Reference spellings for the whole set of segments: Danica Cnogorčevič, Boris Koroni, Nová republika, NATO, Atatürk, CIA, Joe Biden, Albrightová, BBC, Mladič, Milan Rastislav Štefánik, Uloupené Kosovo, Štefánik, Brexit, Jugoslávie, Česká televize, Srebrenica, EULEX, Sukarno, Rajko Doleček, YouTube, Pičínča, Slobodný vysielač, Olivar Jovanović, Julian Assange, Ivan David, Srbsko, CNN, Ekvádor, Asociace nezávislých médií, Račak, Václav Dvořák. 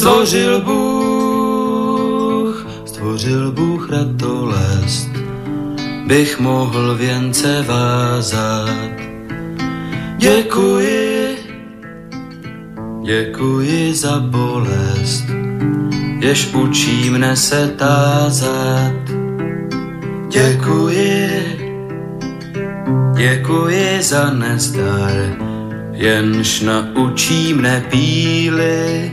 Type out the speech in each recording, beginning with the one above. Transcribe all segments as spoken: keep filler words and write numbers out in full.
Stvořil Bůh, stvořil Bůh ratolest, bych mohl věnce vázat. Děkuji, děkuji za bolest, jež učí mne se tázat. Děkuji, děkuji za nezdar, jenž naučí mne píly.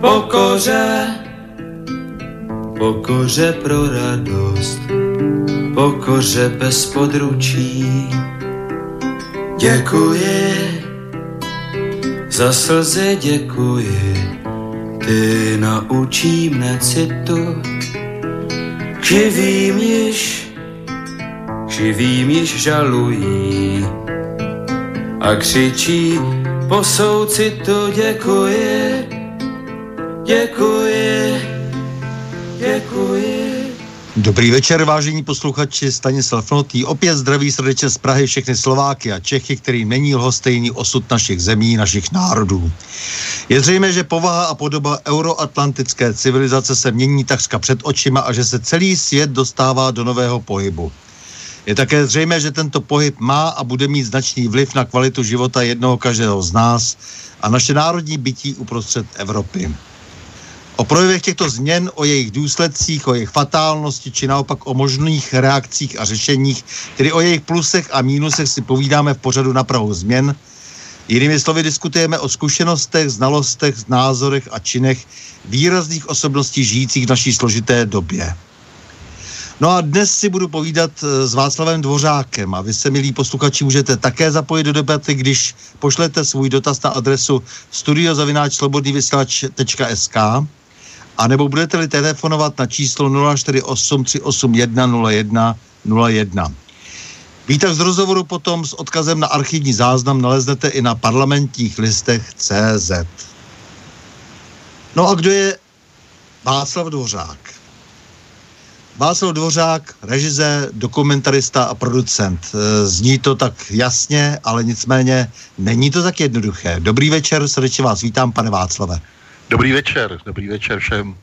Pokoře, pokoře pro radost, pokoře bez područí. Děkuji, za slzy děkuji, ty naučí mne citu. K živým již, k živým již žalují a křičí po soucitu. Děkuji, děkuji, děkuji. Dobrý večer, vážení posluchači, Stanislav Novotný opět zdraví srdečně z Prahy všechny Slováky a Čechy, kterým není lhostejný osud našich zemí, našich národů. Je zřejmé, že povaha a podoba euroatlantické civilizace se mění takřka před očima a že se celý svět dostává do nového pohybu. Je také zřejmé, že tento pohyb má a bude mít značný vliv na kvalitu života jednoho každého z nás a naše národní bytí uprostřed Evropy. O projevech těchto změn, o jejich důsledcích, o jejich fatálnosti, či naopak o možných reakcích a řešeních, tedy o jejich plusech a mínusech si povídáme v pořadu Na prahu změn. Jinými slovy diskutujeme o zkušenostech, znalostech, názorech a činech výrazných osobností žijících v naší složité době. No a dnes si budu povídat s Václavem Dvořákem a vy se, milí posluchači, můžete také zapojit do debaty, když pošlete svůj dotaz na adresu studio zavináč slobodný vysielač tečka es ká. A nebo budete-li telefonovat na číslo nula čtyři osm tři osm jedna nula jedna nula jedna. Výtah z rozhovoru potom s odkazem na archivní záznam naleznete i na parlamentních listech tečka cé zet. No a kdo je Václav Dvořák? Václav Dvořák, režisér, dokumentarista a producent. Zní to tak jasně, ale nicméně není to tak jednoduché. Dobrý večer, srdečně vás vítám, pane Václave. Dobrý večer, dobrý večer všem.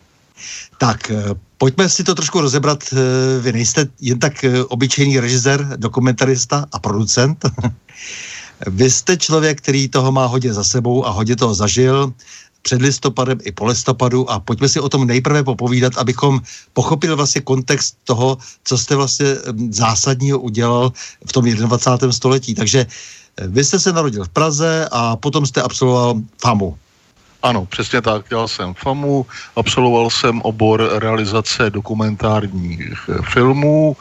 Tak, pojďme si to trošku rozebrat. Vy nejste jen tak obyčejný režisér, dokumentarista a producent. Vy jste člověk, který toho má hodně za sebou a hodně toho zažil před listopadem i po listopadu, a pojďme si o tom nejprve popovídat, abychom pochopili vlastně kontext toho, co jste vlastně zásadního udělal v tom jednadvacátém století. Takže vy jste se narodil v Praze a potom jste absolvoval FAMU. Ano, přesně tak, dělal jsem FAMU, absolvoval jsem obor realizace dokumentárních filmů,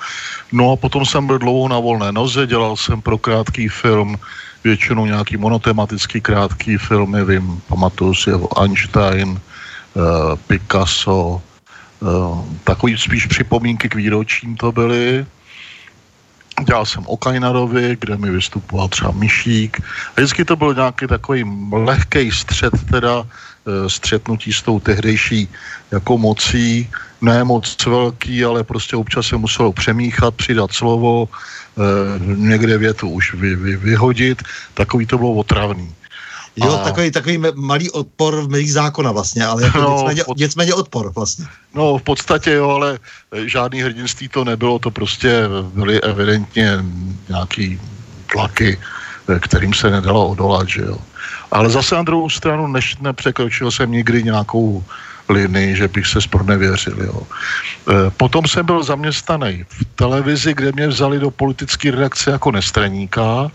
no a potom jsem byl dlouho na volné noze, dělal jsem pro krátký film, většinou nějaký monotematický krátký filmy, vím, pamatuju si o Einstein, Picasso, takový spíš připomínky k výročím to byly. Dělal jsem o Kajnarovi, kde mi vystupoval třeba Myšík. A vždycky to byl nějaký takový lehký střet, teda střetnutí s tou tehdejší jako mocí. Ne moc velký, ale prostě občas se muselo přemíchat, přidat slovo, někde větu už vy, vy, vyhodit. Takový to bylo otravný. Jo, a... takový, takový malý odpor v mezích zákona vlastně, ale jako no, nicméně, pod... nicméně odpor vlastně. No v podstatě jo, ale žádný hrdinství to nebylo, to prostě byly evidentně nějaký tlaky, kterým se nedalo odolat, že jo. Ale zase na druhou stranu, než nepřekročil jsem nikdy nějakou linii, že bych se zpronevěřil, jo. Potom jsem byl zaměstnaný v televizi, kde mě vzali do politické redakce jako nestraníka,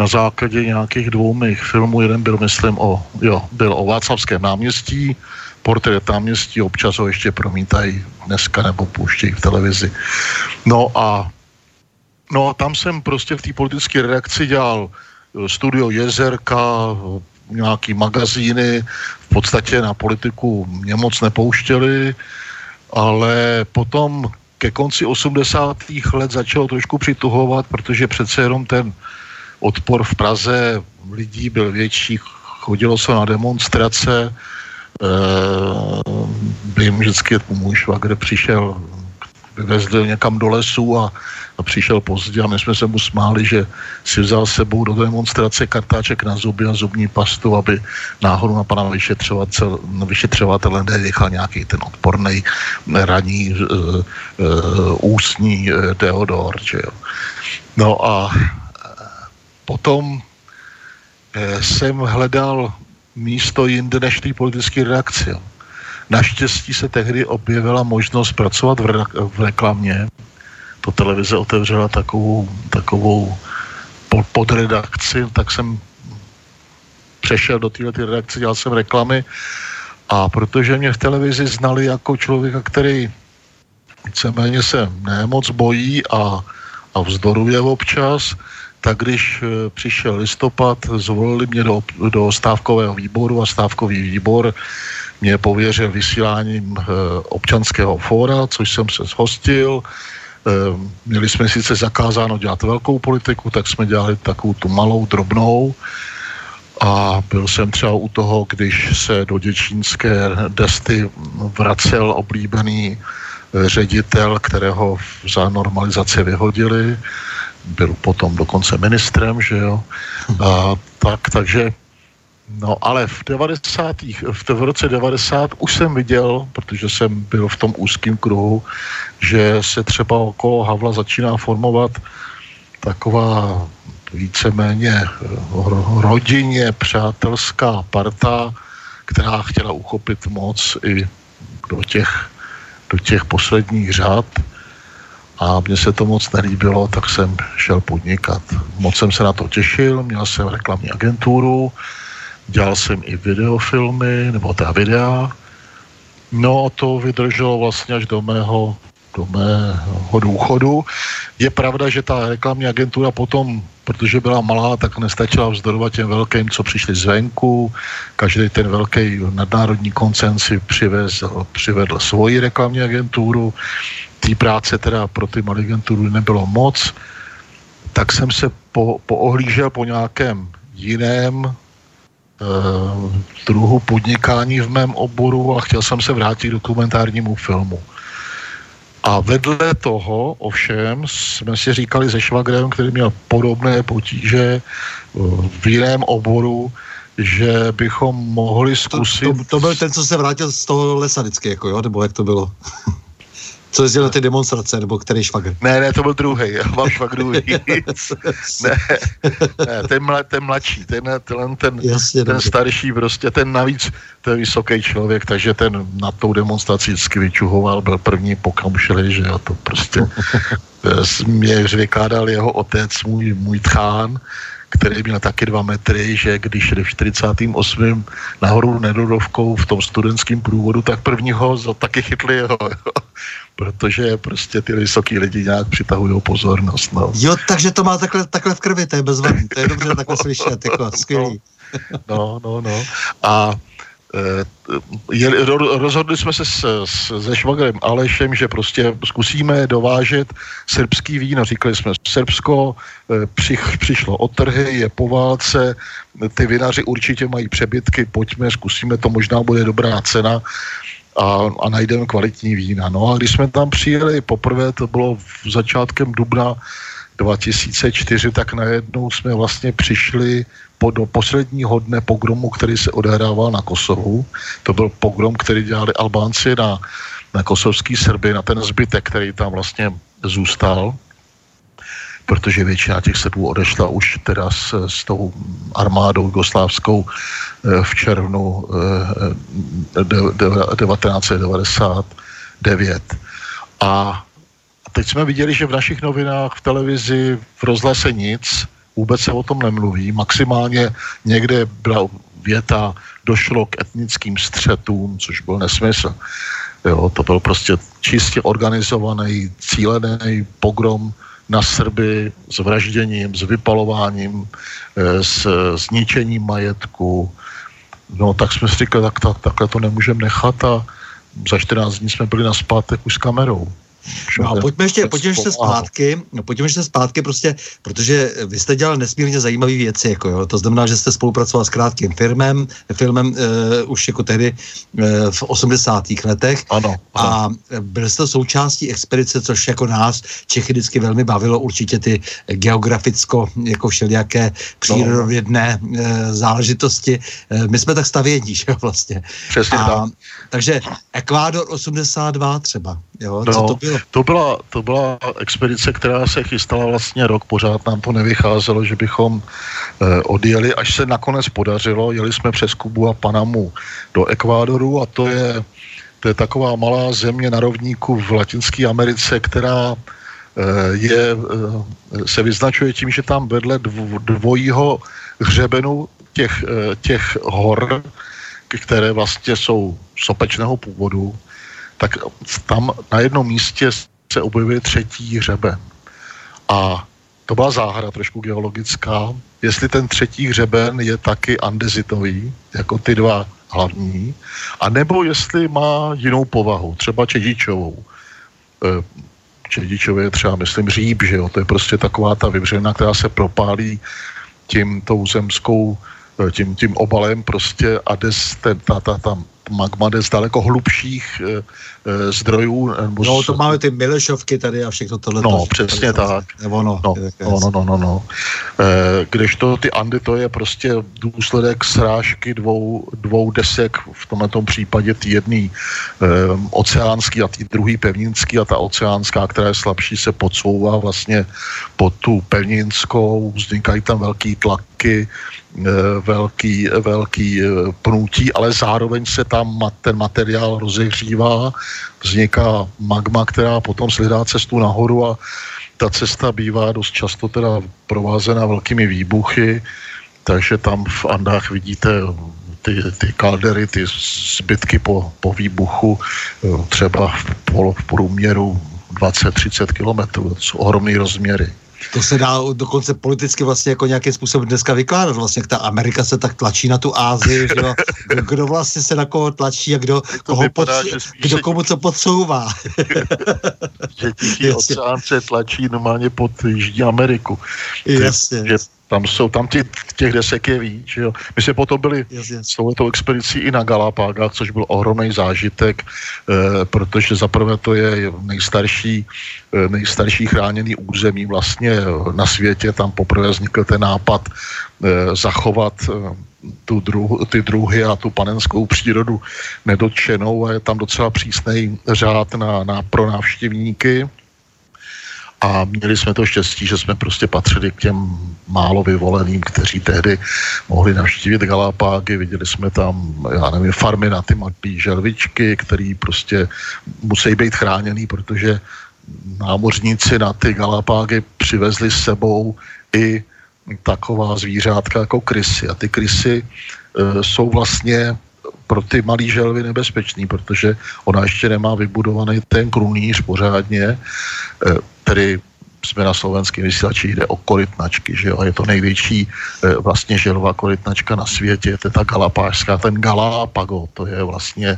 na základě nějakých dvou mých filmů. Jeden byl, myslím, o, jo, byl o Václavském náměstí, Portrét náměstí, občas ho ještě promítají dneska nebo pouštějí v televizi. No a, no a tam jsem prostě v té politické redakci dělal Studio Jezerka, nějaký magazíny, v podstatě na politiku mě moc nepouštěli, ale potom ke konci osmdesátých let začalo trošku přituhovat, protože přece jenom ten odpor v Praze lidí byl větší, chodilo se na demonstrace. Vím, vždycky můj švagr přišel, vyvezl někam do lesů a, a přišel pozdě a my jsme se mu smáli, že si vzal s sebou do demonstrace kartáček na zuby a zubní pastu, aby náhodou na pana vyšetřovatele nenechal nějaký ten odporný raní uh, uh, ústní uh, Teodor. Že jo. No a potom uh, jsem hledal místo jinde než té politické redakci. Naštěstí se tehdy objevila možnost pracovat v reklamě. To televize otevřela takovou, takovou podredakci, tak jsem přešel do této redakce, dělal jsem reklamy a protože mě v televizi znali jako člověka, který víceméně se nemoc bojí a, a vzdoruje občas, tak když přišel listopad, zvolili mě do, do stávkového výboru a stávkový výbor mě pověřil vysíláním e, občanského fóra, což jsem se zhostil. E, měli jsme sice zakázáno dělat velkou politiku, tak jsme dělali takovou tu malou, drobnou. A byl jsem třeba u toho, když se do děčínské desty vracel oblíbený ředitel, kterého za normalizaci vyhodili. Byl potom dokonce ministrem, že jo. A, tak, takže no ale v devadesátých v roce devadesát už jsem viděl, protože jsem byl v tom úzkém kruhu, že se třeba okolo Havla začíná formovat taková víceméně rodině přátelská parta, která chtěla uchopit moc i do těch, do těch posledních řad. A mně se to moc nelíbilo, tak jsem šel podnikat. Moc jsem se na to těšil, měl jsem reklamní agenturu, dělal jsem i videofilmy, nebo ta videa. No a to vydrželo vlastně až do mého, do mého důchodu. Je pravda, že ta reklamní agentura potom, protože byla malá, tak nestačila vzdorovat těm velkým, co přišli zvenku. Každý ten velký nadnárodní koncern si přivezl, přivedl svoji reklamní agenturu. Tý práce teda pro ty malé agentury nebylo moc, tak jsem se po, poohlížel po nějakém jiném eh, druhu podnikání v mém oboru a chtěl jsem se vrátit k dokumentárnímu filmu. A vedle toho ovšem jsme si říkali se švagrem, který měl podobné potíže v jiném oboru, že bychom mohli zkusit... To, to, to byl ten, co se vrátil z toho lesa vždycky, jako jo? Nebo jak to bylo? Co jsi dělal ty demonstrace, nebo který švagr? Ne, ne, to byl druhý, já mám švagru víc. Ne, ne, ten, mla, ten mladší, ten, ten, ten, Jasně, ten starší prostě, ten navíc, ten vysoký člověk, takže ten nad tou demonstrací vždycky vyčuhoval, byl první pokamšili, že jo, to prostě mě vykládal jeho otec, můj, můj tchán, který měl taky dva metry, že když jde v čtyřicátém osmém nahoru Nedodovkou v tom studentském průvodu, tak prvního taky chytli jeho, jo. Protože prostě ty vysoký lidi nějak přitahují pozornost. No. Jo, takže to má takhle, takhle v krvi, to je bezvadný, to je dobře takhle slyšet, jako skvělý. No, no, no. A Je, rozhodli jsme se s, s, se švagrem Alešem, že prostě zkusíme dovážet srbský víno. Říkali jsme Srbsko, při, přišlo od trhy, je po válce, ty vinaři určitě mají přebytky, pojďme, zkusíme to, možná bude dobrá cena a, a najdeme kvalitní vína. No a když jsme tam přijeli poprvé, to bylo v začátkem dubna dva tisíce čtyři, tak najednou jsme vlastně přišli po, do posledního dne pogromu, který se odehrával na Kosovu. To byl pogrom, který dělali Albánci na, na kosovský Srby, na ten zbytek, který tam vlastně zůstal, protože většina těch Srbů odešla už teda s, s tou armádou jugoslávskou v červnu devatenáct devadesát devět. A teď jsme viděli, že v našich novinách, v televizi, v rozhlase nic, vůbec se o tom nemluví. Maximálně někde byla věta, došlo k etnickým střetům, což byl nesmysl. Jo, to byl prostě čistě organizovaný, cílený pogrom na Srby s vražděním, s vypalováním, s zničením majetku. No tak jsme si říkali, tak, tak, takhle to nemůžeme nechat a za čtrnáct dní jsme byli na zpátek už s kamerou. No a pojďme ještě, pojďme ještě zpátky, no pojďme ještě zpátky prostě, protože vy jste dělal nesmírně zajímavé věci, jako jo, to znamená, že jste spolupracoval s Krátkým firmem, filmem e, už jako tehdy e, v osmdesátých letech ano, ano. A byl jste součástí expedice, což jako nás Čechy vždycky velmi bavilo, určitě ty geograficko, jako všelijaké přírodovědné e, záležitosti, e, my jsme tak stavění, že jo, vlastně. Přesně a, tak. Takže Ekvádor osmdesát dva třeba, jo, no. Co to bylo? To byla, to byla expedice, která se chystala vlastně rok, pořád nám to nevycházelo, že bychom eh, odjeli, až se nakonec podařilo, jeli jsme přes Kubu a Panamu do Ekvádoru a to je, to je taková malá země na rovníku v Latinské Americe, která eh, je, eh, se vyznačuje tím, že tam vedle dv, dvojího hřebenu těch, eh, těch hor, které vlastně jsou sopečného původu, tak tam na jednom místě se objevuje třetí hřeben. A to byla záhada trošku geologická, jestli ten třetí hřeben je taky andezitový, jako ty dva hlavní, a nebo jestli má jinou povahu, třeba čedičovou. Čedičový je třeba, myslím, říp, že jo, to je prostě taková ta vybřelina, která se propálí tím tou zemskou, tím, tím obalem prostě a des, ten, ta, ta, tam magma jde z daleko hlubších e, e, zdrojů. No, to máme ty Milešovky tady a všechno tohle. No, přesně tak. Nebo no, no, no, no, no, no. E, kdežto ty Andy, to je prostě důsledek srážky dvou, dvou desek, v tomto případě ty jedný e, oceánský a ty druhý pevninský a ta oceánská, která je slabší, se podsouvá vlastně pod tu pevninskou, vznikají tam velký tlaky, velký, velký pnutí, ale zároveň se tam ten materiál rozehřívá, vzniká magma, která potom slidá cestu nahoru a ta cesta bývá dost často teda provázena velkými výbuchy, takže tam v Andách vidíte ty, ty kaldery, ty zbytky po, po výbuchu, třeba v, polo, v průměru dvacet až třicet kilometrů, to jsou ohromné rozměry. To se dá dokonce politicky vlastně jako nějakým způsobem dneska vykládat. Vlastně ta Amerika se tak tlačí na tu Ázii, že jo? Kdo vlastně se na koho tlačí a kdo, koho vypadá, pod, kdo komu co podsouvá. Že Tichý oceán se tlačí normálně pod Jižní Ameriku. Jasně. Že tam jsou, tam těch, těch desek je víc, že jo. My jsme potom byli jasně. s touhletou expedicí i na Galapágách, což byl ohromný zážitek, eh, protože zaprvé to je nejstarší nejstarší chráněný území vlastně na světě, tam poprvé vznikl ten nápad eh, zachovat eh, tu druh, ty druhy a tu panenskou přírodu nedotčenou a je tam docela přísnej řád na, na, pro návštěvníky a měli jsme to štěstí, že jsme prostě patřili k těm málo vyvoleným, kteří tehdy mohli navštívit Galapágy, viděli jsme tam, já nevím, farmy na ty malý želvičky, které prostě musí být chráněný, protože námořníci na ty Galapágy přivezli s sebou i taková zvířátka jako krysy. A ty krysy e, jsou vlastně pro ty malý želvy nebezpečný, protože ona ještě nemá vybudovaný ten krunýř pořádně, e, tedy jsme na Slovenském vysílači, jde o korytnačky, že jo, a je to největší e, vlastně želva korytnačka na světě, to je ta galapážská, ten Galápago, to je vlastně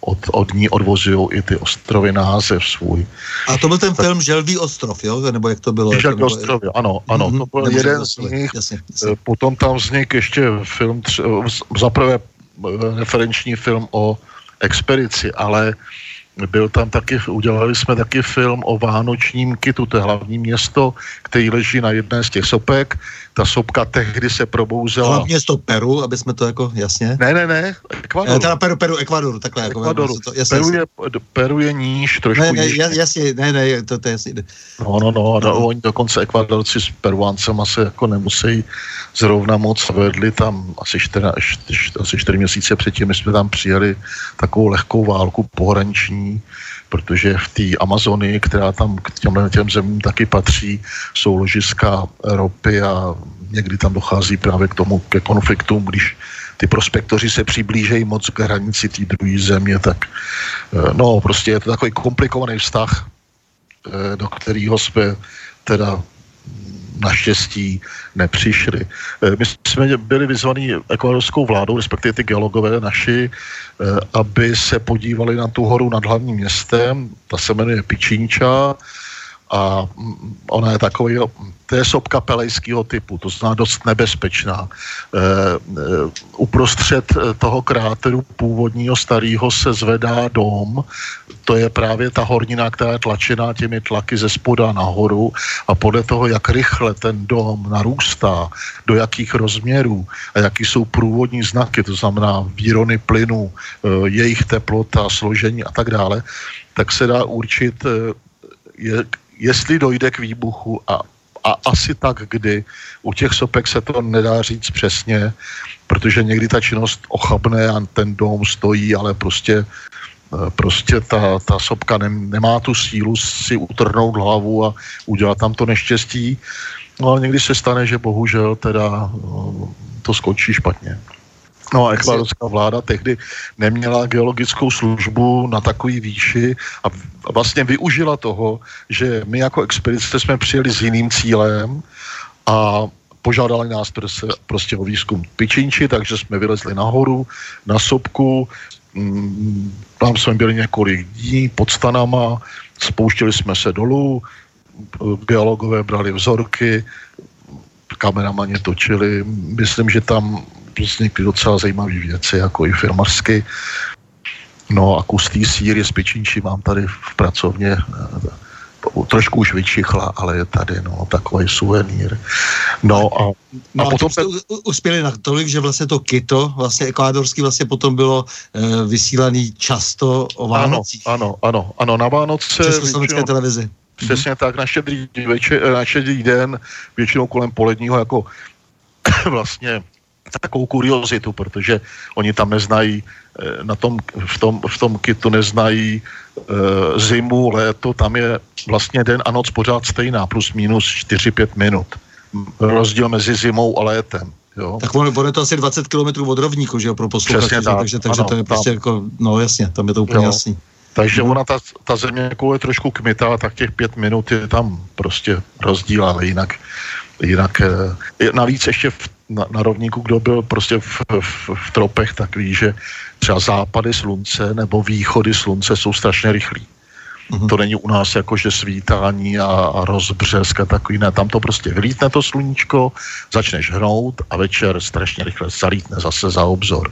Od, od ní odvozují i ty ostrovy název svůj. A to byl ten tak, film Želví ostrov, jo? Nebo jak to bylo? Želví ostrov, bylo... ano, ano. Mm-hmm, to byl jeden z nich. Jasně, jasně. Potom tam vznik ještě film, zaprvé referenční film o expedici, ale byl tam taky, udělali jsme taky film o Vánočním Kitu, to je hlavní město, který leží na jedné z těch sopek. Ta sopka tehdy se probouzela. Hlavní město Peru, aby jsme to jako, jasně. Ne, ne, ne, Ekvadoru. Teda Peru, Peru, Ekvadoru, takhle. Ekvadoru. Jako, to, jasně, Peru, je, Peru je níž, trošku ne, ne, níž. Jasně, ne, ne, to, to je jasně. No, no, no, a no. Oni dokonce Ekvadorci s Peruáncema se jako nemusí zrovna moc vedli tam asi čtyři, asi čtyři měsíce předtím, my jsme tam přijeli takovou lehkou válku pohraniční, protože v té Amazonii, která tam k těmhle těm zemím taky patří, jsou ložiska ropy a někdy tam dochází právě k tomu, ke konfliktům, když ty prospektoři se přiblížejí moc k hranici té druhé země, tak no prostě je to takový komplikovaný vztah, do kterého jsme teda naštěstí nepřišli. My jsme byli vyzvaní ekvádorskou vládou, respektive ty geologové naši, aby se podívali na tu horu nad hlavním městem, ta se jmenuje Pičínča a ona je takový, to je sopka pelejského typu, to znamená dost nebezpečná. Uprostřed toho kráteru původního starého se zvedá dom, to je právě ta hornina, která je tlačená těmi tlaky ze spoda nahoru a podle toho, jak rychle ten dom narůstá, do jakých rozměrů a jaký jsou průvodní znaky, to znamená výrony plynu, jejich teplota, složení a tak dále, tak se dá určit, je, jestli dojde k výbuchu a, a asi tak kdy. U těch sopek se to nedá říct přesně, protože někdy ta činnost ochabne a ten dom stojí, ale prostě prostě ta, ta sopka nemá tu sílu si utrhnout hlavu a udělat tam to neštěstí. No ale někdy se stane, že bohužel teda to skončí špatně. No a ekvádorská vláda tehdy neměla geologickou službu na takový výši a vlastně využila toho, že my jako expedice jsme přijeli s jiným cílem a požádali nás prostě o výzkum Pičínči, takže jsme vylezli nahoru, na sopku, tam jsme byli několik dní pod stanama, spouštili jsme se dolů, geologové brali vzorky, kameramani točili, myslím, že tam vznikly docela zajímavé věci, jako i filmařsky. No a kus tý síry z Pičínči mám tady v pracovně, trošku už vyčichla, ale je tady, no, takový suvenýr. No a, no a potom... Jste uspěli natolik, že vlastně to kito, vlastně ekvádorský, vlastně potom bylo e, vysílaný často o Vánocích. Ano, ano, ano, na Vánoce... Československé televizi. Přesně tak, na štědrý, večer, na štědrý den, většinou kolem poledního, jako vlastně... takovou kuriozitu, protože oni tam neznají, na tom, v, tom, v tom kitu neznají e, zimu, léto, tam je vlastně den a noc pořád stejná, plus minus čtyři pět minut. Rozdíl mezi zimou a létem. Jo? Tak ono je to asi dvacet kilometrů od rovníku, že jo, pro posluchače, tak, takže, takže ano, to je prostě tam, jako, no jasně, tam je to úplně jo, jasný. Takže ona, ta, ta země je trošku kmitá, tak těch pět minut je tam prostě rozdíl, ale jinak, jinak e, navíc ještě v Na, na rovníku, kdo byl prostě v, v, v tropech, tak ví, že třeba západy slunce nebo východy slunce jsou strašně rychlí. Mm-hmm. To není u nás jako, že svítání a, a rozbřesk a takový, ne, tam to prostě vylítne to sluníčko, začneš hnout a večer strašně rychle zalítne zase za obzor.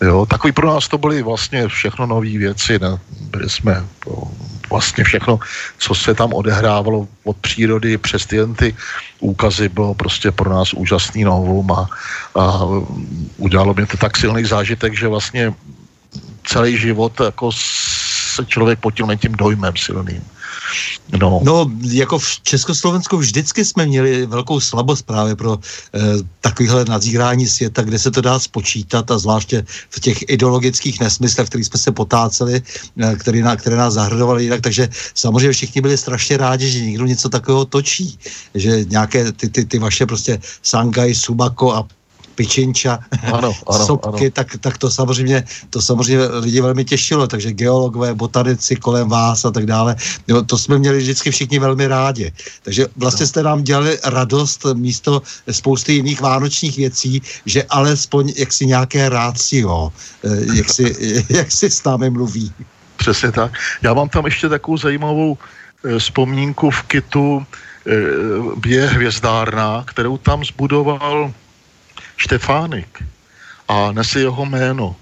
Jo, takový pro nás to byly vlastně všechno nový věci, ne? Byli jsme to, vlastně všechno, co se tam odehrávalo od přírody přes ty, ty úkazy, bylo prostě pro nás úžasný novum a, a udělalo mě to tak silný zážitek, že vlastně celý život jako se člověk potil tím dojmem silným. No. no, jako v Československu vždycky jsme měli velkou slabost právě pro eh, takovéhle nadzírání světa, kde se to dá spočítat a zvláště v těch ideologických nesmyslech, který jsme se potáceli, eh, který na, které nás zahrdovaly jinak, takže samozřejmě všichni byli strašně rádi, že někdo něco takového točí, že nějaké ty, ty, ty vaše prostě Sangaj, Subako a Pičínča, ano, ano, sopky, ano. Tak, tak to samozřejmě to samozřejmě lidi velmi těšilo, takže geologové, botanici kolem vás a tak dále, jo, to jsme měli vždycky všichni velmi rádi. Takže vlastně jste nám dělali radost místo spousty jiných vánočních věcí, že alespoň jaksi nějaké rácio, jaksi, jaksi s námi mluví. Přesně tak. Já mám tam ještě takovou zajímavou vzpomínku v kitu Je hvězdárna, kterou tam zbudoval Štefánik a nese jeho jméno.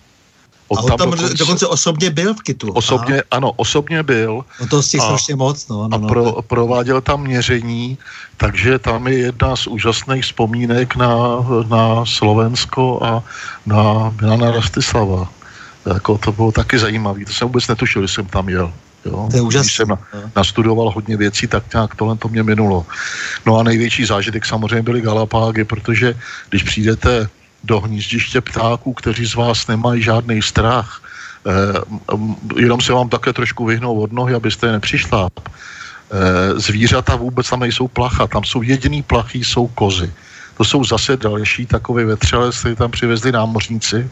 On a on tam, tam dokonce, dokonce osobně byl v kitu. Osobně, a... ano, osobně byl. No to si strašně moc, no. Ano, a pro, no. prováděl tam měření, takže tam je jedna z úžasných vzpomínek na, na Slovensko a na Milana Rastislava. Jako to bylo taky zajímavé. To jsem vůbec netušil, když jsem tam jel. Jo? To je úžasný. Když jsem na, nastudoval hodně věcí, tak nějak tohle to mě minulo. No a největší zážitek samozřejmě byly Galapágy, protože když přijdete do hnízdiště ptáků, kteří z vás nemají žádný strach, eh, jenom se vám také trošku vyhnou od nohy, abyste je nepřišla. Eh, zvířata vůbec tam nejsou placha, tam jsou jediný plachý, jsou kozy. To jsou zase další takové vetřelé, které tam přivezli námořníci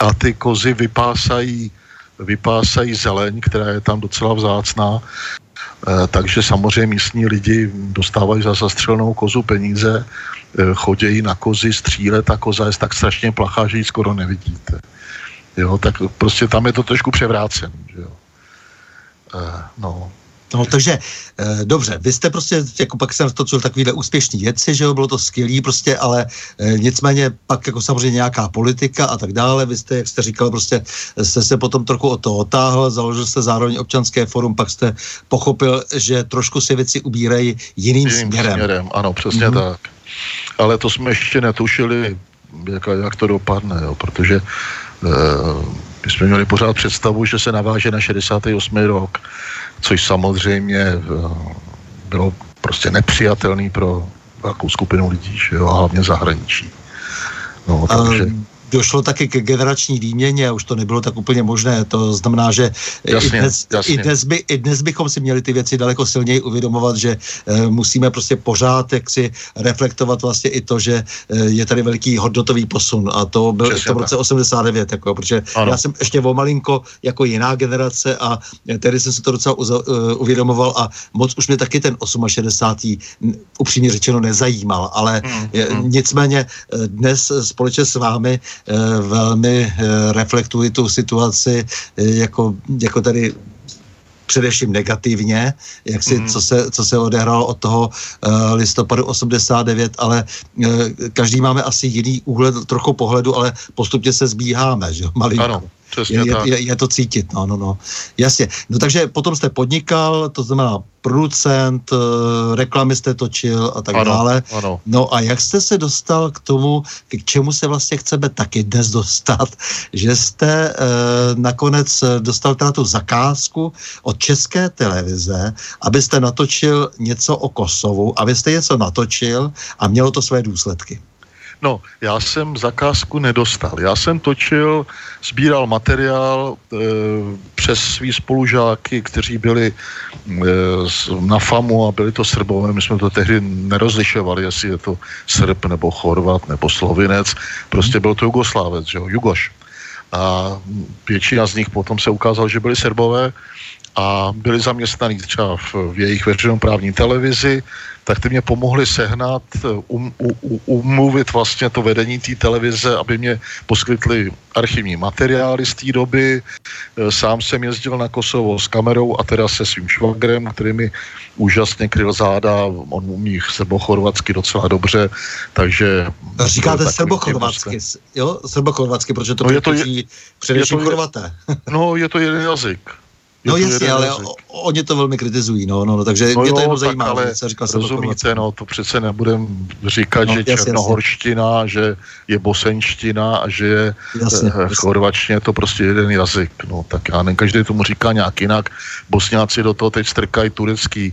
a ty kozy vypásají vypásají zeleň, která je tam docela vzácná takže samozřejmě místní lidi dostávají za zastřelenou kozu peníze, chodějí na kozy střílet a koza je tak strašně plachá, že ji skoro nevidíte. Jo, tak prostě tam je to trošku převrácený. Že jo. No. No, takže, e, dobře, vy jste prostě, jako pak jsem točil takovýhle úspěšný věci, že jo, bylo to skvělý prostě, ale e, nicméně pak jako samozřejmě nějaká politika a tak dále, vy jste, jak jste říkal, prostě jste se potom trochu o to otáhl, založil jste zároveň občanské fórum, pak jste pochopil, že trošku si věci ubírají jiným, jiným směrem. směrem. Ano, přesně mm. tak. Ale to jsme ještě netušili, jak, jak to dopadne, jo, protože e, my jsme měli pořád představu, že se naváže na šedesátý osmý rok, což samozřejmě bylo prostě nepřijatelný pro velkou skupinu lidí, že jo, a hlavně zahraničí. No, takže... Došlo taky k generační výměně a už to nebylo tak úplně možné. To znamená, že jasně, i, dnes, i, dnes by, i dnes bychom si měli ty věci daleko silněji uvědomovat, že e, musíme prostě pořád jaksi reflektovat vlastně i to, že e, je tady velký hodnotový posun a to byl v tom roce osmdesát devět, jako, protože ano. Já jsem ještě o malinko jako jiná generace a tedy jsem se to docela uza, e, uvědomoval a moc už mě taky ten šedesátý osmý upřímně řečeno nezajímal, ale hmm, je, hmm. nicméně dnes společně s vámi velmi reflektuji tu situaci jako, jako tady především negativně, jak si, mm. co, se, co se odehrálo od toho uh, listopadu osmdesát devět, ale uh, každý máme asi jiný úhled, trochu pohledu, ale postupně se zbíháme, že jo, malinko. Ano, přesně je, tak. Je, je to cítit, no, no, no. Jasně. No takže potom jste podnikal, to znamená producent, uh, reklamy jste točil a tak ano, dále. Ano. No a jak jste se dostal k tomu, k čemu se vlastně chceme taky dnes dostat, že jste uh, nakonec dostal teda tu zakázku od České televize, abyste natočil něco o Kosovu, abyste něco natočil a mělo to své důsledky. No, já jsem zakázku nedostal. Já jsem točil, sbíral materiál e, přes svý spolužáky, kteří byli e, na FAMU a byli to Srbové. My jsme to tehdy nerozlišovali, jestli je to Srb nebo Chorvat nebo Slovinec. Prostě byl to Jugoslávec, že jo, Jugoš. A většina z nich potom se ukázalo, že byli Srbové a byli zaměstnaní třeba v, v jejich veřejnoprávní televizi, tak ty mě pomohli sehnat, um, um, umluvit vlastně to vedení té televize, aby mě poskytli archivní materiály z té doby. Sám jsem jezdil na Kosovo s kamerou a teda se svým švagrem, který mi úžasně kryl záda, on umí srbochorvatsky docela dobře, takže... Říkáte srbochorvatsky, jo? Srbochorvatsky, protože to no přetěží především Chorvaté. No, je to jeden jazyk. Je no jasně, ale o, oni to velmi kritizují, no, no, no takže no mě to jenom zajímá. Ale říkal, rozumíte, no, to přece nebudem říkat, no, že jasně, černohorština, jasně. že je bosenština a že je jasně, chorvačně, jasně. to prostě jeden jazyk, no, tak já nevím, každý tomu říká nějak jinak, Bosňáci do toho teď strkají turecký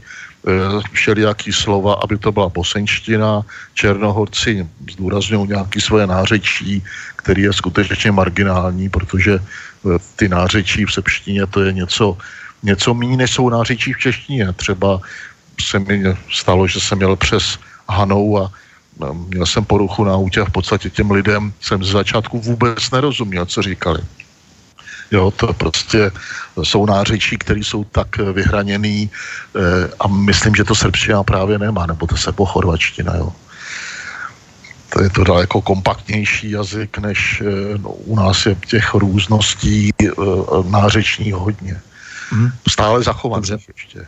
všelijaký slova, aby to byla bosenština, Černohorci zdůrazňují nějaké svoje nářečí, který je skutečně marginální, protože ty nářečí v srbštině to je něco, něco méně, než jsou nářečí v češtině. Třeba se mi stalo, že jsem jel přes Hanou a měl jsem poruchu na autě a v podstatě těm lidem jsem ze začátku vůbec nerozuměl, co říkali. Jo, to prostě jsou nářečí, které jsou tak vyhraněný e, a myslím, že to srbština právě nemá, nebo to srbochorvačtina, jo. To je to daleko kompaktnější jazyk, než e, no, u nás je těch růzností e, nářečních hodně. Hmm. Stále zachovaný ještě.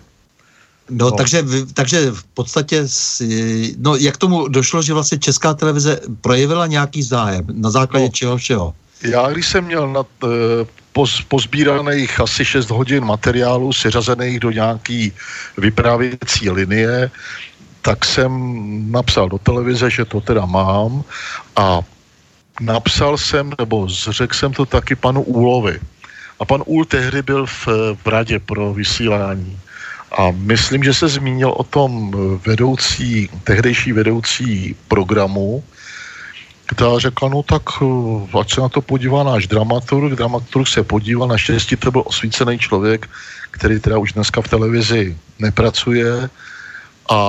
No, no. Takže, takže v podstatě, si, no jak tomu došlo, že vlastně Česká televize projevila nějaký zájem, na základě no. čeho všeho? Já, když jsem měl nad... E, pozbíraných asi šest hodin materiálu, seřazených do nějaký vyprávěcí linie, tak jsem napsal do televize, že to teda mám a napsal jsem, nebo řekl jsem to taky panu Úlovi. A pan Úl tehdy byl v, v radě pro vysílání. A myslím, že se zmínil o tom vedoucí, tehdejší vedoucí programu, která řekla, no tak ať se na to podívá náš dramaturg, dramaturg se podíval, naštěstí to byl osvícený člověk, který teda už dneska v televizi nepracuje a,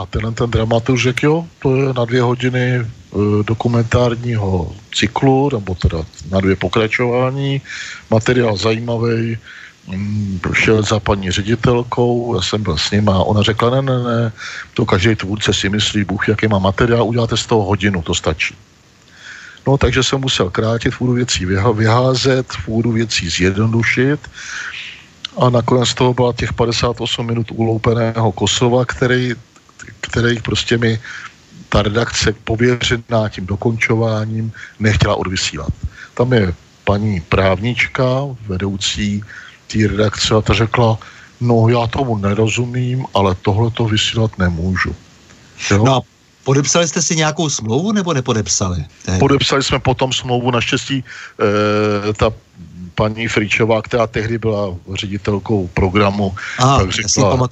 a tenhle ten dramaturg řekl, jo, to je na dvě hodiny e, dokumentárního cyklu, nebo teda na dvě pokračování, materiál zajímavý, šel za paní ředitelkou, já jsem byl s ním a ona řekla, ne, ne, ne, to každý tvůrce si myslí, Bůh, jaký má materiál, uděláte z toho hodinu, to stačí. No, takže jsem musel krátit, fůru věcí vyházet, fůru věcí zjednodušit a nakonec toho byla těch padesát osm minut uloupeného Kosova, který, který prostě mi ta redakce pověřená tím dokončováním nechtěla odvysílat. Tam je paní právnička, vedoucí té redakce, a ta řekla, no já tomu nerozumím, ale tohle to vysílat nemůžu. Jo? No a podepsali jste si nějakou smlouvu, nebo nepodepsali? Tehdy? Podepsali jsme potom smlouvu, naštěstí e, ta paní Fričová, která tehdy byla ředitelkou programu, Aha, tak řekla,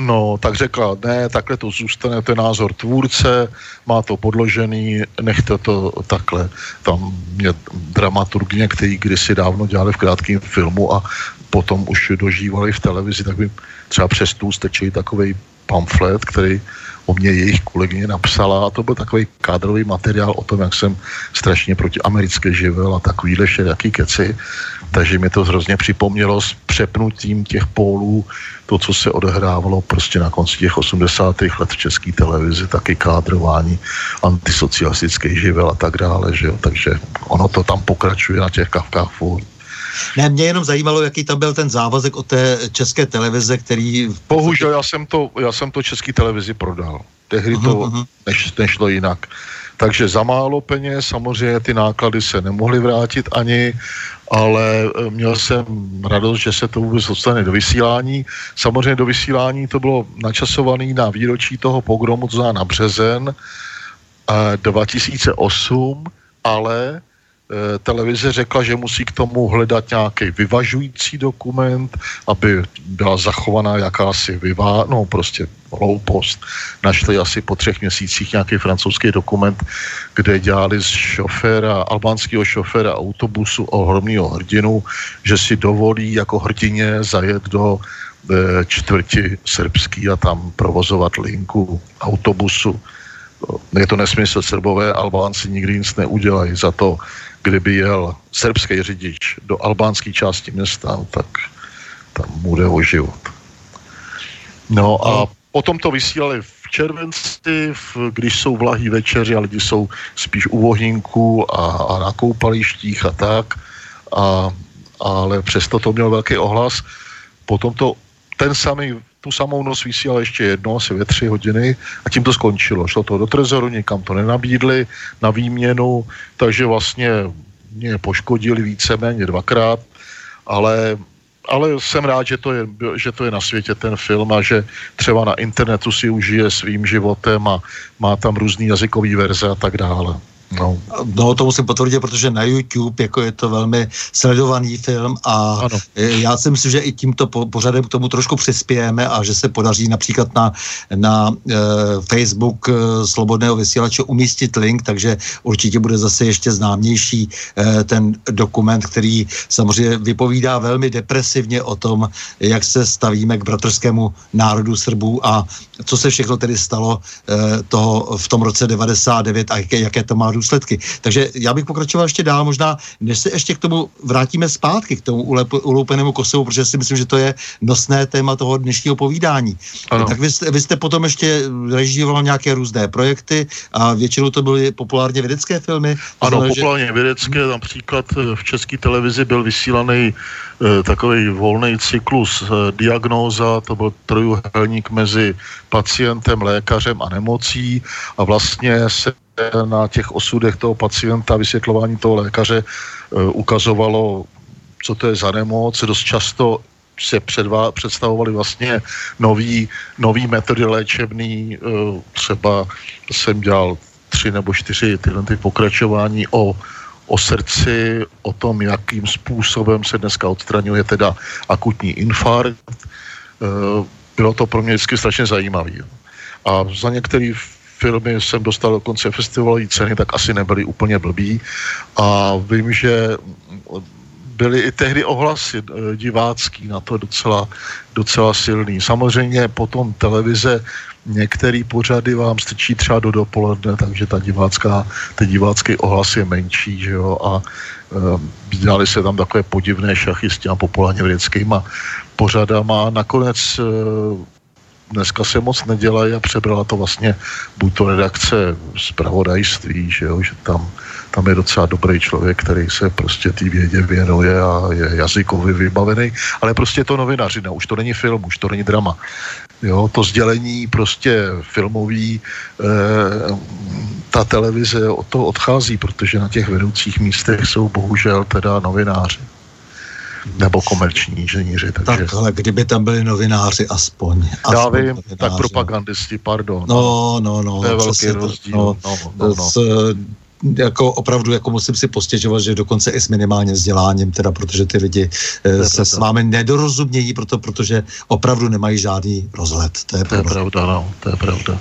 no, tak řekla, ne, takhle to zůstane, to je názor tvůrce, má to podložený, nechte to takhle. Tam mě dramaturgně, který kdysi dávno dělali v krátkém filmu a potom už dožívali v televizi, tak by třeba přes tůl stečili takovej pamflet, který o mě jejich kolegyně napsala a to byl takový kádrový materiál o tom, jak jsem strašně proti americké živil a takovýhle všelijaký keci. Takže mi to hrozně připomnělo s přepnutím těch pólů to, co se odehrávalo prostě na konci těch osmdesátých let v České televizi, taky kádrování antisocialistických živel a tak dále, že jo. Takže ono to tam pokračuje na těch kavkách furt. Ne, mě jenom zajímalo, jaký tam byl ten závazek od té České televize, který... Bohužel já jsem to, já jsem to České televizi prodal. Tehdy uh-huh, to uh-huh. Než, nešlo jinak. Takže za málo peněz, samozřejmě ty náklady se nemohly vrátit ani, ale měl jsem radost, že se to vůbec dostane do vysílání. Samozřejmě do vysílání to bylo načasované na výročí toho pogromu, to znamená na březen dva tisíce osm, ale... televize řekla, že musí k tomu hledat nějaký vyvažující dokument, aby byla zachovaná jakási vyvá... no prostě hloupost. Našli asi po třech měsících nějaký francouzský dokument, kde dělali z šoféra, albánského šoféra autobusu ohromného hrdinu, že si dovolí jako hrdině zajet do e, čtvrti srbský a tam provozovat linku autobusu. Je to nesmysl, Srbové, Albánci nikdy nic neudělají za to, kdyby jel srbský řidič do albánské části města, tak tam bude o život. No a potom to vysílali v červenci, v, když jsou vlahý večeři a lidi jsou spíš u vohnínků a, a na koupalištích a tak, a, ale přesto to měl velký ohlas. Potom to ten samý tu samou noc vysílal ještě jedno, asi ve tři hodiny a tím to skončilo. Šlo to do trezoru, nikam to nenabídli, na výměnu, takže vlastně mě poškodili víceméně dvakrát, ale, ale jsem rád, že to, je, že to je na světě ten film a že třeba na internetu si užije svým životem a má tam různý jazykový verze a tak dále. No. no, to musím potvrdit, protože na YouTube jako je to velmi sledovaný film a ano. Já si myslím, že i tímto pořadem k tomu trošku přispějeme a že se podaří například na, na e, Facebook e, Slobodného vysílače umístit link, takže určitě bude zase ještě známější e, ten dokument, který samozřejmě vypovídá velmi depresivně o tom, jak se stavíme k bratrskému národu Srbů a co se všechno tedy stalo e, toho v tom roce devadesát devět a jaké, jaké to má důsledky. Takže já bych pokračoval ještě dál, možná, než se ještě k tomu vrátíme zpátky, k tomu uloupenému Kosovu, protože si myslím, že to je nosné téma toho dnešního povídání. Ano. Tak vy jste, vy jste potom ještě režíroval nějaké různé projekty a většinou to byly populárně vědecké filmy. Ano, znamená, populárně že... vědecké, například v České televizi byl vysílaný eh, takový volný cyklus eh, diagnóza, to byl trojuhelník mezi pacientem, lékařem a nemocí a vlastně se na těch osudech toho pacienta, vysvětlování toho lékaře ukazovalo, co to je za nemoc. Dost často se předvá, představovaly vlastně nový, nový metody léčebný. Třeba jsem dělal tři nebo čtyři tyhle ty pokračování o, o srdci, o tom, jakým způsobem se dneska odstraňuje teda akutní infarkt. Bylo to pro mě vždycky strašně zajímavé. A za některý filmy jsem dostal do konce festivalové ceny, tak asi nebyly úplně blbý. A vím, že byly i tehdy ohlasy divácký na to docela, docela silný. Samozřejmě potom televize některé pořady vám strčí třeba do dopoledne, takže ta divácká, ty divácké ohlas je menší, že jo, a e, dělali se tam takové podivné šachy s těma populárně vědeckýma pořadama. Nakonec e, dneska se moc nedělají a přebrala to vlastně buď to redakce zpravodajství, že jo, že tam, tam je docela dobrý člověk, který se prostě té vědě věnuje a je jazykově vybavený, ale prostě to novinařina, už to není film, už to není drama. Jo, to sdělení prostě filmový, eh, ta televize od toho odchází, protože na těch vedoucích místech jsou bohužel teda novináři. Nebo komerční inženýři. Takže... Tak, ale kdyby tam byli novináři aspoň. aspoň Já vím, novináři. Tak propagandisti, pardon. No, no, no. To je velký rozdíl. No, no, no, no. S, jako opravdu jako musím si postěžovat, že dokonce i s minimálním vzděláním, teda, protože ty lidi ne, se s námi nedorozumějí, proto, protože opravdu nemají žádný rozhled. To je, to je pravda, no, to je pravda.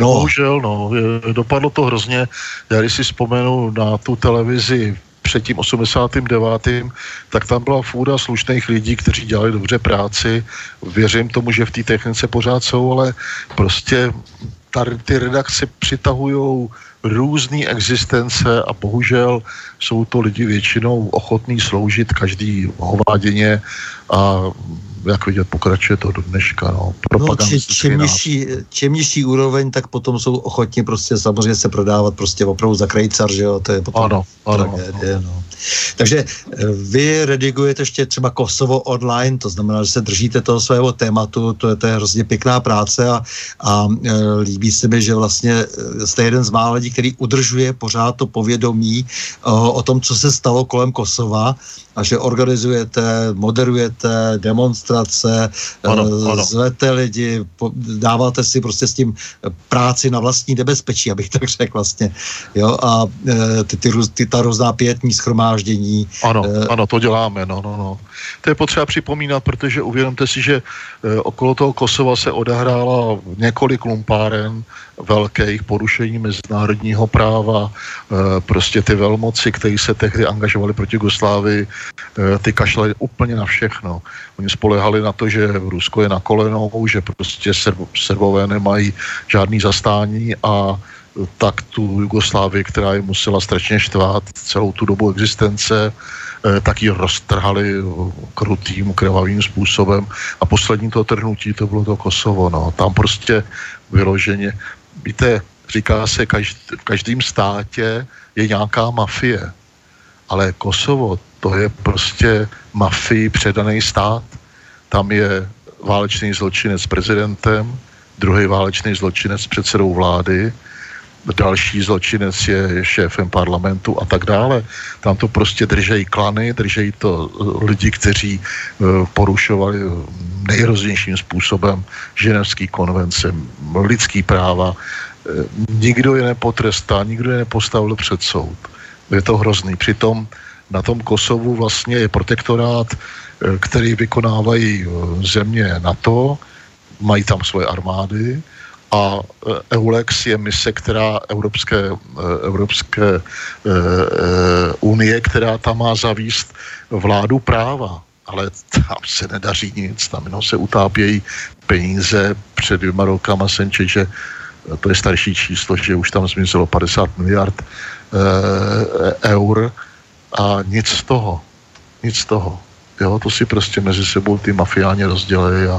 No. Bohužel, no, dopadlo to hrozně. Já když si vzpomenu na tu televizi před tím osmdesátým devátým, tak tam byla fůra slušných lidí, kteří dělali dobře práci. Věřím tomu, že v té technice pořád jsou, ale prostě tady ty redakce přitahují různé existence a bohužel jsou to lidi většinou ochotní sloužit každý hováděně a jak vidět, pokračuje to do dneška. No. No, či, čím, nižší, čím nižší úroveň, tak potom jsou ochotní prostě samozřejmě se prodávat prostě opravdu za krejcar, že jo, to je potom ano, ano, tragédie, ano. No. Takže vy redigujete ještě třeba Kosovo online, to znamená, že se držíte toho svého tématu, to je, to je hrozně pěkná práce a, a líbí se mi, že vlastně jste jeden z mála lidí, který udržuje pořád to povědomí o, o tom, co se stalo kolem Kosova a že organizujete, moderujete demonstrace, ano, ano. zvete lidi, dáváte si prostě s tím práci na vlastní nebezpečí, abych tak řekl vlastně. Jo? A ty, ty, ty ta různá pětní schromáždění. Ano, ano, to děláme. No, no, no. To je potřeba připomínat, protože uvědomte si, že okolo toho Kosova se odehrálo několik lumpáren velkých porušení mezinárodního práva, prostě ty velmoci, kteří se tehdy angažovali proti Jugoslávii, ty kašlali úplně na všechno. Oni spolehali na to, že Rusko je na kolenou, že prostě Srbové nemají žádný zastání a tak tu Jugoslávii, která je musela strašně štvát celou tu dobu existence, tak ji roztrhali krutým, krvavým způsobem. A poslední to trhnutí, to bylo to Kosovo. No. Tam prostě vyloženě, víte, říká se, každý, v každém státě je nějaká mafie, ale Kosovo, to je prostě mafii předaný stát. Tam je válečný zločinec s prezidentem, druhý válečný zločinec s předsedou vlády, další zločinec je šéfem parlamentu a tak dále. Tam to prostě držejí klany, držejí to lidi, kteří porušovali nejrůznějším způsobem ženevský konvence, lidský práva. Nikdo je nepotrestá, nikdo je nepostavil před soud. Je to hrozný. Přitom na tom Kosovu vlastně je protektorát, který vykonávají země NATO, mají tam svoje armády, a EULEX je mise, která Evropské, Evropské e, e, unie, která tam má zavést vládu práva, ale tam se nedaří nic, tam jenom se utápějí peníze. Před dvěma rokama jsem četl, že to je starší číslo, že už tam zmizelo padesát miliard e, eur a nic z toho, nic z toho. Jo, to si prostě mezi sebou ty mafiáni rozdělejí a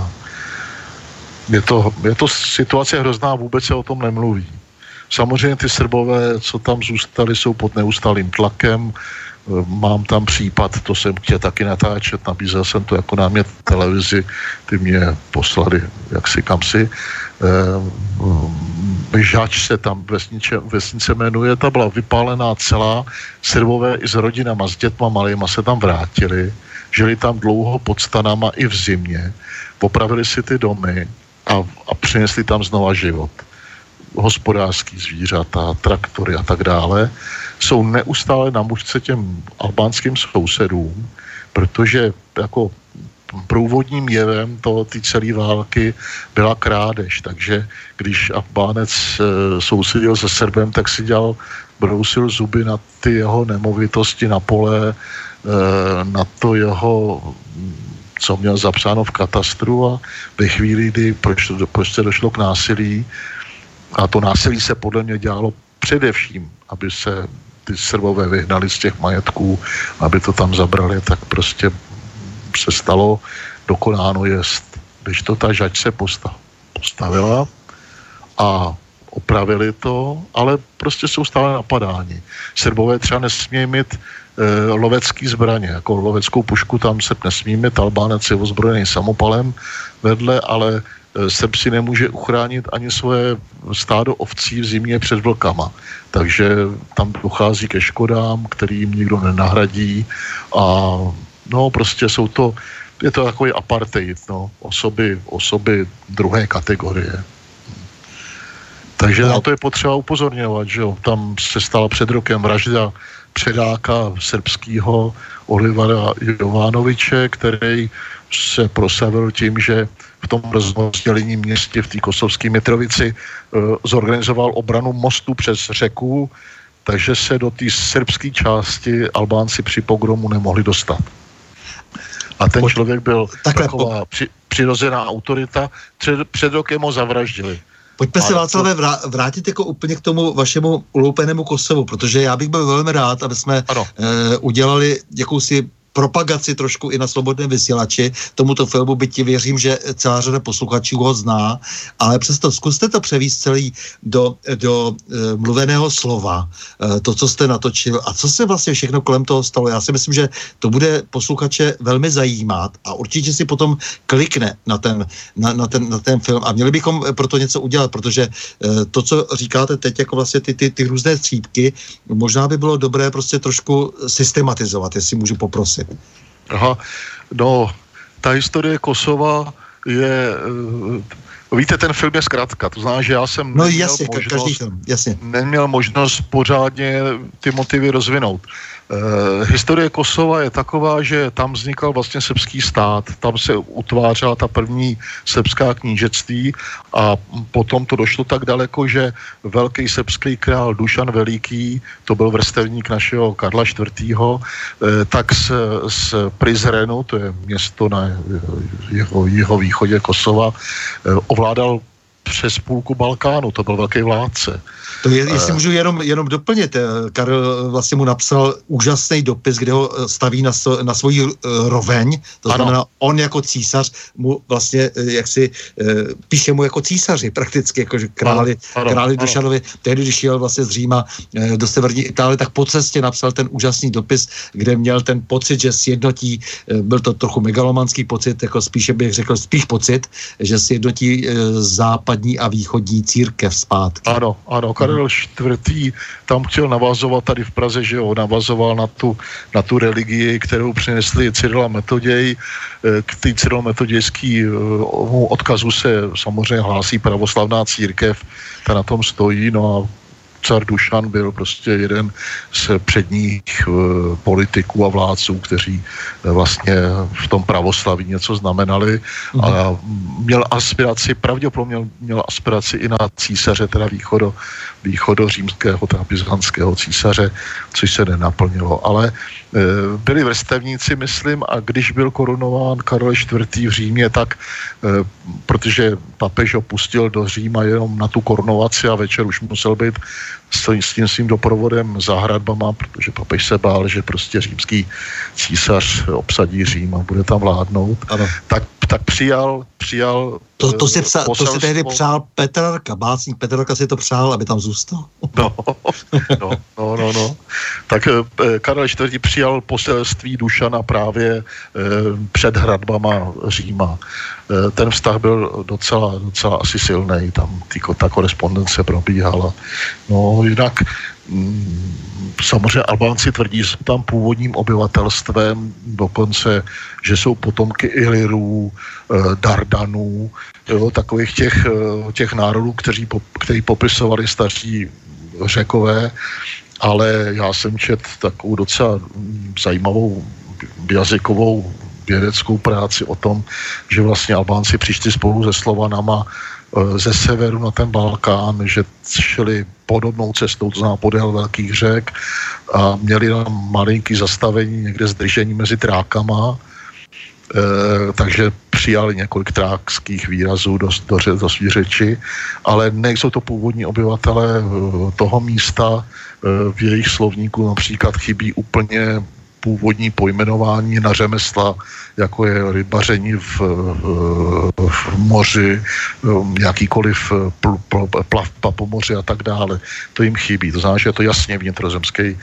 Je to, je to situace hrozná, vůbec se o tom nemluví. Samozřejmě ty Srbové, co tam zůstali, jsou pod neustálým tlakem. Mám tam případ, to jsem chtěl taky natáčet, nabízel jsem to jako námět televizi, ty mě poslali jaksi kamsi. E, žač se tam vesnice, vesnice jmenuje, ta byla vypálená celá. Srbové i s rodinama, s dětma malýma se tam vrátili. Žili tam dlouho pod stanama i v zimě. Popravili si ty domy a, a přinesli tam znova život. Hospodářský zvířata, traktory a tak dále, jsou neustále na mužce těm albánským sousedům, protože jako průvodním jevem toho ty celé války byla krádež, takže když Albánec e, sousedil se Srbem, tak si dělal brousil zuby na ty jeho nemovitosti na pole, na to jeho, co měl zapsáno v katastru, a ve chvíli, kdy proč, proč se došlo k násilí, a to násilí se podle mě dělalo především, aby se ty Srbové vyhnali z těch majetků, aby to tam zabrali, tak prostě se stalo, dokonáno jest. Když to ta žačce postavila a opravili to, ale prostě jsou stále napadáni. Srbové třeba nesmějí mít e, lovecký zbraně, jako loveckou pušku tam se nesmí mít, Albánec je ozbrojený samopalem vedle, ale Srb si nemůže uchránit ani svoje stádo ovcí v zimě před vlkama. Takže tam dochází ke škodám, kterým nikdo nenahradí, a no prostě jsou to, je to takový apartheid, no, osoby, osoby druhé kategorie. Takže na to je potřeba upozorňovat, že jo. Tam se stala před rokem vražda předáka srbského Olivara Jovanoviče, který se proslavil tím, že v tom rozdělením městě v té kosovské Mitrovici zorganizoval obranu mostu přes řeku, takže se do té srbské části Albánci při pogromu nemohli dostat. A ten člověk byl taková přirozená autorita, před, před rokem ho zavraždili. Pojďme se, Václave, vrátit jako úplně k tomu vašemu uloupenému Kosovu, protože já bych byl velmi rád, aby jsme e, udělali jakousi propagaci trošku i na Slobodném vysílači tomuto filmu, byť věřím, že celá řada posluchačů ho zná, ale přesto zkuste to převést celý do, do e, mluveného slova, e, to, co jste natočil a co se vlastně všechno kolem toho stalo. Já si myslím, že to bude posluchače velmi zajímat a určitě si potom klikne na ten, na, na ten, na ten film a měli bychom proto něco udělat, protože e, to, co říkáte teď, jako vlastně ty, ty, ty různé střípky, možná by bylo dobré prostě trošku systematizovat, jestli můžu poprosit. Aha, no, ta historie Kosova je, víte, ten film je zkrátka, to znamená, že já jsem no, neměl, jasně, možnost, film, neměl možnost pořádně ty motivy rozvinout. E, historie Kosova je taková, že tam vznikal vlastně srbský stát, tam se utvářela ta první srbská knížectví a potom to došlo tak daleko, že velký srbský král Dušan Veliký, to byl vrstevník našeho Karla čtvrtého., e, tak z, z Prizrenu, to je město na jeho, jeho východě Kosova, e, ovládal přes půlku Balkánu, to byl velký vládce. To je, jestli můžu jenom, jenom doplnit, Karel vlastně mu napsal úžasný dopis, kde ho staví na, so, na svoji roveň, to ano. Znamená, on jako císař mu vlastně, jak si píše mu jako císaři prakticky, jakože králi, ano, ano, králi ano. Dušanovi, tehdy, když jel vlastně z Říma do severní Itálie, tak po cestě napsal ten úžasný dopis, kde měl ten pocit, že sjednotí, byl to trochu megalomanský pocit, jako spíše bych řekl, spíš pocit, že sjednotí západ a východní církev zpátky. Ano, ano, Karel čtvrtý. tam chtěl navazovat tady v Praze, že jo, navazoval na tu, na tu religii, kterou přinesli Cyril a Metoděj. K té cyrilometodějskému odkazu se samozřejmě hlásí pravoslavná církev, ta na tom stojí, no a car Dušan byl prostě jeden z předních uh, politiků a vládců, kteří uh, vlastně v tom pravoslaví něco znamenali. Mm. A měl aspiraci, pravděpodobně měl, měl aspiraci i na císaře, teda východo, východořímského, teda byzantského císaře, což se nenaplnilo. Ale uh, byli vrstevníci, myslím, a když byl korunován Karel čtvrtý. v Římě, tak uh, protože papež ho pustil do Říma jenom na tu korunovaci a večer už musel být s tím svým doprovodem za hradbama, protože papež se bál, že prostě římský císař obsadí Řím a bude tam vládnout, tak, tak přijal, přijal to, to, si psa, to si tehdy přál Petrarka, básník Petrarka si to přál, aby tam zůstal. No, no, no, no. no. Tak Karel čtvrtý. přijal poselství Dušana právě před hradbama Říma. Ten vztah byl docela, docela asi silnej, tam týko, ta korespondence probíhala. No, jinak m, samozřejmě Albánci tvrdí, že jsou tam původním obyvatelstvem, dokonce, že jsou potomky Ilirů, Dardanů, jo, takových těch, těch národů, kteří, kteří popisovali staří Řekové, ale já jsem čet takovou docela zajímavou jazykovou vědeckou práci o tom, že vlastně Albánci přišli spolu se Slovanama ze severu na ten Balkán, že šli podobnou cestou, to znamená podél velkých řek, a měli tam malinký zastavení, někde zdržení mezi trákama, e, takže přijali několik trákských výrazů do, do, do svý řeči, ale nejsou to původní obyvatele toho místa, v jejich slovníku například chybí úplně původní pojmenování na řemesla, jako je rybaření v, v, v moři, jakýkoliv pl, pl, plavba po moři a tak dále. To jim chybí. To znamená, že je to jasně vnitrozemský e,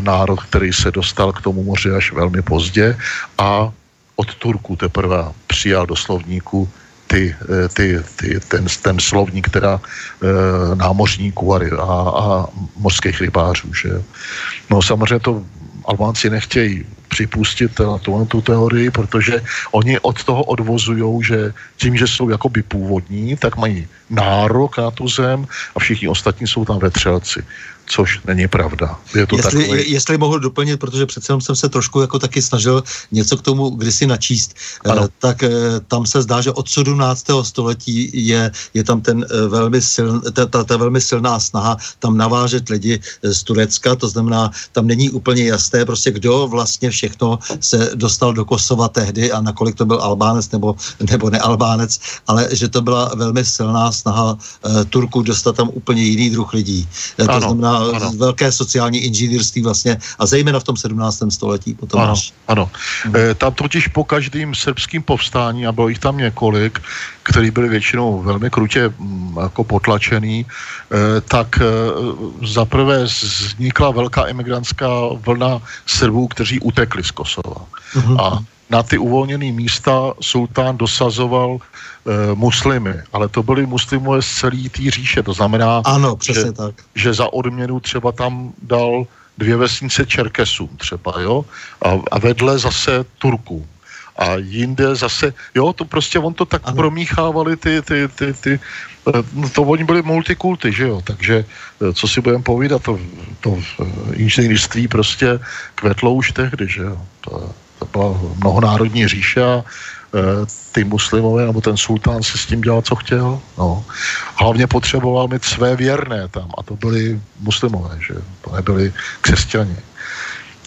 národ, který se dostal k tomu moři až velmi pozdě a od Turků teprve přijal do slovníku Ty, ty, ty, ten, ten slovník teda e, námořníků a, a mořských rybářů. Že? No samozřejmě to Albánci nechtějí připustit na tu, na tu teorii, protože oni od toho odvozují, že tím, že jsou jakoby původní, tak mají nárok na tu zem a všichni ostatní jsou tam vetřelci, což není pravda. Je to jestli, takový... jestli mohl doplnit, protože přece jsem se trošku jako taky snažil něco k tomu kdysi načíst, ano. tak tam se zdá, že od sedmnáctého století je, je tam ten velmi siln, ta, ta, ta velmi silná snaha tam navážet lidi z Turecka, to znamená, tam není úplně jasné prostě, kdo vlastně všechno se dostal do Kosova tehdy a nakolik to byl Albánec nebo, nebo nealbánec, ale že to byla velmi silná snaha e, Turků dostat tam úplně jiný druh lidí. E, to ano, znamená ano. velké sociální inženýrství vlastně a zejména v tom sedmnáctém století. Potom ano, až... ano. E, tam totiž po každým srbským povstání, a bylo jich tam několik, který byli většinou velmi krutě m, jako potlačený, e, tak e, zaprvé vznikla velká imigrantská vlna Srbů, kteří utekli z Kosova. Uhum. A na ty uvolněné místa sultán dosazoval e, muslimy, ale to byli muslimové z celé té říše, to znamená, ano, že, tak. že za odměnu třeba tam dal dvě vesnice Čerkesům třeba, jo, a, a vedle zase Turků. A jinde zase, jo, to prostě on to tak ano. promíchávali ty, ty, ty, ty, no to oni byli multikulty, že jo, takže co si budeme povídat, to, to inženýrství prostě kvetlo už tehdy, že jo, to, to byla mnohonárodní říše a ty muslimové, nebo ten sultán si s tím dělal, co chtěl, no. Hlavně potřeboval mít své věrné tam a to byli muslimové, že jo, to nebyli křesťani.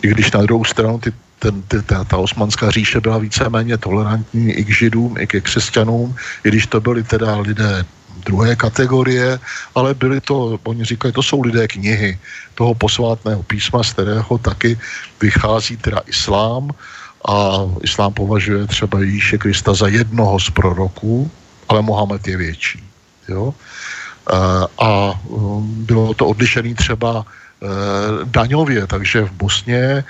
I když na druhou stranu ty Ten, ta, ta osmanská říše byla víceméně tolerantní i k židům, i ke křesťanům, i když to byli teda lidé druhé kategorie, ale byli to, oni říkají, to jsou lidé knihy toho posvátného písma, z kterého taky vychází teda islám a islám považuje třeba Ježíše Krista za jednoho z proroků, ale Mohamed je větší. Jo? A, a bylo to odlišené třeba daňově, takže v Bosně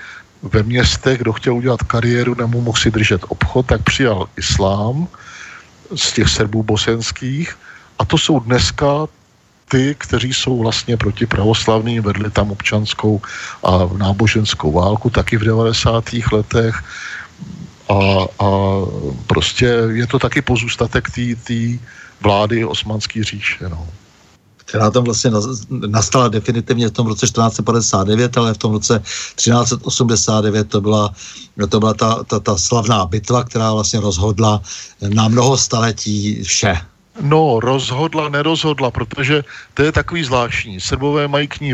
ve městech, kdo chtěl udělat kariéru, nebo mohl si držet obchod, tak přijal islám z těch Srbů bosenských a to jsou dneska ty, kteří jsou vlastně proti pravoslavní, vedli tam občanskou a náboženskou válku, taky v devadesátých letech a, a prostě je to taky pozůstatek té vlády osmanské říše, no. Která tam vlastně nastala definitivně v tom roce čtrnáct padesát devět, ale v tom roce třináct osmdesát devět to byla, to byla ta, ta, ta slavná bitva, která vlastně rozhodla na mnoho staletí vše. No, rozhodla, nerozhodla, protože to je takový zvláštní. Srbové mají k ní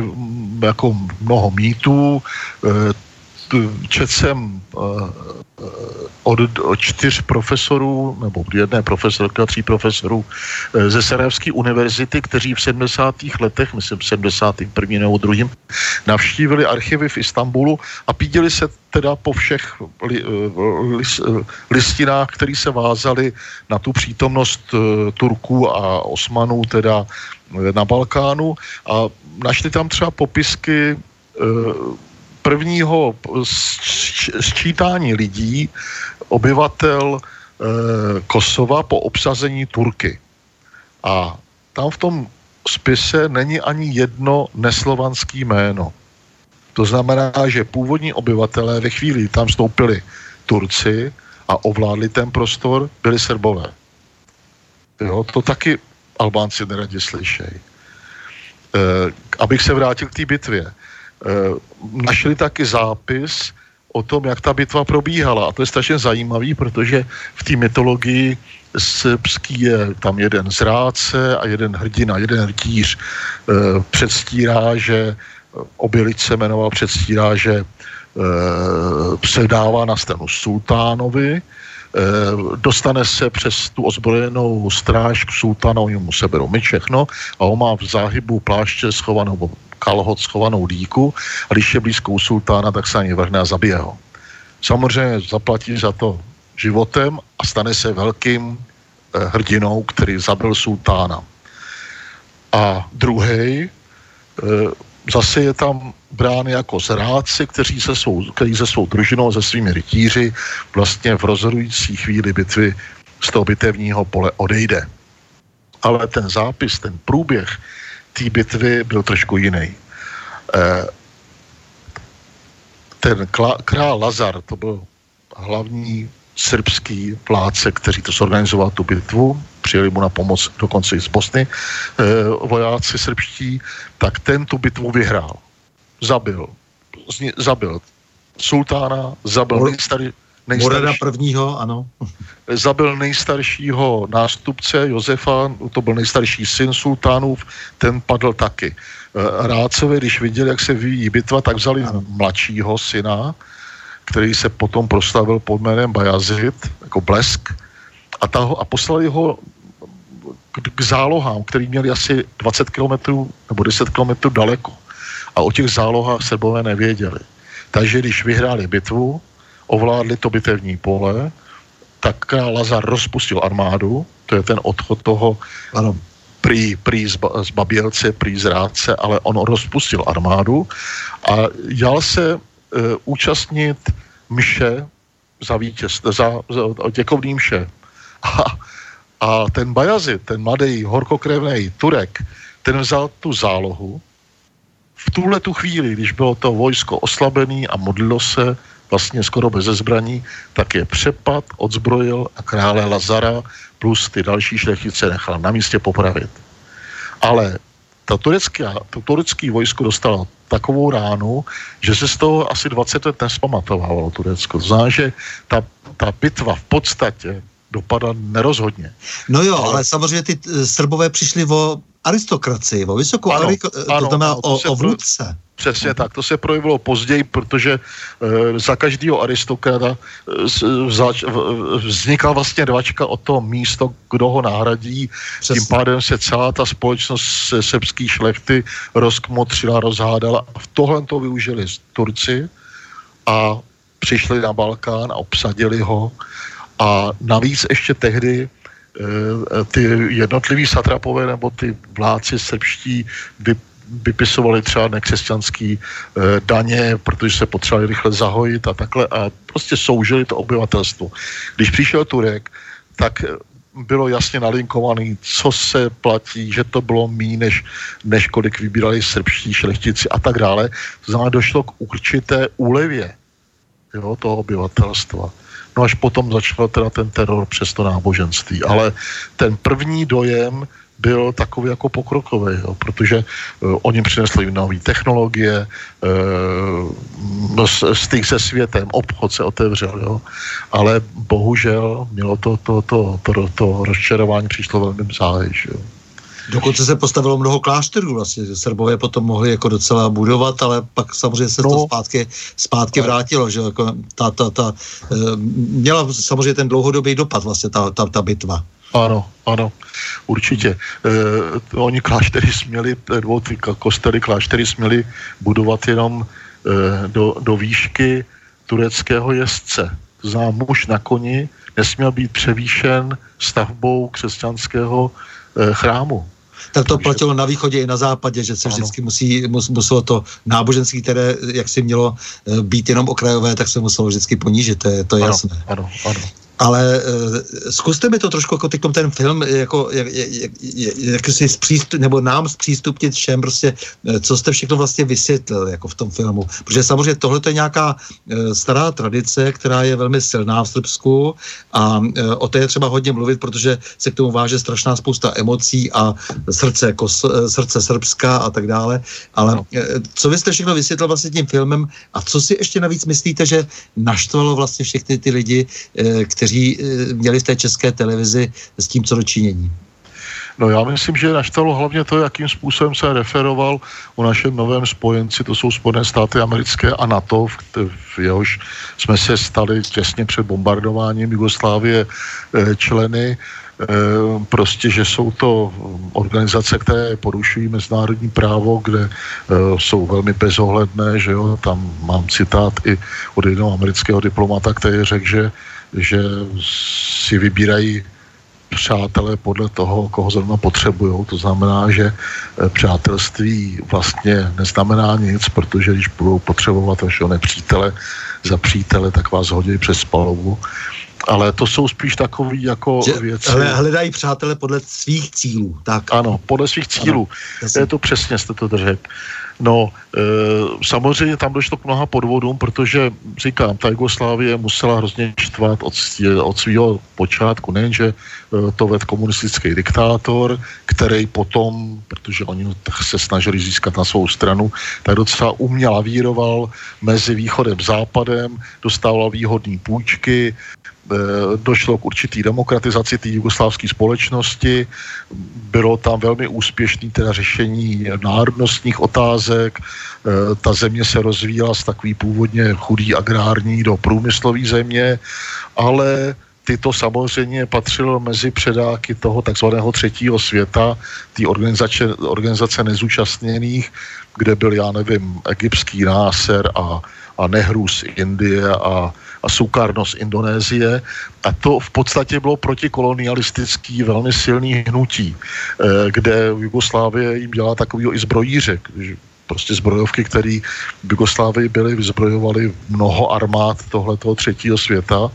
jako mnoho mýtů, četl jsem od čtyř profesorů, nebo jedné profesorka, tří profesorů ze Sarajevské univerzity, kteří v sedmdesátých letech, myslím v sedmdesátém prvním nebo druhém, navštívili archivy v Istanbulu a pídili se teda po všech li, lis, listinách, které se vázaly na tu přítomnost Turků a Osmanů, teda na Balkánu a našli tam třeba popisky prvního sčítání lidí, obyvatel e, Kosova po obsazení Turky. A tam v tom spise není ani jedno neslovanské jméno. To znamená, že původní obyvatelé ve chvíli, tam vstoupili Turci a ovládli ten prostor, byli Srbové. Jo, to taky Albánci neradi slyšejí. E, abych se vrátil k té bitvě. Našli taky zápis o tom, jak ta bitva probíhala. A to je strašně zajímavý, protože v té mytologii srbský je tam jeden zrádce a jeden hrdina, jeden rytíř eh, předstírá, že Obilić se jmenoval, předstírá, že eh, se dává na stranu sultánovi, dostane se přes tu ozbrojenou stráž k sultánovi, mu seberou my všechno a on má v záhybu pláště schovanou, kalhot schovanou dýku a když je blízko u sultána, tak se ani vrhne a zabije ho. Samozřejmě zaplatí za to životem a stane se velkým hrdinou, který zabil sultána. A druhý zase je tam brán jako zrádci, kteří se svou, kteří se svou družinou, se svými rytíři vlastně v rozhodující chvíli bitvy z toho bitevního pole odejde. Ale ten zápis, ten průběh té bitvy byl trošku jiný. Ten král Lazar, to byl hlavní srbský vládce, kteří to zorganizoval tu bitvu, přijeli mu na pomoc dokonce i z Bosny vojáci srbští, tak ten tu bitvu vyhrál. Zabil. Zni, zabil sultána, zabil Mor- nejstarý, nejstarší... prvního, ano. Zabil nejstaršího nástupce Josefa, to byl nejstarší syn sultánův, ten padl taky. Rádcové, když viděli, jak se vyvíjí bitva, tak vzali ano. mladšího syna, který se potom proslavil pod jménem Bajazid, jako Blesk, a, ta, a poslali ho k, k zálohám, který měli asi dvacet kilometrů nebo deset kilometrů daleko. A o těch zálohách Srbové nevěděli. Takže když vyhráli bitvu, ovládli to bitevní pole, tak král Lazar rozpustil armádu, to je ten odchod toho ano. prý, prý z Babělce, prý z Rádce, ale on rozpustil armádu a jal se e, účastnit mše za vítěz, za, za děkovný mše. A, a ten Bajazid, ten mladý horkokrevný Turek, ten vzal tu zálohu. V tuhle tu chvíli, když bylo to vojsko oslabené a modlilo se vlastně skoro beze zbraní, tak je přepad, odzbrojil a krále Lazara plus ty další šlechtice nechal na místě popravit. Ale to turecké vojsko dostalo takovou ránu, že se z toho asi dvacet let nespamatovalo Turecko. To znamená, že ta, ta bitva v podstatě dopadla nerozhodně. No jo, ale, ale samozřejmě ty Srbové přišli o aristokracii, o vysokou aristokracii, to znamená o, o vůdce. Přesně tak, to se projevilo později, protože e, za každého aristokrata vzniká vlastně rvačka o to místo, kdo ho nahradí. Přesně. Tím pádem se celá ta společnost se srbský šlechty rozkmotřila, rozhádala. V tohle to využili Turci a přišli na Balkán a obsadili ho. A navíc ještě tehdy e, ty jednotliví satrapové nebo ty vládci srbští by vypisovali třeba nekřesťanský e, daně, protože se potřebovali rychle zahojit a takhle a prostě soužili to obyvatelstvo. Když přišel Turek, tak bylo jasně nalinkovaný, co se platí, že to bylo míň, než, než kolik vybírali srbští šlechtici a tak dále. To znamená, došlo k určité úlevě jo, toho obyvatelstva. No až potom začal teda ten teror přes to náboženství. Ale ten první dojem byl takový jako pokrokový, jo, protože uh, oni přinesli nové technologie, uh, styk se světem, obchod se otevřel, jo. Ale bohužel mělo to, to, to, to, to rozčarování přišlo velmi zálež, jo. Dokonce se postavilo mnoho klášterů vlastně. Srbové potom mohli jako docela budovat, ale pak samozřejmě se no. to zpátky, zpátky vrátilo, že jako ta, ta, ta, měla samozřejmě ten dlouhodobý dopad vlastně ta, ta, ta bitva. Ano, ano, určitě. E, oni kláštery směli, dvou ty kostely kláštery směli budovat jenom e, do, do výšky tureckého jezdce. Znám muž na koni nesměl být převýšen stavbou křesťanského e, chrámu. Tak to platilo na východě i na západě, že se vždycky musí, mus, muselo to náboženství, které jak si mělo být jenom okrajové, tak se muselo vždycky ponížit, to je, to je ano, jasné. Ano, ano. Ale e, zkuste mi to trošku, jako teď ten film, jako jak, jak, jak si zpřístup, nebo nám zpřístupnit všem, prostě, co jste všechno vlastně vysvětlil, jako v tom filmu. Protože samozřejmě tohle je nějaká e, stará tradice, která je velmi silná v Srbsku a e, o té je třeba hodně mluvit, protože se k tomu váže strašná spousta emocí a srdce, kos, srdce Srbska a tak dále. Ale e, co vy jste všechno vysvětlil vlastně tím filmem a co si ještě navíc myslíte, že naštvalo vlastně všechny ty lidi, e, kteří měli v té České televizi s tím co dočinění? No já myslím, že naštvalo hlavně to, jakým způsobem se referoval o našem novém spojenci, to jsou Spojené státy americké a NATO, v jehož jsme se stali těsně před bombardováním Jugoslávie členy, prostě, že jsou to organizace, které porušují mezinárodní právo, kde jsou velmi bezohledné, že jo, tam mám citát i od jednoho amerického diplomata, který řekl, že že si vybírají přátelé podle toho, koho zrovna potřebujou. To znamená, že přátelství vlastně neznamená nic, protože když budou potřebovat vašeho nepřítele za přítele, tak vás hodí přes palubu. Ale to jsou spíš takové jako že věci. Hledají přátelé podle svých cílů. Tak. Ano, podle svých cílů. Ano, je to přesně, jste to držet. No, e, samozřejmě tam došlo k mnoha podvodům, protože, říkám, ta Jugoslávie musela hrozně štvat od, od svého počátku. Nejenže to vedl komunistický diktátor, který potom, protože oni se snažili získat na svou stranu, tak docela umě lavíroval mezi východem a západem, dostával výhodné půjčky, došlo k určitý demokratizaci té jugoslávské společnosti, bylo tam velmi úspěšné teda řešení národnostních otázek, ta země se rozvíjela z takový původně chudý agrární do průmyslové země, ale tyto samozřejmě patřilo mezi předáky toho takzvaného třetího světa, té organizace, organizace nezúčastněných, kde byl, já nevím, egyptský Náser a, a Nehru z Indie a a Sukarno z Indonésie, a to v podstatě bylo protikolonialistický velmi silný hnutí, kde v Jugoslávii jim dělá takovýho i zbrojířek, prostě zbrojovky, které v Jugoslávii byly, vyzbrojovali mnoho armád tohletoho třetího světa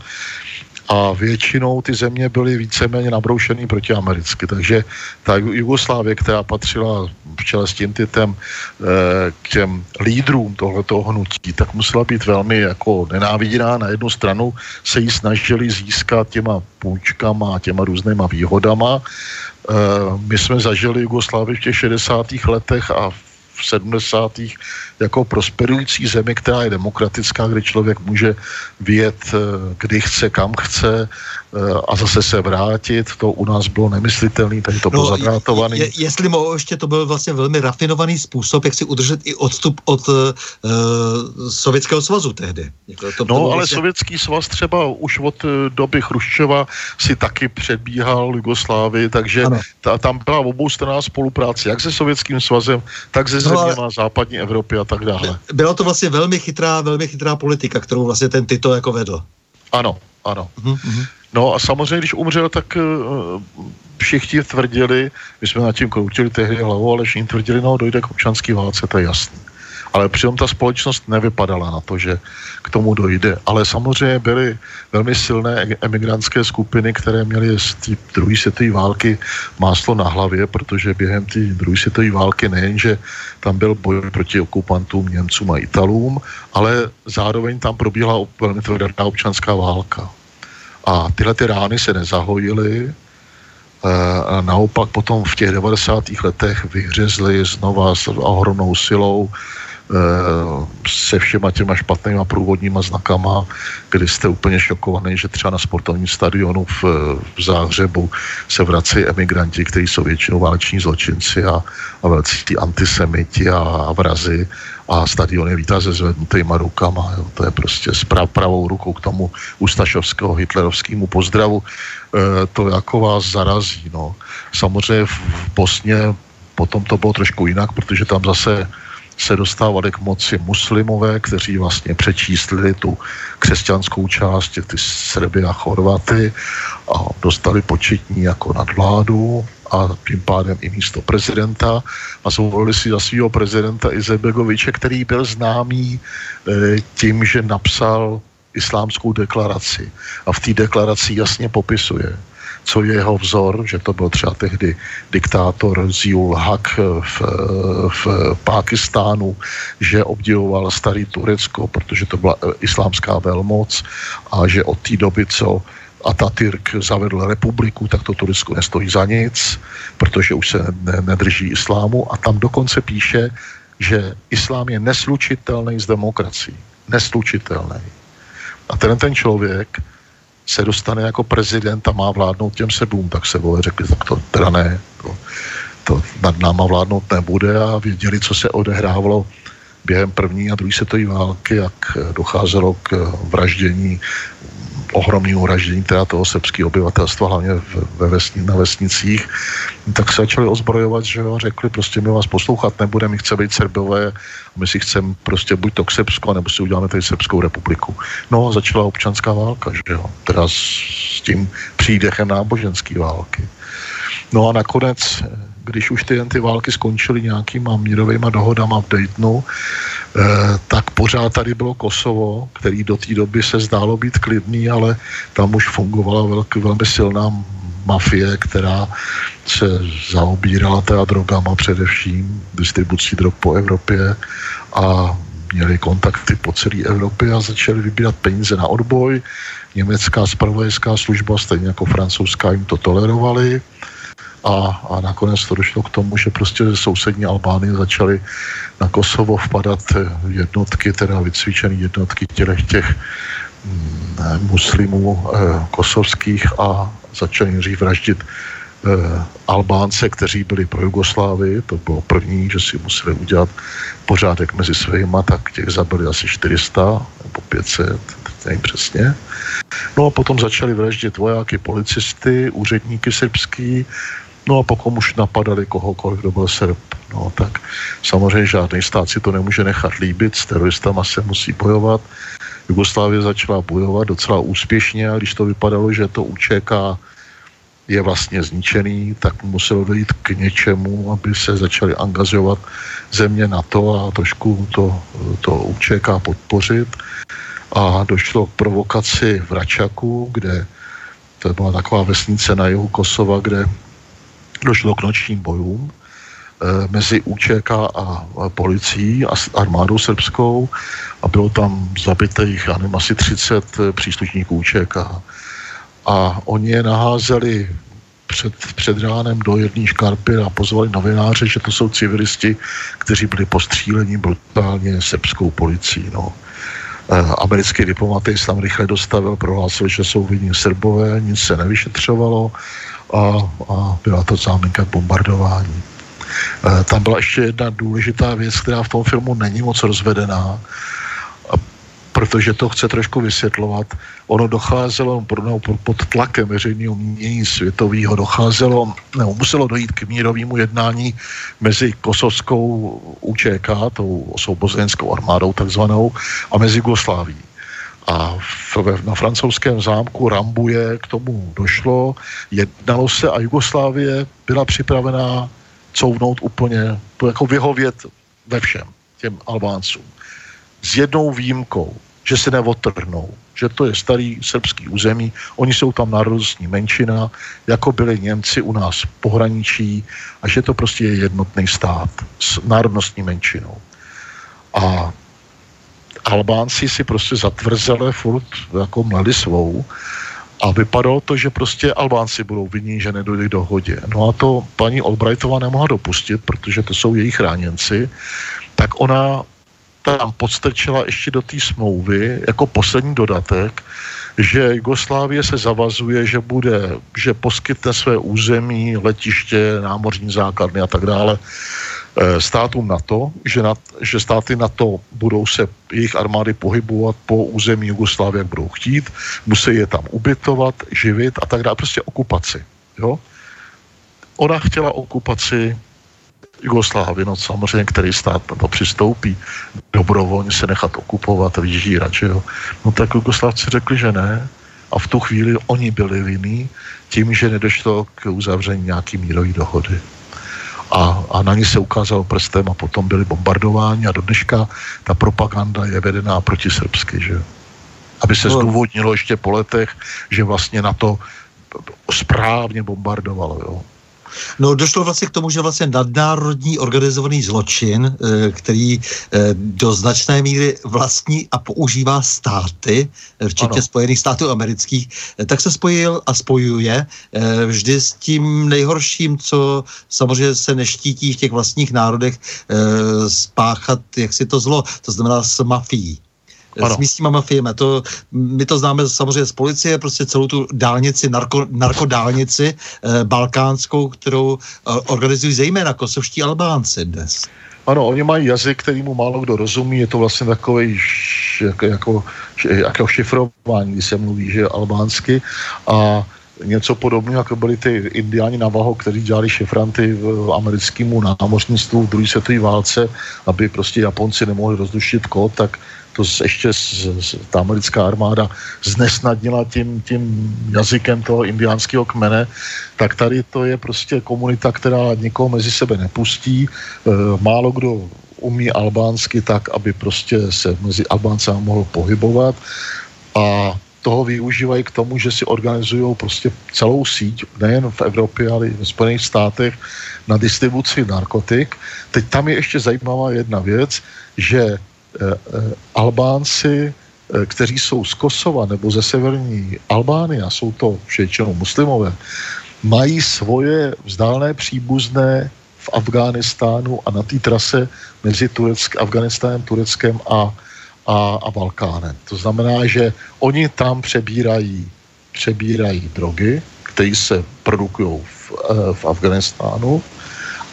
a většinou ty země byly víceméně nabroušený protiamericky. Takže ta Jugoslávie, která patřila v čele s tím typem k těm lídrům tohletoho hnutí, tak musela být velmi jako nenáviděná. Na jednu stranu se jí snažili získat těma půjčkama a těma různýma výhodama. My jsme zažili Jugoslávii v těch šedesátých letech a v sedmdesátých jako prosperující zemi, která je demokratická, kde člověk může vyjet, kdy chce, kam chce a zase se vrátit. To u nás bylo nemyslitelné, tady to bylo no, zadrátované. Je, jestli mohu, ještě to byl vlastně velmi rafinovaný způsob, jak si udržet i odstup od uh, Sovětského svazu tehdy. Jako to, no, ale vlastně... Sovětský svaz třeba už od doby Chruščova si taky předbíhal Jugoslávii, takže ta, tam byla oboustranná spolupráce, jak se Sovětským svazem, tak se zeměma no, ale... západní Evropy a tak dále. Byla to vlastně velmi chytrá, velmi chytrá politika, kterou vlastně ten Tito jako vedl. Ano, ano. Mm-hmm. No a samozřejmě, když umřel, tak uh, všichni tvrdili, my jsme nad tím kroutili tehdy hlavou, ale všichni tvrdili, no dojde k občanský válce, to je jasný. Ale přitom ta společnost nevypadala na to, že k tomu dojde. Ale samozřejmě byly velmi silné emigrantské skupiny, které měly z té druhé světové války máslo na hlavě, protože během té druhé světové války nejenže tam byl boj proti okupantům, Němcům a Italům, ale zároveň tam probíhala velmi tvrdá občanská válka. A tyhle ty rány se nezahojily, a naopak potom v těch devadesátých letech vyhřezly znova s ohromnou silou se všema těma špatnýma průvodníma znakama, kdy jste úplně šokovaný, že třeba na sportovním stadionu v, v Záhřebu se vrací emigranti, kteří jsou většinou váleční zločinci a, a velcí antisemiti a, a vrazi a stadion je vítá se zvednutýma rukama. Jo. To je prostě s prav, pravou rukou k tomu ustašovského hitlerovskému pozdravu. E, to jako vás zarazí. No. Samozřejmě v, v Bosně potom to bylo trošku jinak, protože tam zase se dostávali k moci muslimové, kteří vlastně přečíslili tu křesťanskou část, ty Srby a Chorvaty, a dostali početní jako nadvládu a tím pádem i místo prezidenta a zvolili si za svého prezidenta Izetbegoviče, který byl známý e, tím, že napsal islámskou deklaraci a v té deklaraci jasně popisuje, co je jeho vzor, že to byl třeba tehdy diktátor Ziul Haq v, v Pákistánu, že obdivoval starý Turecko, protože to byla islámská velmoc a že od té doby, co Atatürk zavedl republiku, tak to Turecko nestojí za nic, protože už se ne, nedrží islámu a tam dokonce píše, že islám je neslučitelný s demokracií. Neslučitelný. A ten ten člověk se dostane jako prezident a má vládnout těm sebům, tak se vole řekli, tak to teda ne, to, to nad náma vládnout nebude a věděli, co se odehrávalo během první a druhé světové války, jak docházelo k vraždění, ohromnému vraždění teda toho srbského obyvatelstva, hlavně ve vesni, na vesnicích, tak se začali ozbrojovat, že jo, řekli, prostě my vás poslouchat nebudeme, my chceme být Srbové, my si chceme prostě buď to k Srbsku, nebo si uděláme tady Srbskou republiku. No a začala občanská válka, že jo, teda s tím přídechem náboženské války. No a nakonec, když už ty, ty války skončily nějakýma mírovejma dohodama v Daytonu, eh, tak pořád tady bylo Kosovo, který do té doby se zdálo být klidný, ale tam už fungovala velký, velmi silná mafie, která se zaobírala teda drogama především, distribucí drog po Evropě a měli kontakty po celé Evropě a začali vybírat peníze na odboj. Německá zpravodajská služba, stejně jako francouzská, jim to tolerovali. A, a nakonec to došlo k tomu, že prostě ze sousední Albánie začaly na Kosovo vpadat jednotky, teda vycvičené jednotky těch, těch muslimů eh, kosovských a začaly nejdřív vraždit eh, Albánce, kteří byli pro Jugoslávii. To bylo první, že si museli udělat pořádek mezi svýma, tak těch zabili asi čtyři sta nebo pět set, nevím přesně. No a potom začali vraždit vojáky, policisty, úředníky srbský. No a pokud už napadali kohokoliv, kdo byl Srb, no tak samozřejmě žádný stát si to nemůže nechat líbit, s teroristama se musí bojovat. Jugoslávie začala bojovat docela úspěšně a když to vypadalo, že to U Č K je vlastně zničený, tak muselo dojít k něčemu, aby se začaly angažovat země NATO a trošku to, to U Č K podpořit. A došlo k provokaci v Račaku, kde to byla taková vesnice na jihu Kosova, kde došlo k nočním bojům e, mezi U Č K a policií a s armádou srbskou a bylo tam zabitých nevím, asi třicet příslušníků U Č K. A oni je naházeli před, před ránem do jedné škarpy a pozvali novináře, že to jsou civilisti, kteří byli postříleni brutálně srbskou policií. No. Americký diplomaty se tam rychle dostavil, prohlásil, že jsou vinní Srbové, nic se nevyšetřovalo a, a byla to záminka k bombardování. E, tam byla ještě jedna důležitá věc, která v tom filmu není moc rozvedená, a protože to chce trošku vysvětlovat. Ono docházelo pod tlakem veřejného mínění světového, docházelo, nebo muselo dojít k mírovému jednání mezi kosovskou U Č K, tou osvobozenskou armádou takzvanou, a mezi Jugoslávií. A v, na francouzském zámku Rambuje k tomu došlo, jednalo se a Jugoslávie byla připravená couvnout úplně, jako vyhovět ve všem těm Albáncům. S jednou výjimkou, že se neotrhnou, že to je starý srbský území, oni jsou tam národnostní menšina, jako byli Němci u nás v pohraničí a že to prostě je jednotný stát s národnostní menšinou. A Albánci si prostě zatvrzeli furt jako mleli svou a vypadalo to, že prostě Albánci budou vinní, že nedojde k dohodě. No a to paní Albrightová nemohla dopustit, protože to jsou její chráněnci, tak ona tam podstrčila ještě do té smlouvy jako poslední dodatek, že Jugoslávie se zavazuje, že bude, že poskytne své území, letiště, námořní základny a tak dále státům NATO, že, na, že státy NATO budou se jejich armády pohybovat po území Jugoslávie, jak budou chtít, musí je tam ubytovat, živit a tak dále, prostě okupaci. Jo? Ona chtěla okupaci Jugoslávy, no samozřejmě, který stát na to přistoupí, dobrovolně se nechat okupovat, vyžírat, že jo. No tak Jugoslávci řekli, že ne a v tu chvíli oni byli vinní tím, že nedošlo k uzavření nějaký mírové dohody. A, a na ní se ukázalo prstem a potom byli bombardováni a do dneška ta propaganda je vedená proti srbsky, že jo. aby se zdůvodnilo ještě po letech, že vlastně na to správně bombardovalo, jo. No, došlo vlastně k tomu, že vlastně nadnárodní organizovaný zločin, který do značné míry vlastní a používá státy, včetně ano. Spojených států amerických, tak se spojil a spojuje vždy s tím nejhorším, co samozřejmě se neštítí v těch vlastních národech spáchat, jak si to zlo, to znamená s mafií. Ano. S místníma mafiemi. To, my to známe samozřejmě z policie, prostě celou tu dálnici, narko, narkodálnici eh, balkánskou, kterou eh, organizují zejména kosovští Albánci dnes. Ano, oni mají jazyk, kterýmu málo kdo rozumí, je to vlastně takový š, jako, jako, jako šifrování, když se mluví, že albánsky a něco podobného, jako byli ty indiáni Navaho, kteří dělali šifranty v americkému námořnictvu v druhé světové válce, aby prostě Japonci nemohli rozdušit kód, tak to ještě z, z, ta americká armáda znesnadnila tím, tím jazykem toho indiánského kmene, tak tady to je prostě komunita, která nikoho mezi sebe nepustí. E, málo kdo umí albánsky tak, aby prostě se mezi Albáncami mohl pohybovat a toho využívají k tomu, že si organizují prostě celou síť, nejen v Evropě, ale i v Spojených státech, na distribuci narkotik. Teď tam je ještě zajímavá jedna věc, že Albánci, kteří jsou z Kosova nebo ze severní Albánie, a jsou to většinou muslimové, mají svoje vzdálené příbuzné v Afghánistánu a na té trase mezi Tureck, Afghánistánem, Tureckem a, a, a Balkánem. To znamená, že oni tam přebírají, přebírají drogy, které se produkují v, v Afghánistánu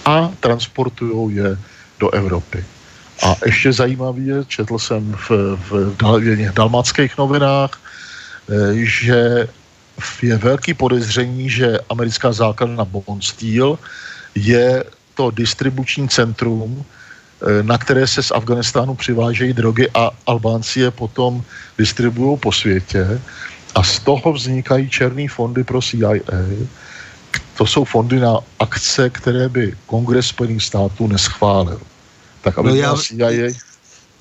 a transportují je do Evropy. A ještě zajímavý je, četl jsem v, v, dal, v dalmatských novinách, že je velký podezření, že americká základna Bond Steel je to distribuční centrum, na které se z Afghánistánu přivážejí drogy a Albánci je potom distribuují po světě. A z toho vznikají černé fondy pro C I A. To jsou fondy na akce, které by Kongres Spojených států neschválil. Tak aby no já, je...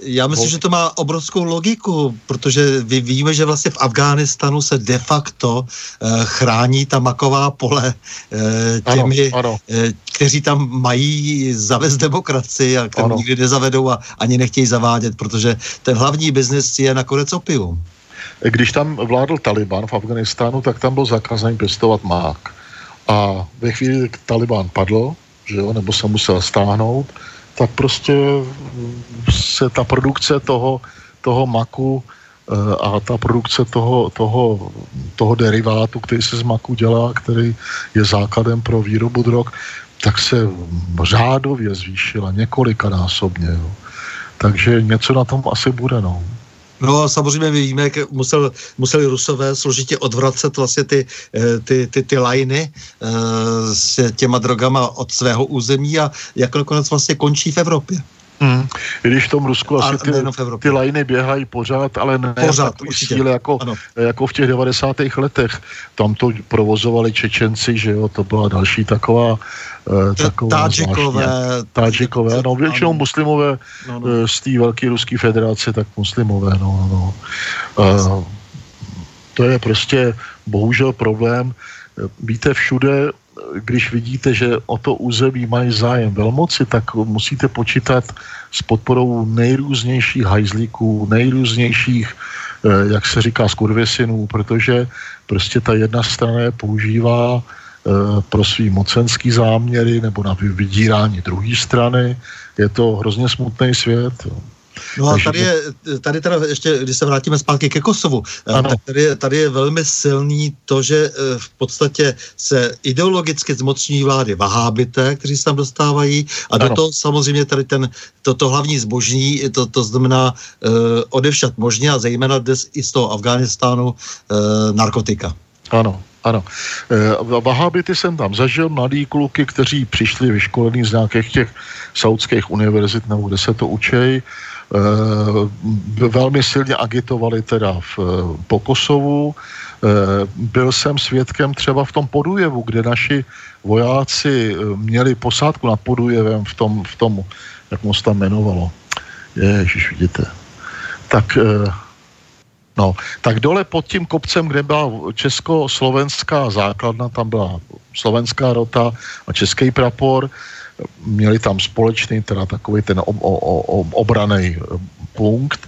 já myslím, že to má obrovskou logiku, protože víme, že vlastně v Afghánistánu se de facto eh, chrání ta maková pole eh, těmi, ano, ano. Eh, kteří tam mají zavést demokracii a kterou ano. nikdy nezavedou a ani nechtějí zavádět, protože ten hlavní biznis je nakonec opium. Když tam vládl Taliban v Afghánistánu, tak tam byl zakázaný pěstovat mák. A ve chvíli, kdy Taliban padl, že jo, nebo se musel stáhnout, tak prostě se ta produkce toho, toho maku a ta produkce toho, toho, toho derivátu, který se z maku dělá, který je základem pro výrobu drog, tak se řádově zvýšila několikanásobně. Jo. Takže něco na tom asi bude, no. No a samozřejmě víme, jak musel, museli Rusové složitě odvracet vlastně ty, ty, ty, ty lajny s těma drogama od svého území a jak nakonec vlastně končí v Evropě. Hmm. I když v tom Rusku asi ty, ty lajny běhají pořád, ale ne pořád, síle jako, jako v těch devadesátých letech. Tam to provozovali Čečenci, že jo, to byla další taková Tádžikové. Tádžikové, no většinou muslimové no, no. z té velké ruské federace, tak muslimové, no, no. Uh, to je prostě bohužel problém. Víte, všude když vidíte, že o to území mají zájem velmoci, tak musíte počítat s podporou nejrůznějších hajzlíků, nejrůznějších, jak se říká, skurvěsinů, protože prostě ta jedna strana je používá pro svý mocenský záměry nebo na vydírání druhé strany. Je to hrozně smutný svět. No a tady je, tady teda ještě, když se vrátíme zpátky ke Kosovu, tak tady, tady je velmi silný to, že v podstatě se ideologicky zmocní vlády vahábité, kteří se tam dostávají a ano. do toho samozřejmě tady ten, to, to hlavní zboží, to, to znamená uh, odevšat možně a zejména dnes i z toho Afghánistánu uh, narkotika. Ano. Ano, vahábity jsem tam zažil, mladí kluky, kteří přišli vyškolení z nějakých těch saudských univerzit, nebo kde se to učej, velmi silně agitovali teda v, po Kosovu. Byl jsem svědkem třeba v tom Podujevu, kde naši vojáci měli posádku nad Podujevem v tom, v tom jak moc tam jmenovalo. Ježiš, vidíte. Tak... No, tak dole pod tím kopcem, kde byla československá základna, tam byla slovenská rota a český prapor, měli tam společný, teda takový ten obranej punkt,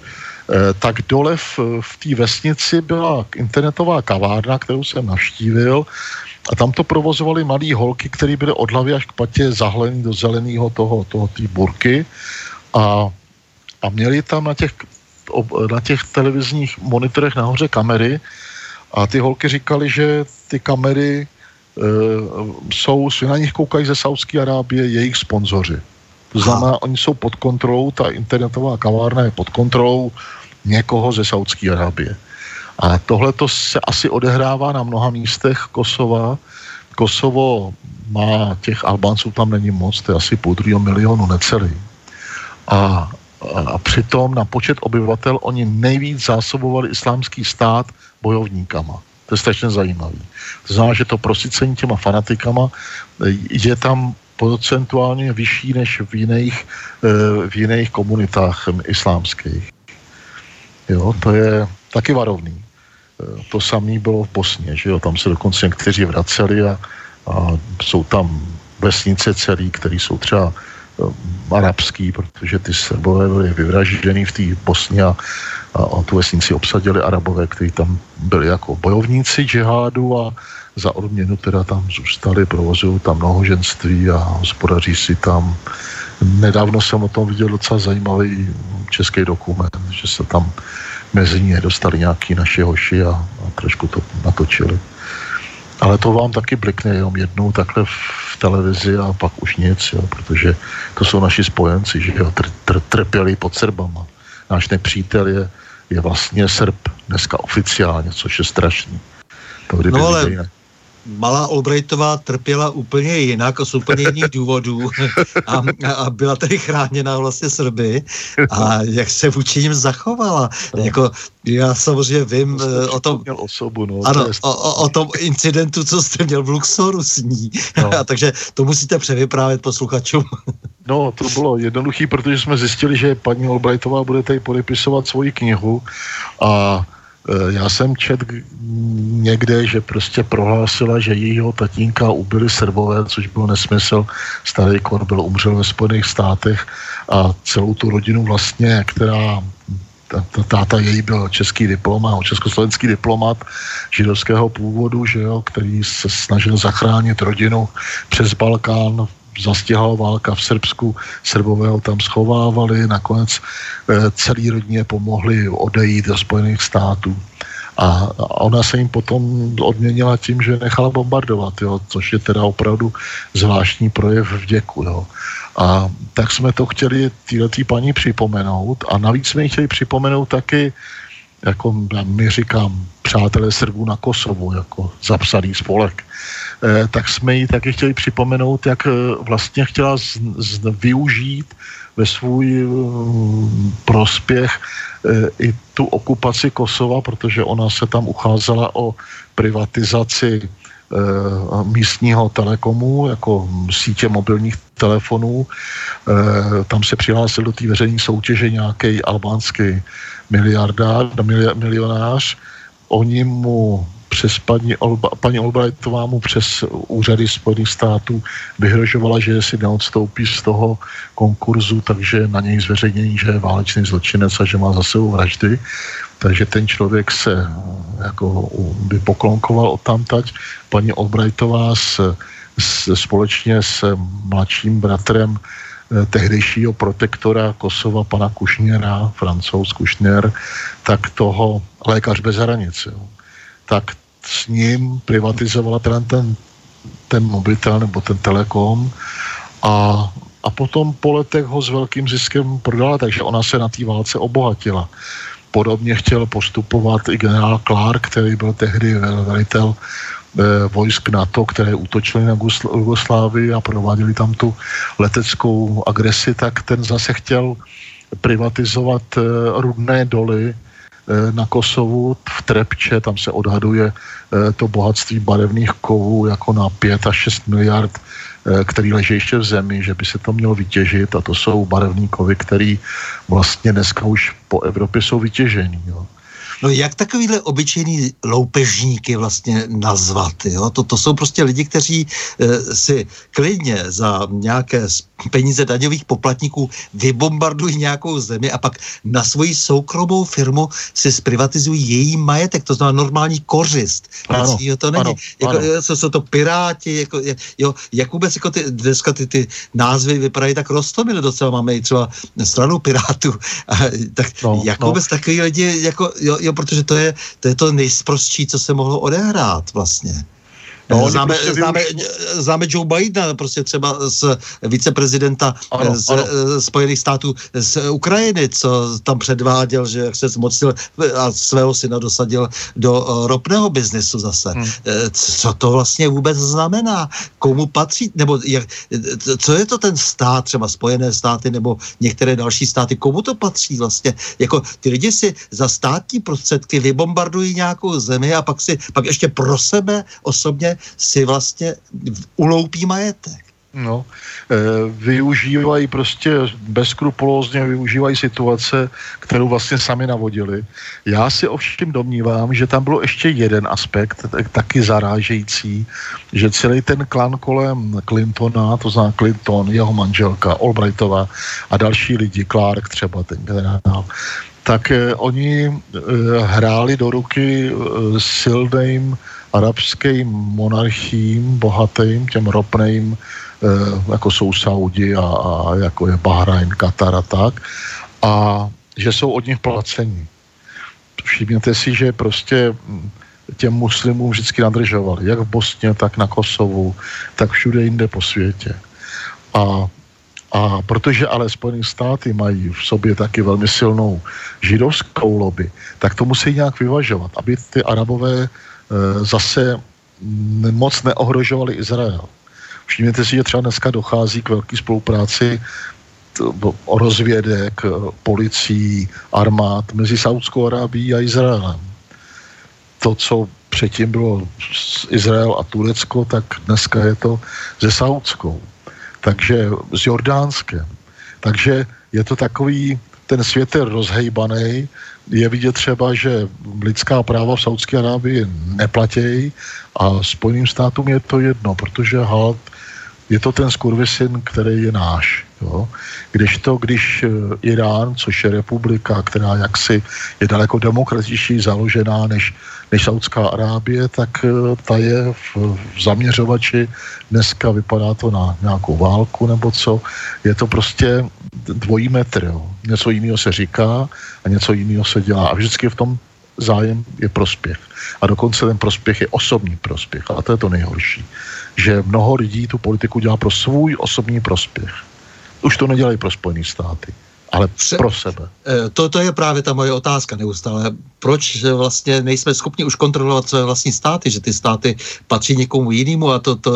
tak dole v, v té vesnici byla internetová kavárna, kterou jsem navštívil, a tam to provozovali mladý holky, které byly od hlavy až k patě zahlený do zeleného toho, toho té burky, a, a měli tam na těch na těch televizních monitorech nahoře kamery a ty holky říkali, že ty kamery e, jsou, na nich koukají ze Saudské Arábie jejich sponzoři. To znamená, ha. oni jsou pod kontrolou, ta internetová kavárna je pod kontrolou někoho ze Saudské Arábie. A tohle to se asi odehrává na mnoha místech Kosova. Kosovo má, těch Albánců tam není moc, to je asi půl druhého milionu necelý. A A přitom na počet obyvatel oni nejvíc zásobovali Islámský stát bojovníkama. To je strašně zajímavé. To znamená, že to prosicení těma fanatikama je tam procentuálně vyšší než v jiných, v jiných komunitách islámských. Jo, to je taky varovný. To samé bylo v Bosně, že jo, tam se dokonce někteří vraceli a, a jsou tam vesnice celý, které jsou třeba arabský, protože ty Srbové byly vyvražděný v té Bosně a, a tu vesnici obsadili Arabové, kteří tam byli jako bojovníci džihádu a za odměnu teda tam zůstali, provozují tam mnohoženství a hospodaří si tam. Nedávno jsem o tom viděl docela zajímavý český dokument, že se tam mezi ně dostali nějaký naši hoši a, a trošku to natočili. Ale to vám taky blikne jenom jednou takhle v televizi a pak už nic, jo, protože to jsou naši spojenci, že jo, tr- tr- trpěli pod Srbama. Náš nepřítel je, je vlastně Srb dneska oficiálně, což je strašný. To, no ale jinak. Malá Albrightová trpěla úplně jinak a z úplně jiných důvodů a, a byla tady chráněna vlastně Srby a jak se vůči nim zachovala. Jako, já samozřejmě vím to o tom osobu, no, ano, to je... o, o tom incidentu, co jste měl v Luxoru s ní. No. Takže to musíte převyprávět posluchačům. No, to bylo jednoduché, protože jsme zjistili, že paní Albrightová bude tady podepisovat svoji knihu a já jsem četl někde, že prostě prohlásila, že jejího tatínka ubili Srbové, což byl nesmysl. Starý Korbel umřel ve Spojených státech a celou tu rodinu vlastně, která, táta její byl český diplomat, československý diplomat židovského původu, že jo, který se snažil zachránit rodinu přes Balkán, zastěhala válka v Srbsku, Srbové ho tam schovávali, nakonec e, celý rodině pomohli odejít do Spojených států. A, a ona se jim potom odměnila tím, že nechala bombardovat, jo, což je teda opravdu zvláštní projev vděku. Jo. A tak jsme to chtěli týhletý paní připomenout a navíc jsme ji chtěli připomenout taky, jako my říkám, přátelé Srbů na Kosovu, jako zapsaný spolek, eh, tak jsme ji taky chtěli připomenout, jak eh, vlastně chtěla z, z, využít ve svůj mm, prospěch eh, i tu okupaci Kosova, protože ona se tam ucházela o privatizaci místního telekomu, jako sítě mobilních telefonů. E, tam se přihlásil do té veřejné soutěže nějaký albánský miliardář, milionář. Oni mu přes paní, Olba, paní Albrightová mu přes úřady Spojených států vyhrožovala, že si neodstoupí z toho konkurzu, takže na něj zveřejnění, že je válečný zločinec a že má za sebou vraždy. Takže ten člověk se jako by poklonkoval odtamtať. Paní Albrightová s, s, společně s mladším bratrem tehdejšího protektora Kosova, pana Kušněra, Francouz Kušněr, tak toho lékař bez hranic, jo. Tak s ním privatizovala ten, ten, ten mobitel nebo ten telekom a, a potom po letech ho s velkým ziskem prodala, takže ona se na té válce obohatila. Podobně chtěl postupovat i generál Clark, který byl tehdy velitel eh, vojsk NATO, které útočili na Jugoslávii a prováděli tam tu leteckou agresi, tak ten zase chtěl privatizovat eh, rudné doly na Kosovu, v Trepče, tam se odhaduje to bohatství barevných kovů jako na pět až šest miliard, který leží ještě v zemi, že by se to mělo vytěžit a to jsou barevní kovy, které vlastně dneska už po Evropě jsou vytěžený. Jo. No jak takovýhle obyčejný loupežníky vlastně nazvat, jo? To, to jsou prostě lidi, kteří e, si klidně za nějaké peníze daňových poplatníků vybombardují nějakou zemi a pak na svoji soukromou firmu si zprivatizují její majetek, to znamená normální kořist. Ano, to není. Ano, jako, ano. Jsou, jsou to piráti, jako, jo, jak vůbec jako ty, dneska ty, ty názvy vypadají tak roztomile docela, máme i třeba stranu pirátů, a, tak no, jak no. vůbec takový lidi, jako, jo, jo, protože to je, to je to nejsprostší, co se mohlo odehrát vlastně. No, známe, známe, známe Joe Bidena, prostě třeba z viceprezidenta ano, z ano. Spojených států z Ukrajiny, co tam předváděl, že jak se zmocnil a svého syna dosadil do ropného biznesu zase. Hmm. Co to vlastně vůbec znamená? Komu patří? Nebo jak, co je to ten stát, třeba Spojené státy nebo některé další státy? Komu to patří vlastně? Jako ty lidi si za státní prostředky vybombardují nějakou zemi a pak si, pak ještě pro sebe osobně si vlastně uloupí majetek. No, e, využívají prostě bezskrupulózně, využívají situace, kterou vlastně sami navodili. Já si ovšem domnívám, že tam bylo ještě jeden aspekt, taky zarážející, že celý ten klan kolem Clintona, to znamená Clinton, jeho manželka, Albrightová a další lidi, Clark třeba ten generál, tak e, oni e, hráli do ruky e, silným arabským monarchím, bohatým, těm ropným, eh, jako jsou Saudi a, a jako je Bahrajn, Katar a tak, a že jsou od nich placení. Všimněte si, že prostě těm muslimům vždycky nadržovali, jak v Bosně, tak na Kosovu, tak všude jinde po světě. A A protože ale Spojené státy mají v sobě taky velmi silnou židovskou lobby, tak to musí nějak vyvažovat, aby ty Arabové e, zase moc neohrožovali Izrael. Všimněte si, že třeba dneska dochází k velké spolupráci t- rozvědek, policií, armád mezi Saudskou Arábií a Izraelem. To, co předtím bylo Izrael a Turecko, tak dneska je to se Saudskou. Takže s Jordánskem. Takže je to takový, ten svět je rozhejbaný, je vidět třeba, že lidská práva v Saudské Arábii neplatí a Spojeným státům je to jedno, protože halt, je to ten skurvysyn, který je náš. Jo? Když to, když Irán, což je republika, která jaksi je daleko demokratičtěji založená než, než Saudská Arábie, tak ta je v, v zaměřovači. Dneska vypadá to na nějakou válku nebo co. Je to prostě dvojí metr. Jo? Něco jiného se říká a něco jiného se dělá. A vždycky v tom zájem je prospěch. A dokonce ten prospěch je osobní prospěch. A to je to nejhorší. Že mnoho lidí tu politiku dělá pro svůj osobní prospěch. Už to nedělají pro Spojené státy, ale pro sebe. To, to je právě ta moje otázka neustále. Proč vlastně nejsme schopni už kontrolovat své vlastní státy, že ty státy patří někomu jinému a to, to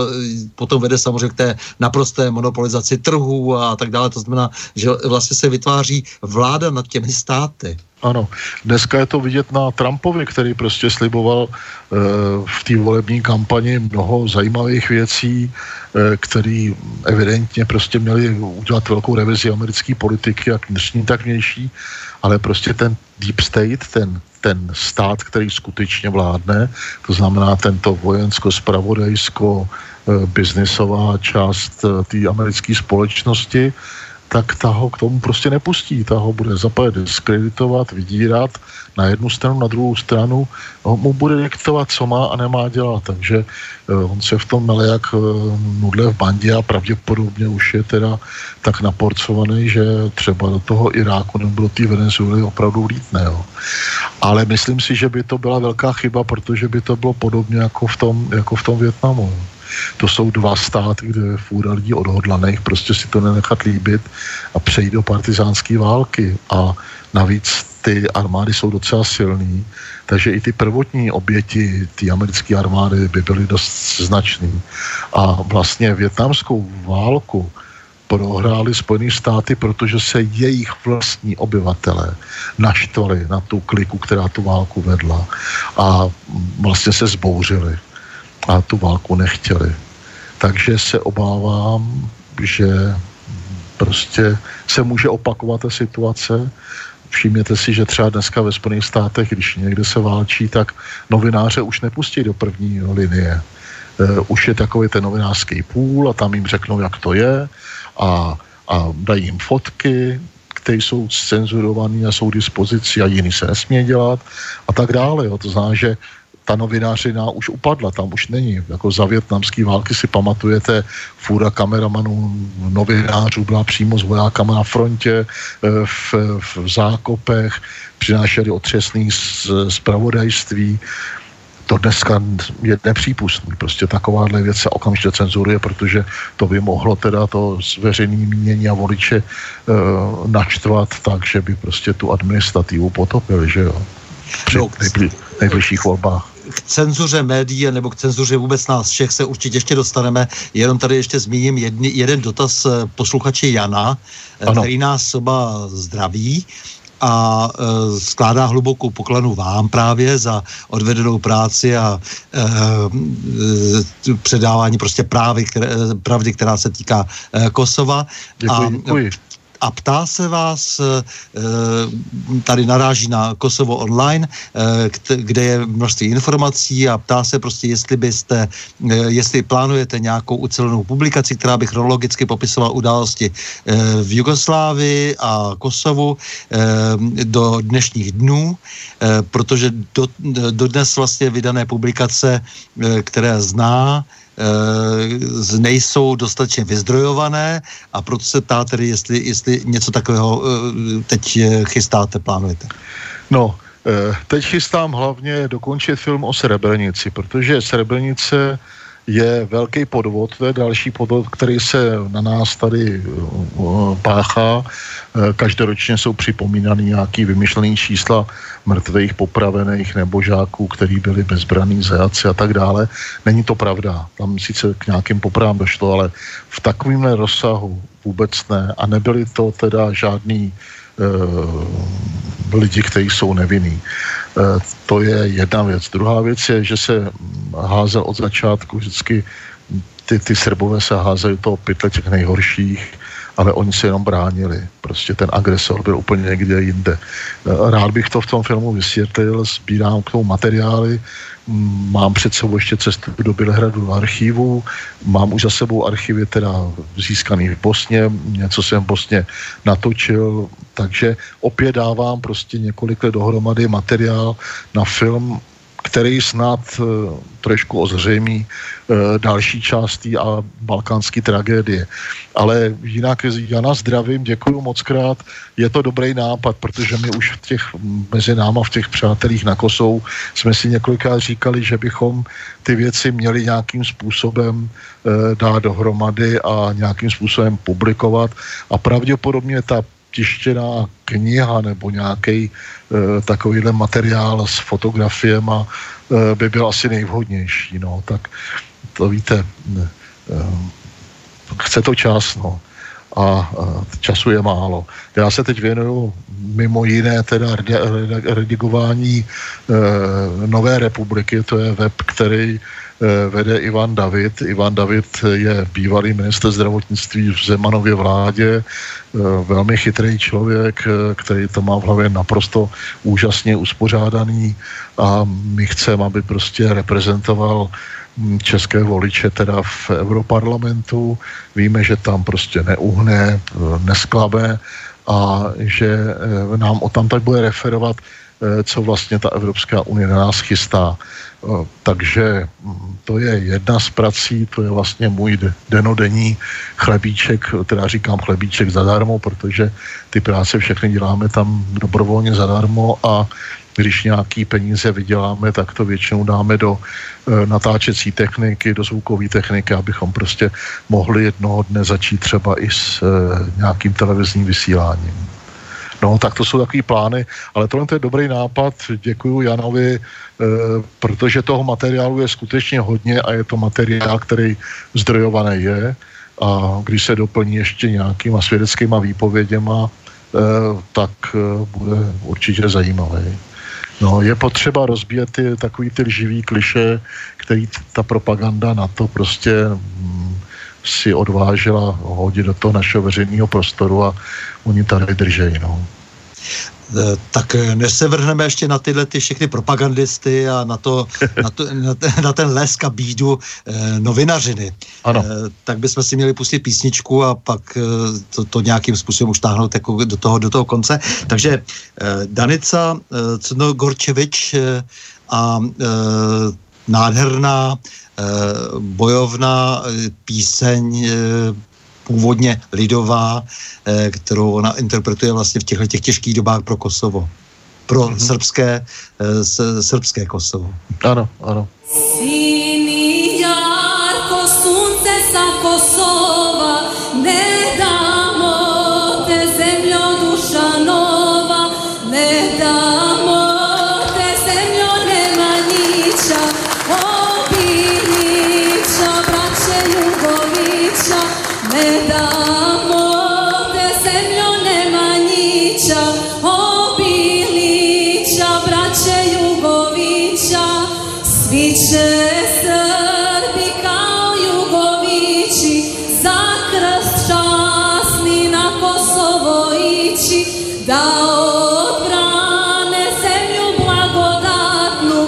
potom vede samozřejmě k té naprosté monopolizaci trhů a tak dále. To znamená, že vlastně se vytváří vláda nad těmi státy. Ano, dneska je to vidět na Trumpovi, který prostě sliboval e, v té volební kampani mnoho zajímavých věcí, e, který evidentně prostě měli udělat velkou revizi americké politiky, jak vnitřní, tak vnější, ale prostě ten deep state, ten, ten stát, který skutečně vládne, to znamená tento vojensko-spravodajsko e, biznisová část e, té americké společnosti, tak ta ho k tomu prostě nepustí. Ta ho bude zapojit, diskreditovat, vydírat na jednu stranu, na druhou stranu. Mu bude diktovat, co má a nemá dělat. Takže on se v tom mele jak nudle v bandě a pravděpodobně už je teda tak naporcovaný, že třeba do toho Iráku nebo do té Venezuely opravdu vlítne. Jo. Ale myslím si, že by to byla velká chyba, protože by to bylo podobně jako v tom, jako v tom Vietnamu. To jsou dva státy, kde je fůra lidí odhodlaných, prostě si to nenechat líbit a přejít do partizánské války. A navíc ty armády jsou docela silný, takže i ty prvotní oběti ty americké armády by byly dost značný. A vlastně vietnamskou válku prohráli Spojené státy, protože se jejich vlastní obyvatelé naštvali na tu kliku, která tu válku vedla a vlastně se zbouřili a tu válku nechtěli. Takže se obávám, že prostě se může opakovat ta situace. Všimněte si, že třeba dneska ve Spojených státech, když někde se válčí, tak novináře už nepustí do první linie. Už je takový ten novinářský půl a tam jim řeknou, jak to je a, a dají jim fotky, které jsou cenzurované a jsou k dispozici a jiný se nesmí dělat a tak dále. Jo. To znamená, že ta novinářina už upadla, tam už není. Jako za vietnamské války si pamatujete, fůra kameramanů, novinářů byla přímo s vojákama na frontě, v, v zákopech, přinášeli otřesné zpravodajství. To dneska je nepřípustný. Prostě takováhle věc se okamžitě cenzuruje, protože to by mohlo teda to veřejné mínění a voliče e, naštvat tak, že by prostě tu administrativu potopili, že jo? Při nejbli, nejbližších volbách. K cenzuře médií nebo k cenzuře vůbec nás všech se určitě ještě dostaneme. Jenom tady ještě zmíním jedny, jeden dotaz posluchače Jana, ano, který nás oba zdraví a e, skládá hlubokou poklonu vám právě za odvedenou práci a e, e, předávání prostě právy, které, pravdy, která se týká e, Kosova. Děkuji, a, děkuji. A ptá se vás, tady naráží na Kosovo online, kde je množství informací a ptá se prostě, jestli byste, jestli plánujete nějakou ucelenou publikaci, která by chronologicky popisovala události v Jugoslávii a Kosovu do dnešních dnů, protože dodnes vlastně vydané publikace, které zná, nejsou dostatečně vyzdrojované a proto se ptá tedy, jestli, jestli něco takového teď chystáte, plánujete. No, teď chystám hlavně dokončit film o Srebrenici, protože Srebrenice je velký podvod, to je další podvod, který se na nás tady páchá. Každoročně jsou připomínány nějaký vymyšlený čísla mrtvých, popravených nebo žáků, který byli bezbranní zajaci a tak dále. Není to pravda. Tam sice k nějakým popravám došlo, ale v takovémhle rozsahu vůbec ne. A nebyli to teda žádný lidi, kteří jsou nevinní. To je jedna věc. Druhá věc je, že se házel od začátku vždycky, ty, ty Srbové se házejí do toho pytle těch nejhorších, ale oni se jenom bránili. Prostě ten agresor byl úplně někde jinde. Rád bych to v tom filmu vysvětlil, sbírám k tomu materiály, mám před sebou ještě cestu do Bělehradu do archivu, mám už za sebou archivy teda získaný v Bosně, něco jsem v Bosně natočil, takže opět dávám prostě několik let dohromady materiál na film, který snad uh, trošku ozřejmí uh, další části a balkánské tragédie. Ale jinak Jana zdravím, děkuju moc krát, je to dobrý nápad, protože my už v těch, mezi náma v těch přátelích na Kosovu jsme si několikrát říkali, že bychom ty věci měli nějakým způsobem uh, dát dohromady a nějakým způsobem publikovat a pravděpodobně ta tištěná kniha nebo nějaký e, takovýhle materiál s fotografiema e, by byl asi nejvhodnější, no, tak to víte, e, chce to čas, no, a e, času je málo. Já se teď věnuju mimo jiné teda redigování e, Nové republiky, to je web, který vede Ivan David. Ivan David je bývalý ministr zdravotnictví v Zemanově vládě, velmi chytrý člověk, který to má v hlavě naprosto úžasně uspořádaný a my chceme, aby prostě reprezentoval české voliče teda v Europarlamentu. Víme, že tam prostě neuhne, nesklabe a že nám o tam tak bude referovat, co vlastně ta Evropská unie na nás chystá. Takže to je jedna z prací, to je vlastně můj denodenní chlebíček, teda říkám chlebíček zadarmo, protože ty práce všechny děláme tam dobrovolně zadarmo a když nějaký peníze vyděláme, tak to většinou dáme do e, natáčecí techniky, do zvukové techniky, abychom prostě mohli jednoho dne začít třeba i s e, nějakým televizním vysíláním. No, tak to jsou takový plány, ale tohle to je dobrý nápad, děkuju Janovi, e, protože toho materiálu je skutečně hodně a je to materiál, který zdrojovaný je a když se doplní ještě nějakýma svědeckýma výpověděma, e, tak e, bude určitě zajímavý. No, je potřeba rozbíjet ty, takový ty lživý kliše, který ta propaganda na to prostě mm, si odvážela hodit do toho našeho veřejného prostoru a oni tady držejí, no. tak než se vrhneme ještě na tyhle ty všechny propagandisty a na, to, na, to, na ten lesk a bídu eh, novinařiny, ano. Eh, tak bychom si měli pustit písničku a pak eh, to, to nějakým způsobem už táhnout jako do, toho, do toho konce. Takže eh, Danica eh, Cnogorčevič eh, a eh, nádherná eh, bojovná eh, píseň eh, původně lidová, kterou ona interpretuje vlastně v těchto těch těžkých dobách pro Kosovo. Pro mm-hmm. srbské, srbské Kosovo. Ano, ano. Sini jarko sunce sa Kosova, ne damo te zemljo duša nova, ne damo te zemljo nema niča, obiliča, braće Jugovića, ne damo te zemljo Nemanjića, Obilića, braće Jugovića, svi će Srbi kao Jugovići, za krst časni na Kosovo ići, da odbrane zemlju blagodatnu,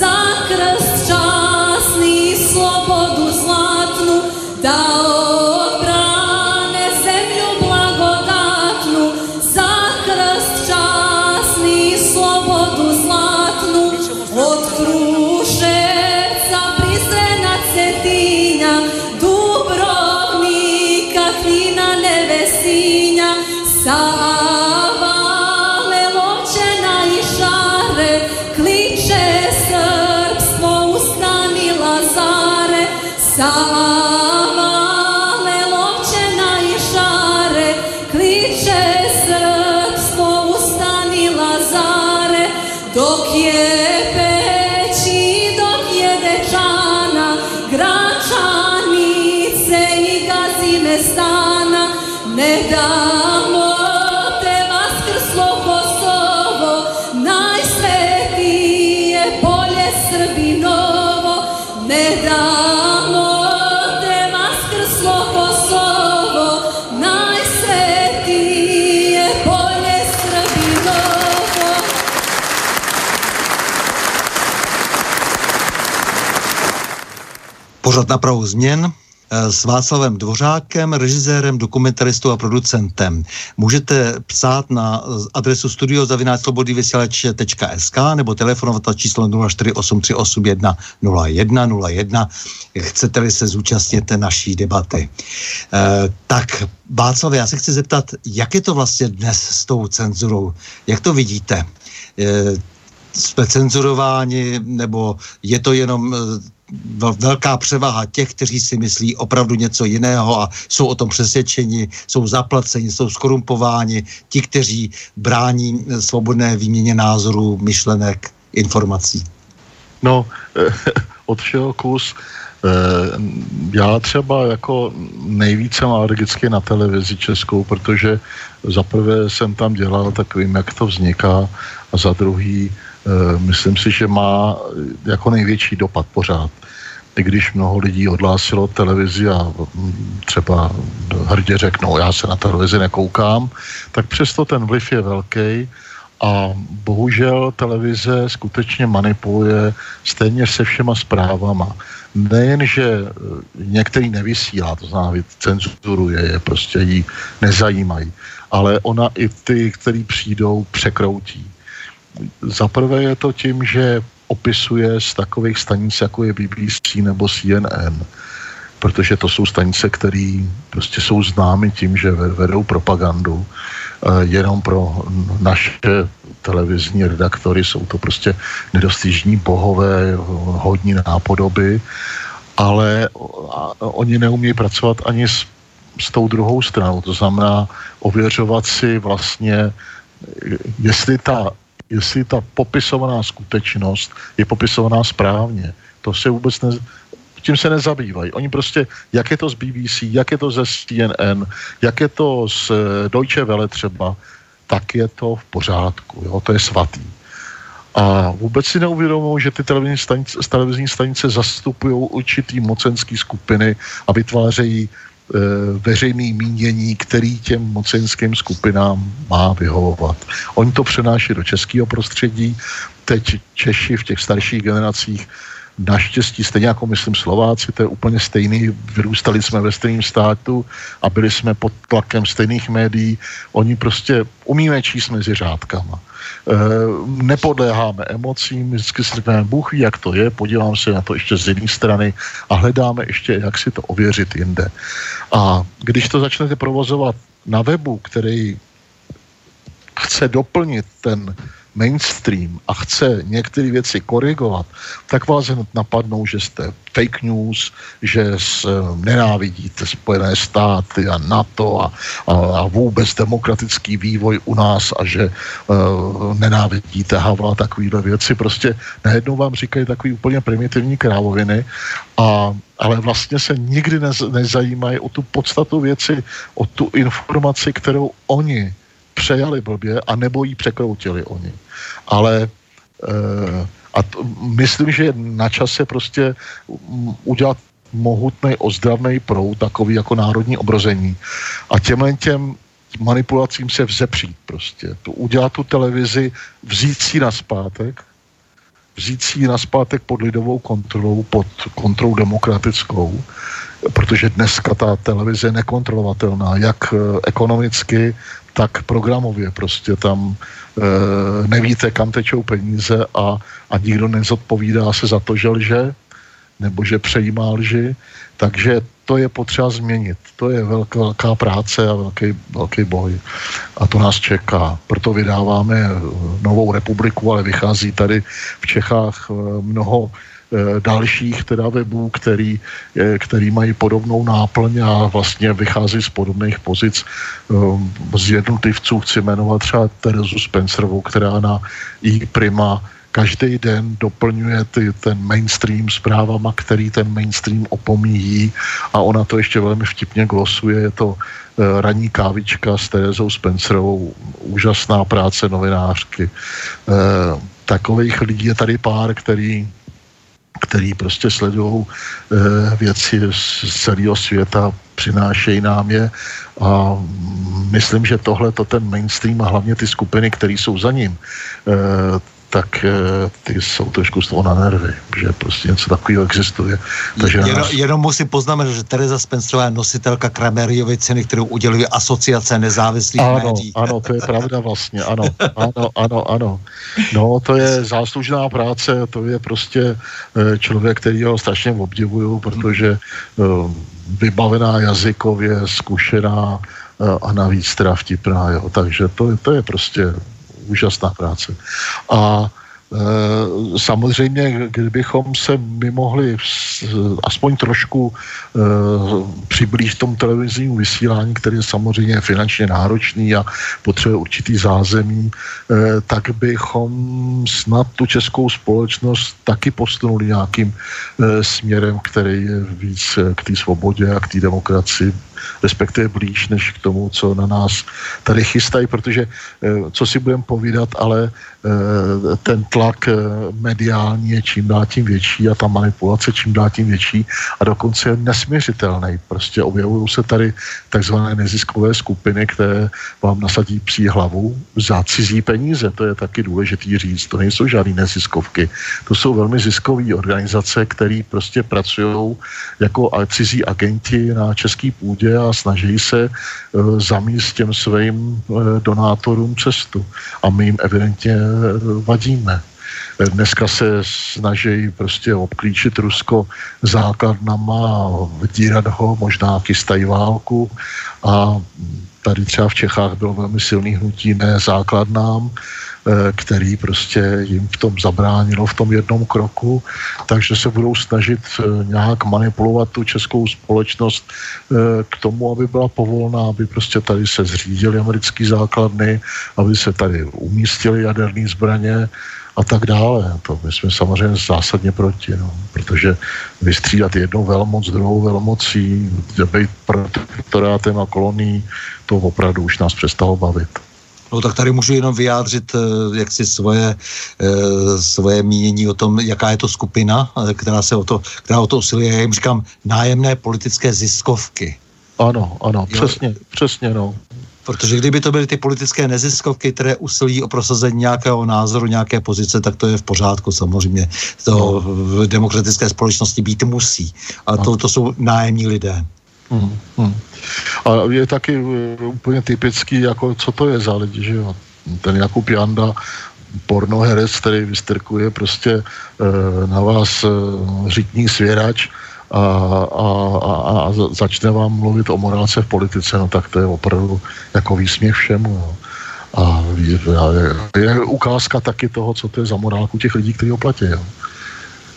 za krst časni slobodu zlatnu, da Na prahu změn s Václavem Dvořákem, režisérem, dokumentaristou a producentem. Můžete psát na adresu studio zavináč slobodný vysielač tečka es ká nebo telefonovat na číslo nula čtyři osm tři osm jedna nula jedna nula jedna. Chcete-li se zúčastnit naší debaty. E, tak, Václav, já se chci zeptat, jak je to vlastně dnes s tou cenzurou? Jak to vidíte? E, jsme cenzurováni, nebo je to jenom velká převaha těch, kteří si myslí opravdu něco jiného a jsou o tom přesvědčeni, jsou zaplaceni, jsou skorumpováni, ti, kteří brání svobodné výměně názorů, myšlenek, informací? No, od všeho kus. Já třeba jako nejvíce mám alergicky na televizi českou, protože za prvé jsem tam dělal, tak vím, jak to vzniká, a za druhý myslím si, že má jako největší dopad pořád. I když mnoho lidí odhlásilo televizi a třeba hrdě řeknou, já se na televizi nekoukám, tak přesto ten vliv je velký a bohužel televize skutečně manipuluje stejně se všema zprávama. Nejen, že některý nevysílá, to znamená, cenzuruje je, prostě jí nezajímají, ale ona i ty, který přijdou, překroutí. Za prvé je to tím, že opisuje z takových stanic, jako je bé bé cé nebo cé en en, protože to jsou stanice, které prostě jsou známy tím, že vedou propagandu. Jenom pro naše televizní redaktory jsou to prostě nedostižní bohové, hodní nápodoby, ale oni neumějí pracovat ani s, s tou druhou stranou, to znamená ověřovat si vlastně, jestli ta jestli ta popisovaná skutečnost je popisovaná správně. To se vůbec ne, tím se nezabývají. Oni prostě, jak je to z bé bé cé, jak je to ze cé en en, jak je to z Deutsche Welle třeba, tak je to v pořádku, jo? To je svatý. A vůbec si neuvědomují, že ty televizní stanice, televizní stanice zastupují určitý mocenský skupiny a vytvářejí veřejný mínění, který těm mocenským skupinám má vyhovovat. Oni to přenáší do českého prostředí. Teď Češi v těch starších generacích naštěstí, stejně jako myslím Slováci, to je úplně stejný, vyrůstali jsme ve stejném státu a byli jsme pod tlakem stejných médií. Oni prostě umíme číst mezi řádkama. E, nepodléháme emocím, vždycky si řekneme, Bůh ví, jak to je, podívám se na to ještě z jedné strany a hledáme ještě, jak si to ověřit jinde. A když to začnete provozovat na webu, který chce doplnit ten mainstream a chce některé věci korigovat, tak vás hned napadnou, že jste fake news, že nenávidíte Spojené státy a NATO a, a, a vůbec demokratický vývoj u nás a že uh, nenávidíte Havla, takovýhle věci. Prostě najednou vám říkají takový úplně primitivní krávoviny, a, ale vlastně se nikdy nez, nezajímají o tu podstatu věci, o tu informaci, kterou oni přejali blbě a nebo ji překroutili oni. Ale e, a to, myslím, že na čase prostě udělat mohutnej ozdravnej proud, takový jako národní obrození. A těmhle těm manipulacím se vzepřít prostě. To, udělat tu televizi, vzít si nazpátek, vzít si nazpátek pod lidovou kontrolou, pod kontrolou demokratickou, protože dneska ta televize je nekontrolovatelná, jak ekonomicky, tak programově prostě tam e, nevíte, kam tečou peníze a, a nikdo nezodpovídá se za to, že lže, nebo že přejímá lži, takže to je potřeba změnit. To je velká, velká práce a velký, velký boj. A to nás čeká. Proto vydáváme Novou republiku, ale vychází tady v Čechách mnoho dalších teda webů, který, který mají podobnou náplň a vlastně vychází z podobných pozic. Z jednotlivců chci jmenovat třeba Terezu Spencerovou, která na iPrima každý den doplňuje ty, ten mainstream zprávama, který ten mainstream opomíjí, a ona to ještě velmi vtipně glosuje. Je to Ranní kávička s Terezou Spencerovou, úžasná práce novinářky. Takových lidí je tady pár, který který prostě sledují e, věci z celého světa, přinášejí nám je, a myslím, že tohle to ten mainstream a hlavně ty skupiny, které jsou za ním, e, tak e, ty jsou trošku z toho na nervy, že prostě něco takového existuje. Takže Jen, nás... Jenom musím poznamenat, že Tereza Spencerová je nositelka Kramerjovy ceny, kterou uděluje Asociace nezávislých ano, médií. Ano, to je pravda vlastně, ano, ano, ano, ano. No, to je záslužná práce, to je prostě e, člověk, kterýho strašně obdivuju, protože e, vybavená jazykově, zkušená e, a navíc teda vtipná, jo. Takže to, to je prostě úžasná práce. A e, samozřejmě, kdybychom se my mohli s, aspoň trošku e, přiblížit tomu televiznímu vysílání, který je samozřejmě finančně náročný a potřebuje určitý zázemí, e, tak bychom snad tu českou společnost taky posunuli nějakým e, směrem, který je víc k té svobodě a k té demokracii, respektive blíž než k tomu, co na nás tady chystají, protože co si budeme povídat, ale ten tlak mediální je čím dál tím větší a ta manipulace čím dál tím větší a dokonce je nesměřitelný. Prostě objevují se tady takzvané neziskové skupiny, které vám nasadí psí hlavu za cizí peníze. To je taky důležitý říct. To nejsou žádný neziskovky. To jsou velmi ziskové organizace, které prostě pracují jako cizí agenti na český půdě a snaží se uh, zamíst těm svým uh, donátorům cestu. A my jim evidentně uh, vadíme. Dneska se snaží prostě obklíčit Rusko základnama, vydírat ho, možná chystají válku. A tady třeba v Čechách bylo velmi silný hnutí Ne základnám, který prostě jim v tom zabránilo v tom jednom kroku, takže se budou snažit nějak manipulovat tu českou společnost k tomu, aby byla povolná, aby prostě tady se zřídily americké základny, aby se tady umístily jaderné zbraně a tak dále. To my jsme samozřejmě zásadně proti, no, protože vystřídat jednou velmoc, druhou velmocí, být protektorátem a kolonií, to opravdu už nás přestalo bavit. No tak tady můžu jenom vyjádřit jaksi svoje, svoje mínění o tom, jaká je to skupina, která se o to, která o to usiluje. Já jim říkám nájemné politické ziskovky. Ano, ano, přesně, přesně, no. Protože kdyby to byly ty politické neziskovky, které usilují o prosazení nějakého názoru, nějaké pozice, tak to je v pořádku samozřejmě. To v demokratické společnosti být musí. A to, to jsou nájemní lidé. Hmm, hmm. A je taky úplně typický, jako co to je za lidi, že jo? Ten Jakub Janda, pornoherec, který vystrkuje prostě e, na vás e, řitní svěrač a, a, a, a začne vám mluvit o morálce v politice, no tak to je opravdu jako výsměch všemu, no. A je, je, je ukázka taky toho, co to je za morálku těch lidí, kteří ho platí, jo.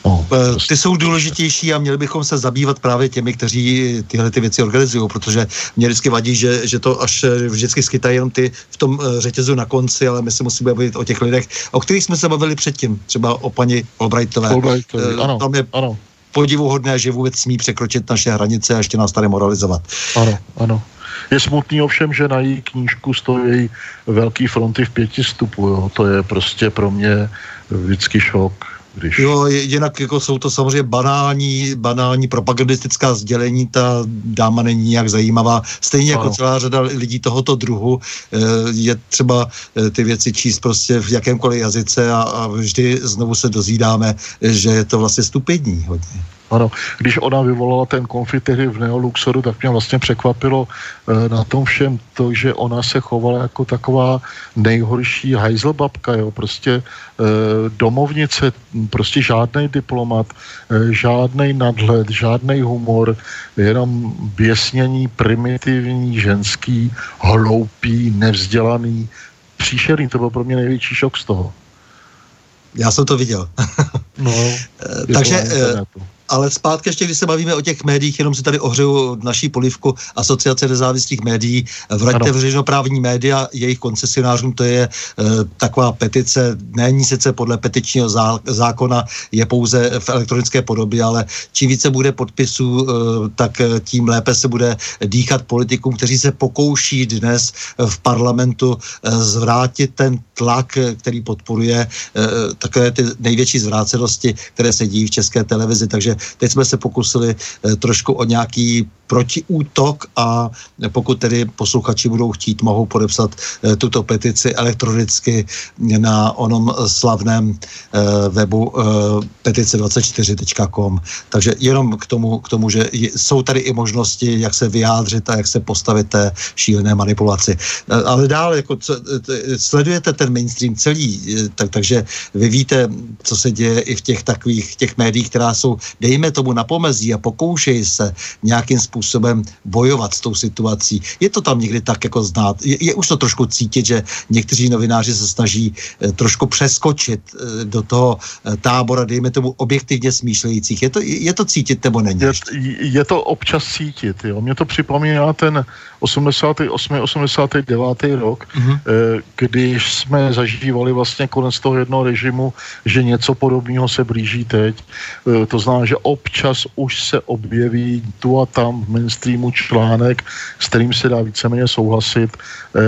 No, ty jsou důležitější a měli bychom se zabývat právě těmi, kteří tyhle ty věci organizují, protože mě vždycky vadí, že, že to až vždycky schytají jenom ty v tom řetězu na konci, ale my se musíme bavit o těch lidech, o kterých jsme se bavili předtím, třeba o paní Albrightové. Albrightové, ano, tam je ano. Podivuhodné, že vůbec smí překročit naše hranice a ještě nás tady moralizovat. Ano, ano. Je smutný ovšem, že na její knížku stojí velký fronty v pěti stupu, jo. To je prostě pro mě vždycky šok. Když... Jo, jinak jako jsou to samozřejmě banální, banální propagandistická sdělení, ta dáma není nějak zajímavá, stejně ano. Jako celá řada lidí tohoto druhu, je třeba ty věci číst prostě v jakémkoliv jazyce a, a vždy znovu se dozvídáme, že je to vlastně stupidní hodně. Ano, když ona vyvolala ten konflikt v Neoluxoru, tak mě vlastně překvapilo na tom všem to, že ona se chovala jako taková nejhorší hajzlbabka, jo, prostě domovnice, prostě žádnej diplomat, žádnej nadhled, žádnej humor, jenom běsnění, primitivní, ženský, hloupý, nevzdělaný, příšerný, to byl pro mě největší šok z toho. Já jsem to viděl. No, takže... Ale zpátky ještě, když se bavíme o těch médiích, jenom si tady ohřeju naší polívku Asociace nezávislých médií. Vraťte veřejnoprávní média jejich koncesionářům, to je e, taková petice, není sice podle petičního zá, zákona, je pouze v elektronické podobě, ale čím více bude podpisů, e, tak tím lépe se bude dýchat politikům, kteří se pokouší dnes v parlamentu e, zvrátit ten tlak, který podporuje e, takové ty největší zvrácenosti, které se dějí v České televizi, takže teď jsme se pokusili trošku o nějaký protiútok a pokud tedy posluchači budou chtít, mohou podepsat tuto petici elektronicky na onom slavném webu petice dvacet čtyři tečka com. Takže jenom k tomu, k tomu, že jsou tady i možnosti, jak se vyjádřit a jak se postavit té šílené manipulaci. Ale dál, jako sledujete ten mainstream celý, tak, takže vy víte, co se děje i v těch takových těch médiích, která jsou dejme tomu na pomezí a pokoušej se nějakým způsobem bojovat s tou situací. Je to tam někdy tak jako znát. Je, je už to trošku cítit, že někteří novináři se snaží eh, trošku přeskočit eh, do toho eh, tábora, dejme tomu objektivně smýšlejících. Je to, je to cítit, nebo není? Je, je to občas cítit, jo. Mně to připomíná ten osmdesátý osmý osmdesátý devátý rok, mm-hmm. eh, když jsme zažívali vlastně konec toho jednoho režimu, že něco podobného se blíží teď. Eh, to znamená, že občas už se objeví tu a tam v mainstreamu článek, s kterým se dá víceméně souhlasit,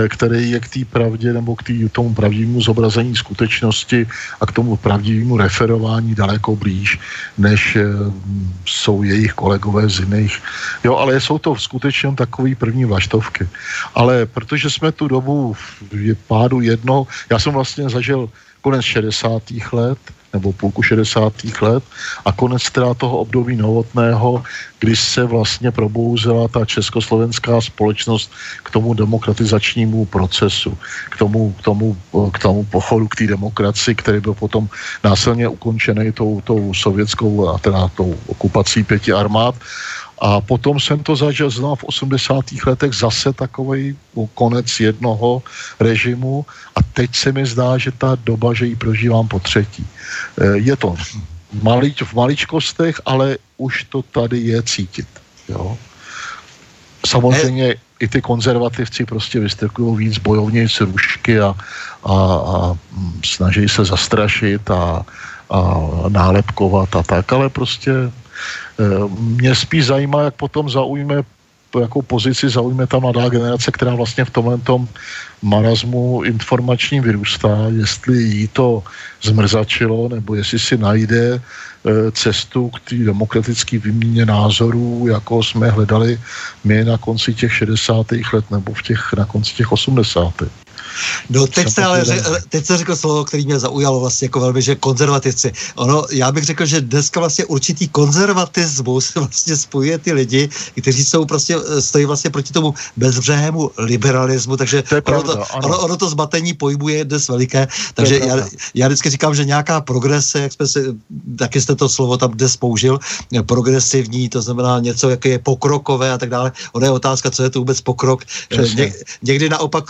který je k té pravdě nebo k, tý, k tomu pravdivému zobrazení skutečnosti a k tomu pravdivému referování daleko blíž, než jsou jejich kolegové z jiných. Jo, ale jsou to skutečně takový první vlaštovky. Ale protože jsme tu dobu v pádu jednoho, já jsem vlastně zažil konec šedesátých let, nebo půlku šedesátých let a konec teda toho období Novotného, kdy se vlastně probouzela ta československá společnost k tomu demokratizačnímu procesu, k tomu, k tomu, k tomu pochodu, k té demokracii, který byl potom násilně ukončený tou, tou sovětskou, a teda tou okupací pěti armád. A potom jsem to zažil znal v osmdesátých letech zase takový konec jednoho režimu a teď se mi zdá, že ta doba, že ji prožívám po třetí. Je to malič, v maličkostech, ale už to tady je cítit. Jo? Samozřejmě ne. I ty konzervativci prostě vystrkují víc bojovnějc rušky a, a, a snaží se zastrašit a, a nálepkovat a tak, ale prostě mě spíš zajímá, jak potom zaujme jakou pozici zaujme ta mladá generace, která vlastně v tomhle tom marazmu informačním vyrůstá, jestli jí to zmrzačilo, nebo jestli si najde cestu k té demokratické výměně názorů, jako jsme hledali my na konci těch šedesátých let nebo v těch, na konci těch osmdesátých. No teď jste, ale řek, teď jste řekl slovo, který mě zaujalo vlastně jako velmi, že konzervativci. Ono, já bych řekl, že dneska vlastně určitý konzervatismus vlastně spojuje ty lidi, kteří jsou prostě, stojí vlastně proti tomu bezbřehému liberalismu, takže to ono, pravda, to, ono, ono to zmatení pojmů je dnes veliké, takže já, já vždycky říkám, že nějaká progrese, jak jsme si, taky jste to slovo tam dnes použil, progresivní, to znamená něco, jaké je pokrokové a tak dále. Ono je otázka, co je to vůbec pokrok. Ně, někdy naopak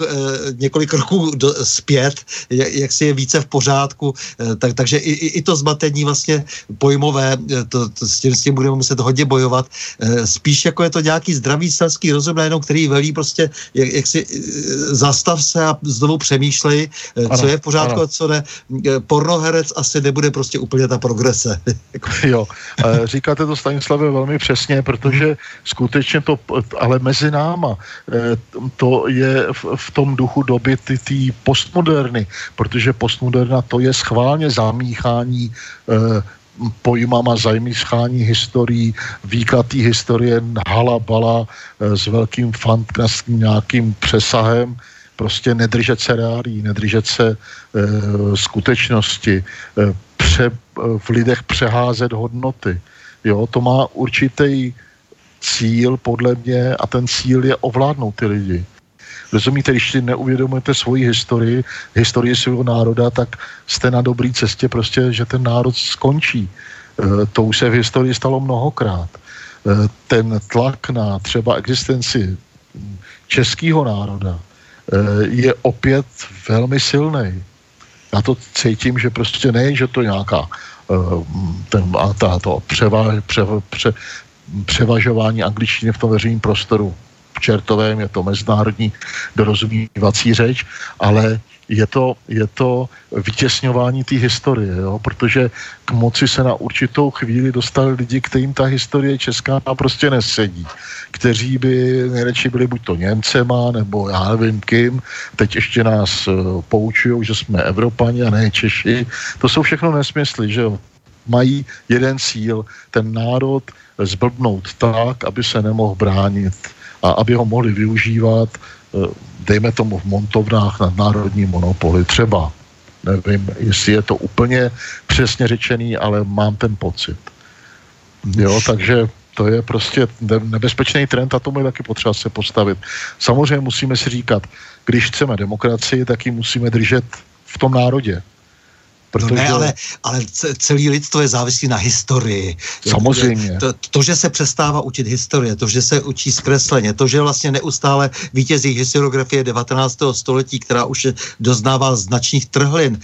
několik kroků zpět, jak si je více v pořádku, tak, takže i, i to zmatení vlastně pojmové, to, to, s, tím, s tím budeme muset hodně bojovat, spíš jako je to nějaký zdravý selský rozum, najednou, který velí prostě, jak, jak si zastav se a znovu přemýšlej, ano, co je v pořádku, ano, a co ne. Pornoherec asi nebude prostě úplně ta progrese. Jo, říkáte to, Stanislave, velmi přesně, protože skutečně to, ale mezi náma, to je v, v tom duchu doby ty, ty postmoderny, protože postmoderna to je schválně zamíchání eh, pojmama, zamíchání historií, výkatý historie, halabala eh, s velkým fantastickým nějakým přesahem, prostě nedržet se reálí, nedržet se eh, skutečnosti, eh, pře, eh, v lidech přeházet hodnoty. Jo, to má určitý cíl, podle mě, a ten cíl je ovládnout ty lidi. Rozumíte, když si neuvědomujete svoji historii, historii svého národa, tak jste na dobré cestě prostě, že ten národ skončí. E, to už se v historii stalo mnohokrát. E, ten tlak na třeba existenci českého národa e, je opět velmi silný. Já to cítím, že prostě nejen, že to nějaká e, ten, a tato převa, převa, pře, převažování angličtiny v tom veřejném prostoru, čertovém, je to mezinárodní dorozumívací řeč, ale je to, je to vytěsňování té historie, jo? Protože k moci se na určitou chvíli dostali lidi, kterým ta historie česká prostě nesedí, kteří by nejradši byli buď to Němcema, nebo já nevím kým, teď ještě nás poučujou, že jsme Evropani a ne Češi, to jsou všechno nesmysly, že jo? Mají jeden cíl, ten národ zblbnout tak, aby se nemohl bránit a aby ho mohli využívat, dejme tomu v montovnách nadnárodní monopoly třeba. Nevím, jestli je to úplně přesně řečený, ale mám ten pocit. Jo, takže to je prostě nebezpečný trend a tomu je taky potřeba se postavit. Samozřejmě musíme si říkat, když chceme demokracii, tak ji musíme držet v tom národě. Protože... No ne, ale, ale celý lidstvo je závislý na historii. Samozřejmě. To, to, že se přestává učit historie, to, že se učí zkresleně, to, že vlastně neustále vítězí historiografie devatenáctého století, která už doznává značných trhlin.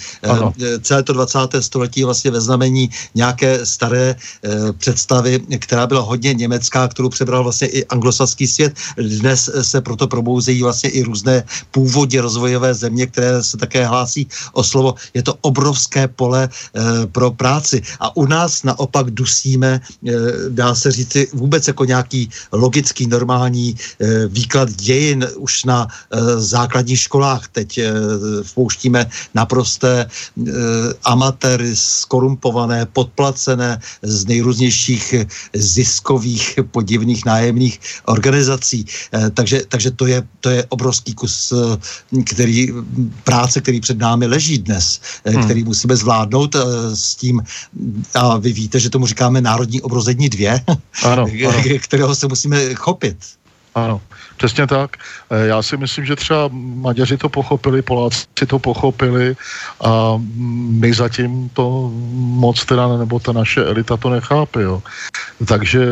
E, celé to dvacátého století vlastně ve znamení nějaké staré e, představy, která byla hodně německá, kterou přebral vlastně i anglosaský svět. Dnes se proto probouzejí vlastně i různé původně rozvojové země, které se také hlásí o slovo. Je to obrovské pole e, pro práci. A u nás naopak dusíme, e, dá se říct, vůbec jako nějaký logický, normální e, výklad dějin už na e, základních školách. Teď e, vpouštíme naprosté e, amatéry, skorumpované, podplacené z nejrůznějších ziskových, podivných, nájemných organizací. E, takže, takže to je, to je obrovský kus který, práce, který před námi leží dnes, e, který musí hmm. musíme zvládnout s tím, a vy víte, že tomu říkáme národní obrození dvě, ano, ano. Kterého se musíme chopit. Ano, přesně tak. Já si myslím, že třeba Maďaři to pochopili, Poláci to pochopili a my zatím to moc teda, nebo ta naše elita to nechápe, jo. Takže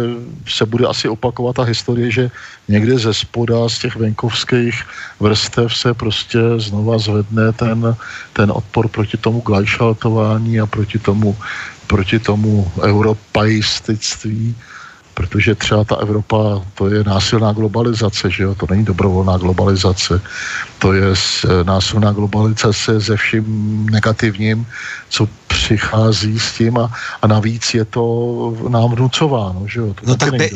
se bude asi opakovat ta historie, že někde ze spoda, z těch venkovských vrstev se prostě znova zvedne ten, ten odpor proti tomu gleichschaltování a proti tomu, proti tomu europajistictví. Protože třeba ta Evropa, to je násilná globalizace, že jo, to není dobrovolná globalizace, to je násilná globalizace se vším negativním, co přichází s tím a, a navíc je to nám vnucováno, že jo? To no tak my,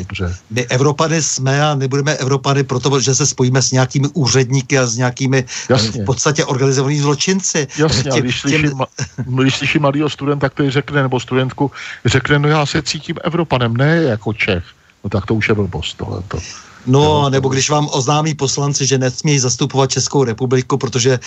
my Evropany jsme a nebudeme Evropany proto, že se spojíme s nějakými úředníky a s nějakými Jasně. v podstatě organizovanými zločinci. Jasně, těm, když, těm... Slyším, když slyším malýho studenta, který řekne, nebo studentku, řekne, no já se cítím Evropanem, ne jako Čech. No tak to už je blbost tohle to. No, nebo když vám oznámí poslanci, že nesmějí zastupovat Českou republiku, protože e,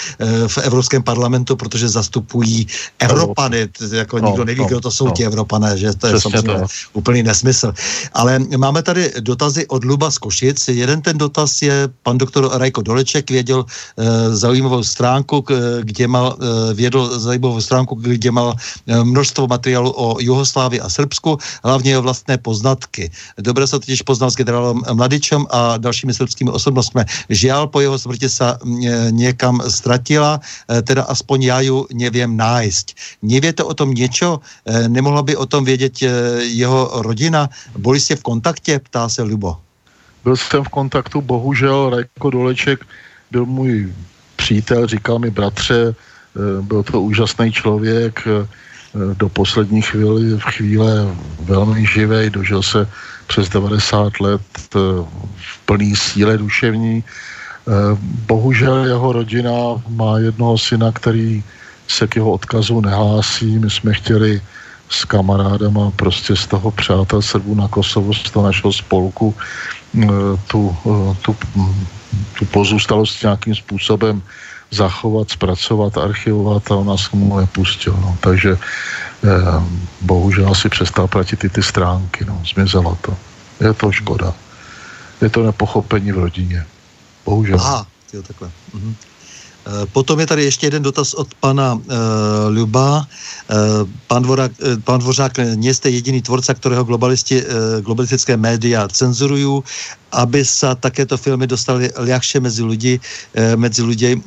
v Evropském parlamentu, protože zastupují Evropany, jako no, nikdo neví, no, kdo to jsou no. ti Evropané, že to je Přesně samozřejmě to. Úplný nesmysl. Ale máme tady dotazy od Luba z Košic. Jeden ten dotaz je, pan doktor Rajko Doleček věděl e, zajímavou stránku, k, kde mal, e, věděl zajímavou stránku, kde mal e, množstvo materiálu o Jugoslávii a Srbsku, hlavně jeho vlastné poznatky. Dobře se totiž poznal s generálem Mladičem a dalšími srbskými osobnostmi. Žiaľ, po jeho smrti sa niekam ztratila, teda aspoň ja ju neviem nájsť. Neviete o tom niečo? Nemohla by o tom vědět jeho rodina? Boli ste v kontakte? Ptá se Lubo. Byl jsem v kontaktu, bohužel Rajko Doleček byl můj přítel, říkal mi bratře, byl to úžasný člověk, do poslední chvíli, chvíle velmi živej, dožil se přes devadesát let v plný síle duševní. Bohužel jeho rodina má jednoho syna, který se k jeho odkazu nehlásí. My jsme chtěli s kamarádama prostě z toho Přátel Srbů na Kosovo, z toho našeho spolku, tu, tu, tu pozůstalost nějakým způsobem zachovat, zpracovat, archivovat a on nás k tomu nepustil. No. Takže eh, bohužel asi přestal platit i ty stránky. No. Zmizelo to. Je to škoda. Je to nepochopení v rodině. Bohužel. Aha, jo, takhle. Mhm. Potom je tady ještě jeden dotaz od pana e, Luba. E, pan, Dvorak, e, pan Dvořák, nejste jediný tvorca, kterého globalisti, e, globalistické média cenzurují, aby se takéto filmy dostaly ľahšie mezi lidi. E, mezi lidi e,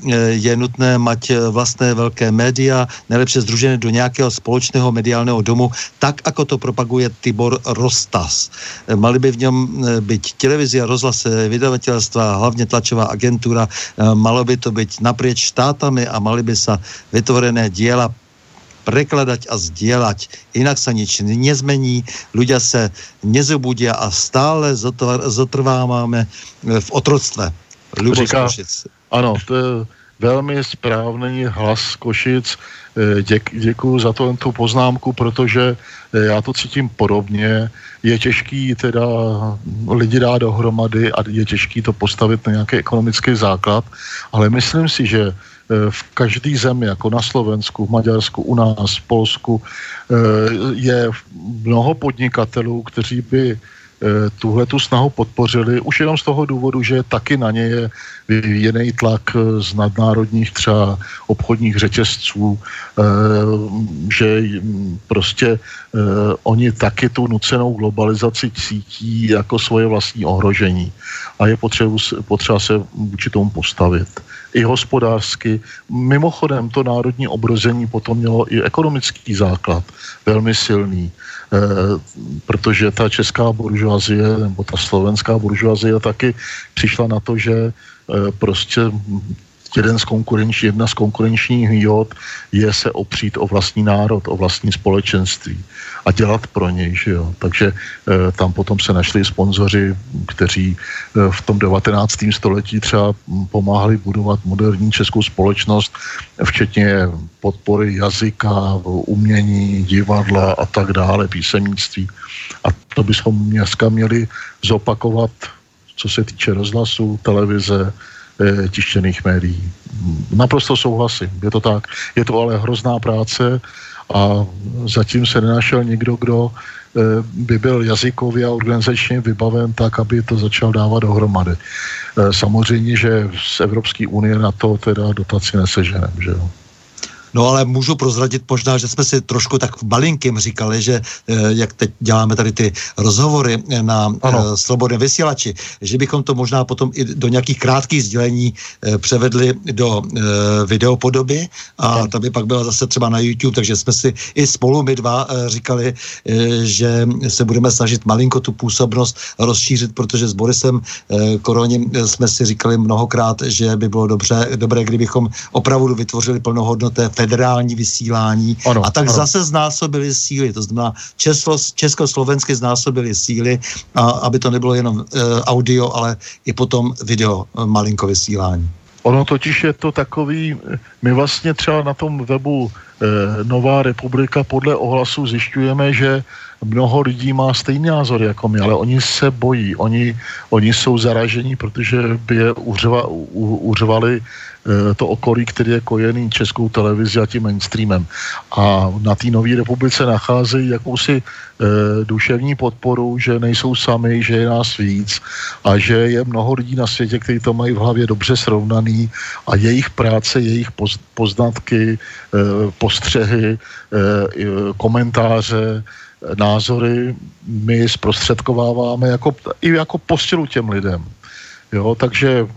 je nutné mať vlastné velké média, nejlepšie združené do nějakého společného mediálního domu, tak, ako to propaguje Tibor Rostas. E, mali by v něm být televizia, rozhlas, vydavatelstva, hlavně tlačová agentura. E, malo by to být například štátami a mali by sa vytvorené diela prekladať a zdieľať. Inak sa nič nezmení, ľudia sa nezobudia a stále zotrváváme v otroctve. Ľubo z Košic. Ano, to je velmi správný hlas Košic. Děk, děkuju za to, tu poznámku, protože já to cítím podobně. Je těžký teda lidi dát dohromady a je těžký to postavit na nějaký ekonomický základ, ale myslím si, že v každé zemi, jako na Slovensku, v Maďarsku, u nás, v Polsku, je mnoho podnikatelů, kteří by tuhle tu snahu podpořili už jenom z toho důvodu, že taky na ně je vyvíjený tlak z nadnárodních třeba obchodních řetězců, že prostě oni taky tu nucenou globalizaci cítí jako svoje vlastní ohrožení a je potřeba, potřeba se vůči tomu postavit. I hospodářsky. Mimochodem to národní obrození potom mělo i ekonomický základ, velmi silný, e, protože ta česká buržoazie nebo ta slovenská buržoazie taky přišla na to, že e, prostě jeden z konkurenční, jedna z konkurenčních výhod je se opřít o vlastní národ, o vlastní společenství a dělat pro něj, že jo. Takže e, tam potom se našli sponzoři, kteří e, v tom devatenáctém století třeba pomáhali budovat moderní českou společnost, včetně podpory jazyka, umění, divadla a tak dále, písemnictví. A to bychom dneska měli zopakovat, co se týče rozhlasu, televize, tištěných médií. Naprosto souhlasím, je to tak. Je to ale hrozná práce a zatím se nenašel nikdo, kdo by byl jazykově a organizačně vybaven tak, aby to začal dávat dohromady. Samozřejmě, že z Evropské unie na to teda dotaci neseženem, že jo. No ale můžu prozradit možná, že jsme si trošku tak v malinkým říkali, že jak teď děláme tady ty rozhovory na ano. Slobodném vysílači, že bychom to možná potom i do nějakých krátkých sdělení převedli do videopodoby a okay. ta by pak byla zase třeba na YouTube, takže jsme si i spolu my dva říkali, že se budeme snažit malinko tu působnost rozšířit, protože s Borisem Koroním jsme si říkali mnohokrát, že by bylo dobře, dobré, kdybychom opravdu vytvořili plnohodnoté federální vysílání ano, a tak ano. Zase znásobili síly, to znamená Českos, československy znásobili síly, a, aby to nebylo jenom e, audio, ale i potom video e, malinko vysílání. Ono totiž je to takový, my vlastně třeba na tom webu e, Nová republika podle ohlasu zjišťujeme, že mnoho lidí má stejný názor jako my, ale oni se bojí, oni, oni jsou zaražení, protože by je uřva, u, uřvali e, to okolí, který je kojený Českou televizi a tím mainstreamem. A na té Nové republice nacházejí jakousi e, duševní podporu, že nejsou sami, že je nás víc a že je mnoho lidí na světě, kteří to mají v hlavě dobře srovnaný a jejich práce, jejich poz, poznatky, e, postřehy, e, komentáře, názory my zprostředkováváme jako, i jako postilu těm lidem. Jo, takže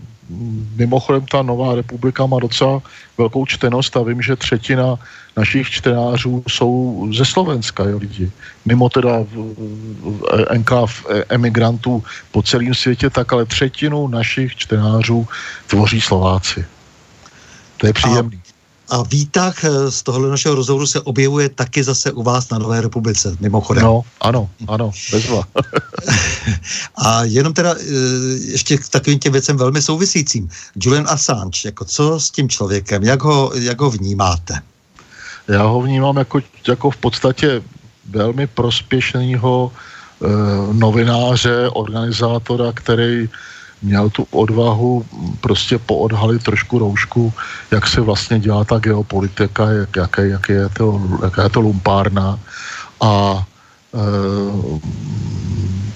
mimochodem ta Nová republika má docela velkou čtenost a vím, že třetina našich čtenářů jsou ze Slovenska, jo, lidi. Mimo teda enkláv emigrantů po celém světě, tak ale třetinu našich čtenářů tvoří Slováci. To je příjemný. A... A výtah z tohohle našeho rozhovoru se objevuje taky zase u vás na Nové republice, mimochodem. No, ano, ano, bezva. A jenom teda ještě k takovým těm věcem velmi souvisícím. Julian Assange, jako co s tím člověkem, jak ho, jak ho vnímáte? Já ho vnímám jako, jako v podstatě velmi prospěšného eh, novináře, organizátora, který měl tu odvahu prostě poodhalit trošku roušku, jak se vlastně dělá ta geopolitika, jak, jak, jak je to, jaká je to lumpárna a e,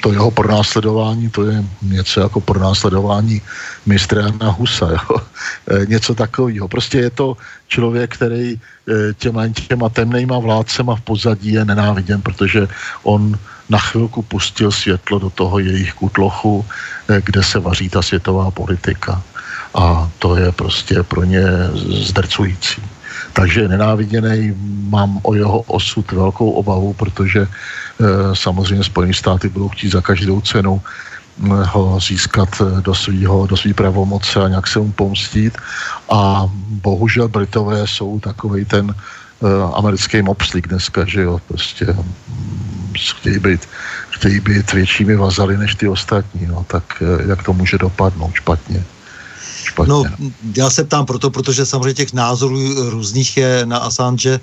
to jeho pronásledování, to je něco jako pronásledování mistra Jana Husa, jo? E, něco takového. Prostě je to člověk, který e, těma, těma temnejma vládcema v pozadí je nenáviděn, protože on na chvilku pustil světlo do toho jejich kutlochu, kde se vaří ta světová politika. A to je prostě pro ně zdrcující. Takže nenáviděnej, mám o jeho osud velkou obavu, protože eh, samozřejmě Spojené státy budou chtít za každou cenu eh, ho získat do svýho, do svý pravomoce a nějak se mu pomstít. A bohužel Britové jsou takovej ten eh, americký mopslík dneska, že jo, prostě chtějí být, chtějí být většími vazaly než ty ostatní, no, tak jak to může dopadnout špatně. špatně. No, já se ptám proto, protože samozřejmě těch názorů různých je na Assange eh,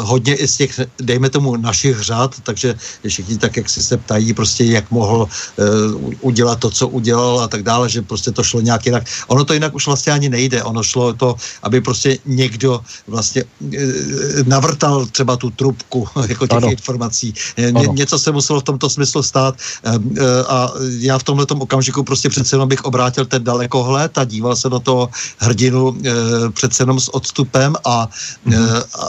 hodně i z těch, dejme tomu, našich řad, takže všichni tak, jak si se ptají, prostě jak mohl eh, udělat to, co udělal a tak dále, že prostě to šlo nějak jinak. Ono to jinak už vlastně ani nejde, ono šlo to, aby prostě někdo vlastně eh, navrtal třeba tu trubku jako těch ano. informací. Ně, něco se muselo v tomto smyslu stát eh, eh, a já v tomhletom okamžiku prostě přece jenom bych obrátil ten dalekohled a díval se do toho hrdinu e, přece jenom s odstupem a mm. e,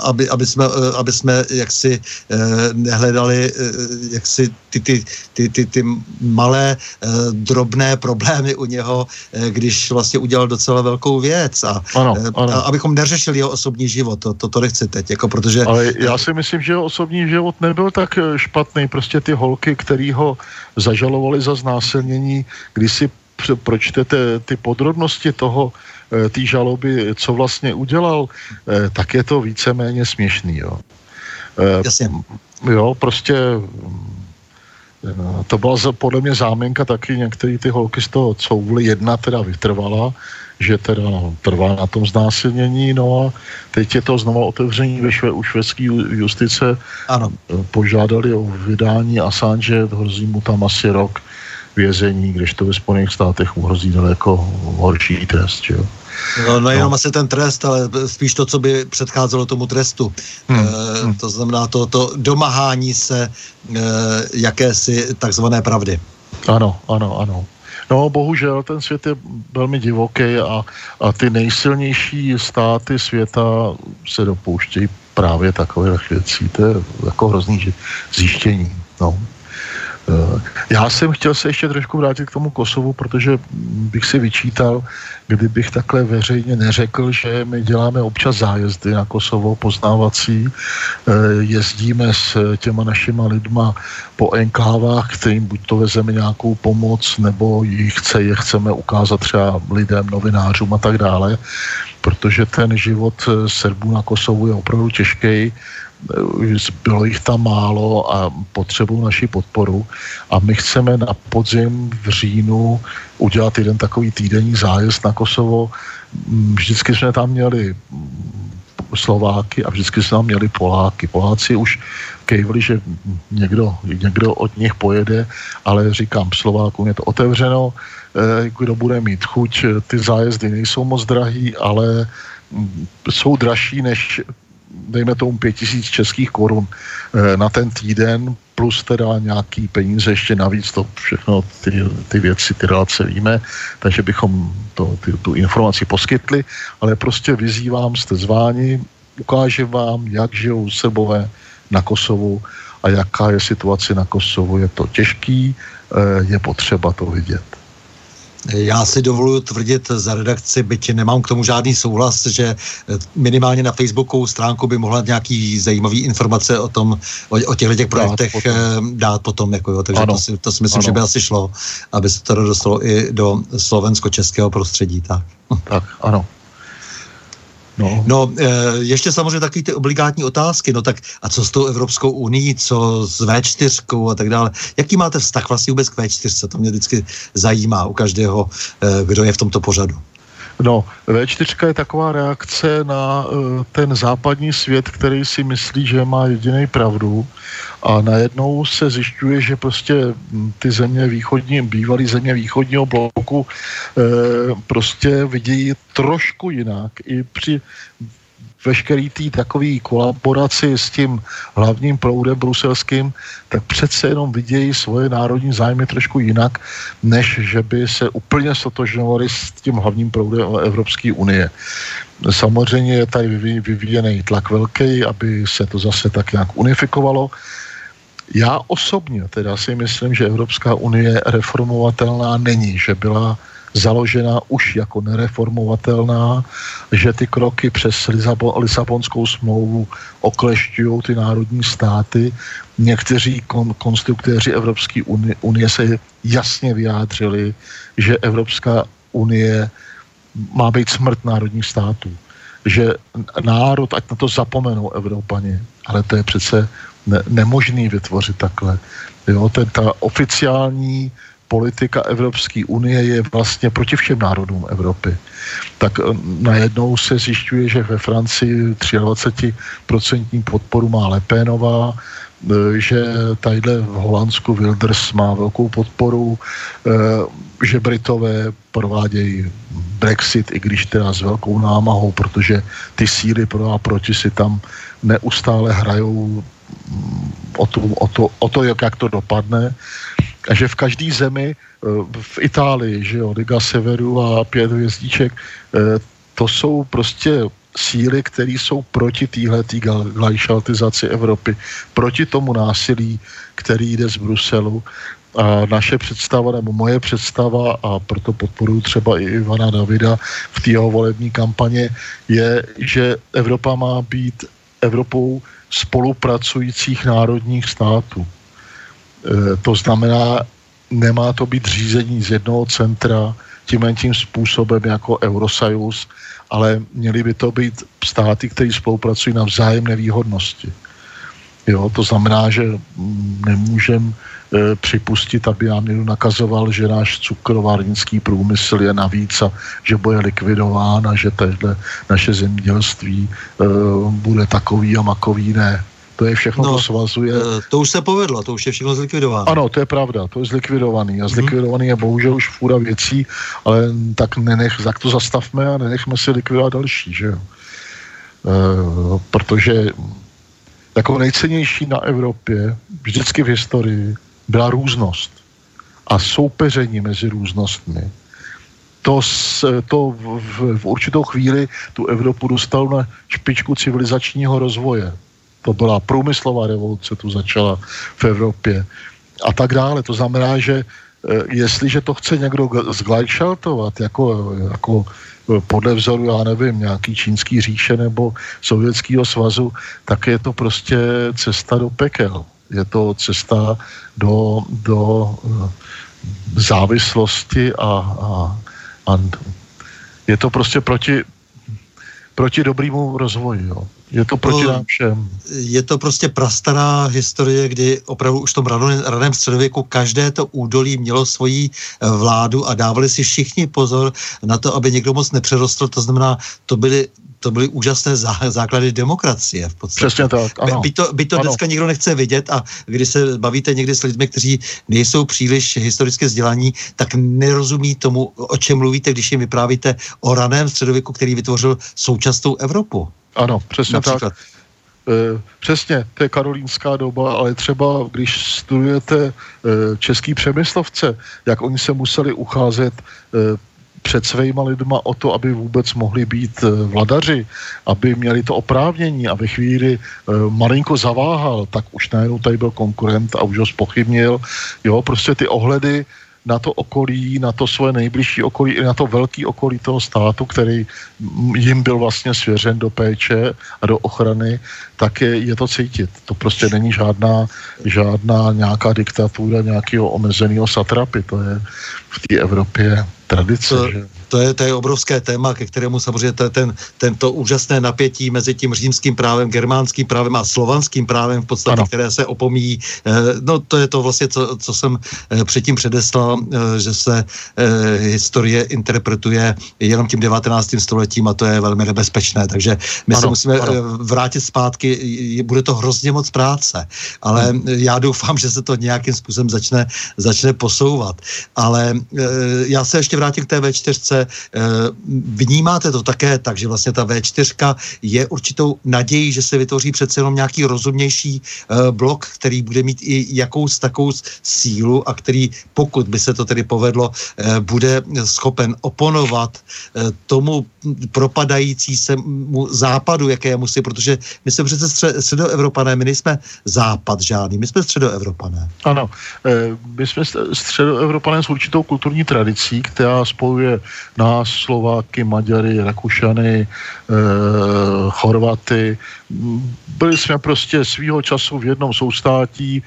aby, aby, jsme, e, aby jsme jaksi e, nehledali e, jaksi ty, ty, ty, ty, ty malé e, drobné problémy u něho, e, když vlastně udělal docela velkou věc a, ano, ano. a abychom neřešili jeho osobní život, to, to, to nechci teď, jako protože... Ale já si myslím, že jeho osobní život nebyl tak špatný, prostě ty holky, který ho zažalovali za znásilnění, když si pročtete ty podrobnosti toho, té žaloby, co vlastně udělal, tak je to víceméně směšný, jo. Jasně. Jo, prostě to byla podle mě záminka taky, některé ty holky z toho couvly, jedna teda vytrvala, že teda no, trvá na tom znásilnění, no a teď je to znovu otevření ve šve, u švédské justice. Ano. Požádali o vydání Assange, hrozí mu tam asi rok vězení, kdežto ve Spojených státech uhrozí daleko horší trest, že jo. No, nejenom no. asi ten trest, ale spíš to, co by předcházelo tomu trestu. Hmm. E, to znamená to, to domáhání se e, jakési takzvané pravdy. Ano, ano, ano. No bohužel ten svět je velmi divoký a, a ty nejsilnější státy světa se dopouštějí právě takových věcí. To je jako hrozný zjištění, no. Já jsem chtěl se ještě trošku vrátit k tomu Kosovu, protože bych si vyčítal, kdybych takhle veřejně neřekl, že my děláme občas zájezdy na Kosovo poznávací, jezdíme s těma našima lidma po enklávách, kterým buď to vezeme nějakou pomoc, nebo ji chce, je chceme ukázat třeba lidem, novinářům a tak dále, protože ten život Srbů na Kosovu je opravdu těžký. Bylo jich tam málo a potřebují naši podporu a my chceme na podzim v říjnu udělat jeden takový týdenní zájezd na Kosovo. Vždycky jsme tam měli Slováky a vždycky jsme tam měli Poláky. Poláci už kejvili, že někdo, někdo od nich pojede, ale říkám Slovákům je to otevřeno, kdo bude mít chuť. Ty zájezdy nejsou moc drahý, ale jsou dražší než dejme tomu pět tisíc českých korun na ten týden, plus teda nějaký peníze ještě navíc, to všechno, ty, ty věci, ty relace víme, takže bychom to, ty, tu informaci poskytli, ale prostě vyzývám, jste zváni, ukážu vám, jak žijou Srbové na Kosovu a jaká je situace na Kosovu, je to těžký, je potřeba to vidět. Já si dovoluji tvrdit za redakci, byť nemám k tomu žádný souhlas, že minimálně na Facebooku stránku by mohla nějaký zajímavý informace o tom, o, o těchto těch projektech potom. dát potom. Jako jo, takže ano. to si, to si myslím, ano. že by asi šlo, aby se to dostalo i do slovensko-českého prostředí. Tak, tak ano. No, no e, ještě samozřejmě taky ty obligátní otázky, no tak a co s tou Evropskou unii, co s vé čtyřkou a tak dále. Jaký máte vztah vlastně vůbec k vé čtyřce? To mě vždycky zajímá u každého, e, kdo je v tomto pořadu. No, vé čtyřka je taková reakce na uh, ten západní svět, který si myslí, že má jedinej pravdu a najednou se zjišťuje, že prostě ty země východní, bývalý země východního bloku uh, prostě vidějí trošku jinak i při veškerý tý takový kolaboraci s tím hlavním proudem bruselským, tak přece jenom vidějí svoje národní zájmy trošku jinak, než že by se úplně sotožňovali s tím hlavním proudem Evropské unie. Samozřejmě je tady vyvíjený tlak velký, aby se to zase tak nějak unifikovalo. Já osobně teda si myslím, že Evropská unie reformovatelná není, že byla založená už jako nereformovatelná, že ty kroky přes Lisabonskou smlouvu oklešťují ty národní státy. Někteří kon- konstruktéři Evropské unie, unie se jasně vyjádřili, že Evropská unie má být smrt národních států. Že národ, ať na to zapomenou Evropani, ale to je přece ne- nemožný vytvořit takhle. Jo, ten, ta oficiální politika Evropské unie je vlastně proti všem národům Evropy. Tak najednou se zjišťuje, že ve Francii dvacet tři procent podporu má Le Penová, že tadyhle v Holandsku Wilders má velkou podporu, že Britové provádějí Brexit, i když teda s velkou námahou, protože ty síly pro a proti si tam neustále hrajou o to, o to, o to jak to dopadne. A že v každé zemi, v Itálii, že jo, Liga Severu a pět hvězdíček, to jsou prostě síly, které jsou proti téhletý glajšaltizaci Evropy, proti tomu násilí, který jde z Bruselu. A naše představa, nebo moje představa, a proto podporuji třeba i Ivana Davida v té jeho volební kampani, je, že Evropa má být Evropou spolupracujících národních států. To znamená, nemá to být řízení z jednoho centra tím tím způsobem jako Eurosajus, ale měly by to být státy, které spolupracují na vzájemné výhodnosti. Jo, to znamená, že nemůžeme e, připustit, aby nám někdo nakazoval, že náš cukrovárnický průmysl je navíc a že bude likvidován a že téhle naše zemědělství e, bude takový a makový, ne. To je všechno, no, to svazuje. To už se povedlo, to už je všechno zlikvidováno. Ano, to je pravda, to je zlikvidovaný. A zlikvidovaný je bohužel už fůra věcí, ale tak, nenech, tak to zastavme a nenechme si likvidovat další, že jo. E, protože jako nejcennější na Evropě vždycky v historii byla různost a soupeření mezi různostmi. To, to v, v určitou chvíli tu Evropu dostalo na špičku civilizačního rozvoje. To byla průmyslová revoluce, tu začala v Evropě. a tak dále. To znamená, že jestliže to chce někdo zglajšaltovat, jako, jako podle vzoru, já nevím, nějaký čínský říše nebo Sovětského svazu, tak je to prostě cesta do pekel. Je to cesta do, do závislosti a, a, a je to prostě proti, proti dobrému rozvoji, jo. Je to proti nám všem. Je to prostě prastará historie, kdy opravdu už v tom raném, raném středověku každé to údolí mělo svoji vládu a dávali si všichni pozor na to, aby někdo moc nepřerostl. To znamená, to byly, to byly úžasné zá, základy demokracie v podstatě. Přesně tak, ano. By to, by to ano. Dneska nikdo nechce vidět a když se bavíte někdy s lidmi, kteří nejsou příliš historicky vzdělaní, tak nerozumí tomu, o čem mluvíte, když jim vyprávíte o raném středověku, který vytvořil současnou Evropu. Ano, přesně tak. E, přesně, to je karolínská doba, ale třeba když studujete e, český Přemyslovce, jak oni se museli ucházet e, před svýma lidma o to, aby vůbec mohli být e, vladaři, aby měli to oprávnění, a ve chvíli e, malinko zaváhal, tak už najednou tady byl konkurent a už ho zpochybnil. Jo, prostě ty ohledy na to okolí, na to svoje nejbližší okolí i na to velký okolí toho státu, který jim byl vlastně svěřen do péče a do ochrany, tak je, je to cítit. To prostě není žádná, žádná nějaká diktatura nějakého omezeného satrapy. To je v té Evropě tradice, to, že? To je, to je obrovské téma, ke kterému samozřejmě ten, tento úžasné napětí mezi tím římským právem, germánským právem a slovanským právem v podstatě, ano, které se opomíjí. No to je to vlastně, co, co jsem předtím předeslal, že se historie interpretuje jenom tím devatenáctým stoletím a to je velmi nebezpečné, takže my ano, se musíme ano. vrátit zpátky, bude to hrozně moc práce, ale hmm. já doufám, že se to nějakým způsobem začne, začne posouvat, ale já se ještě vrátím k té vé čtyřce. Vnímáte to také tak, že vlastně ta vé čtyřka je určitou naději, že se vytvoří přece jenom nějaký rozumnější blok, který bude mít i jakous takovou sílu a který, pokud by se to tedy povedlo, bude schopen oponovat tomu propadající se západu, jakému si, protože my jsme přece středoevropané, my nejsme západ žádný, my jsme středoevropané. Ano, my jsme středoevropané s určitou kulturní tradicí, která spojuje nás, Slováky, Maďary, Rakušany, e, Chorvaty. Byli jsme prostě svýho času v jednom soustátí,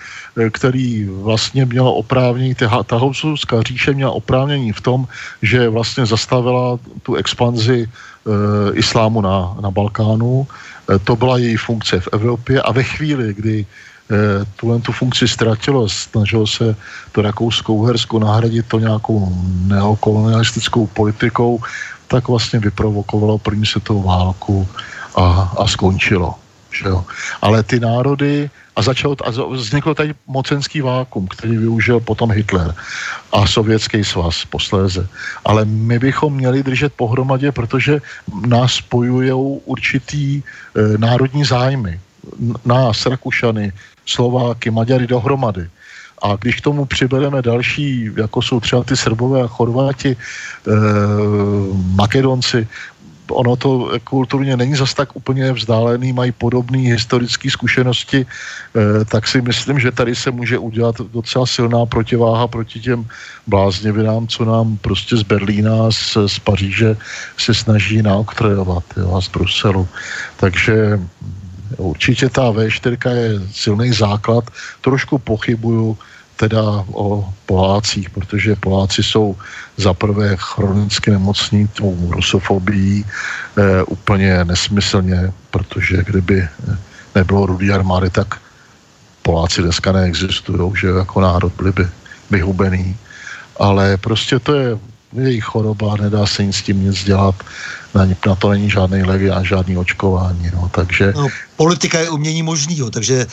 který vlastně mělo oprávnění, ta Habsburská říše měla oprávnění v tom, že vlastně zastavila tu expanzi e, islámu na, na Balkánu. E, to byla její funkce v Evropě a ve chvíli, kdy tuhle tu funkci ztratilo, snažilo se to Rakousko-Uhersko nahradit to nějakou neokolonialistickou politikou, tak vlastně vyprovokovalo první světovou válku a, a skončilo. Že jo. Ale ty národy, a, začalo, a vzniklo tady mocenský vákum, který využil potom Hitler a Sovětský svaz posléze. Ale my bychom měli držet pohromadě, protože nás spojujou určitý e, národní zájmy. Nás, Rakušany, Slováky, Maďary dohromady. A když k tomu přibereme další, jako jsou třeba ty Srbové a Chorváti, eh, Makedonci, ono to kulturně není zas tak úplně vzdálený, mají podobné historické zkušenosti, eh, tak si myslím, že tady se může udělat docela silná protiváha proti těm bláznivinám, co nám prostě z Berlína, z, z Paříže se snaží naoktrojovat, jo, a z Bruselu. Takže určitě ta vé čtyřka je silný základ. Trošku pochybuju teda o Polácích, protože Poláci jsou zaprvé chronicky nemocní tou rusofobií eh, úplně nesmyslně, protože kdyby nebylo rudý armády, tak Poláci dneska neexistují, že jako národ byli by vyhubený. Ale prostě to je jejich choroba, nedá se jim s tím nic dělat. Na to není žádný levý a žádný očkování. No, takže... no, politika je umění možného, takže e,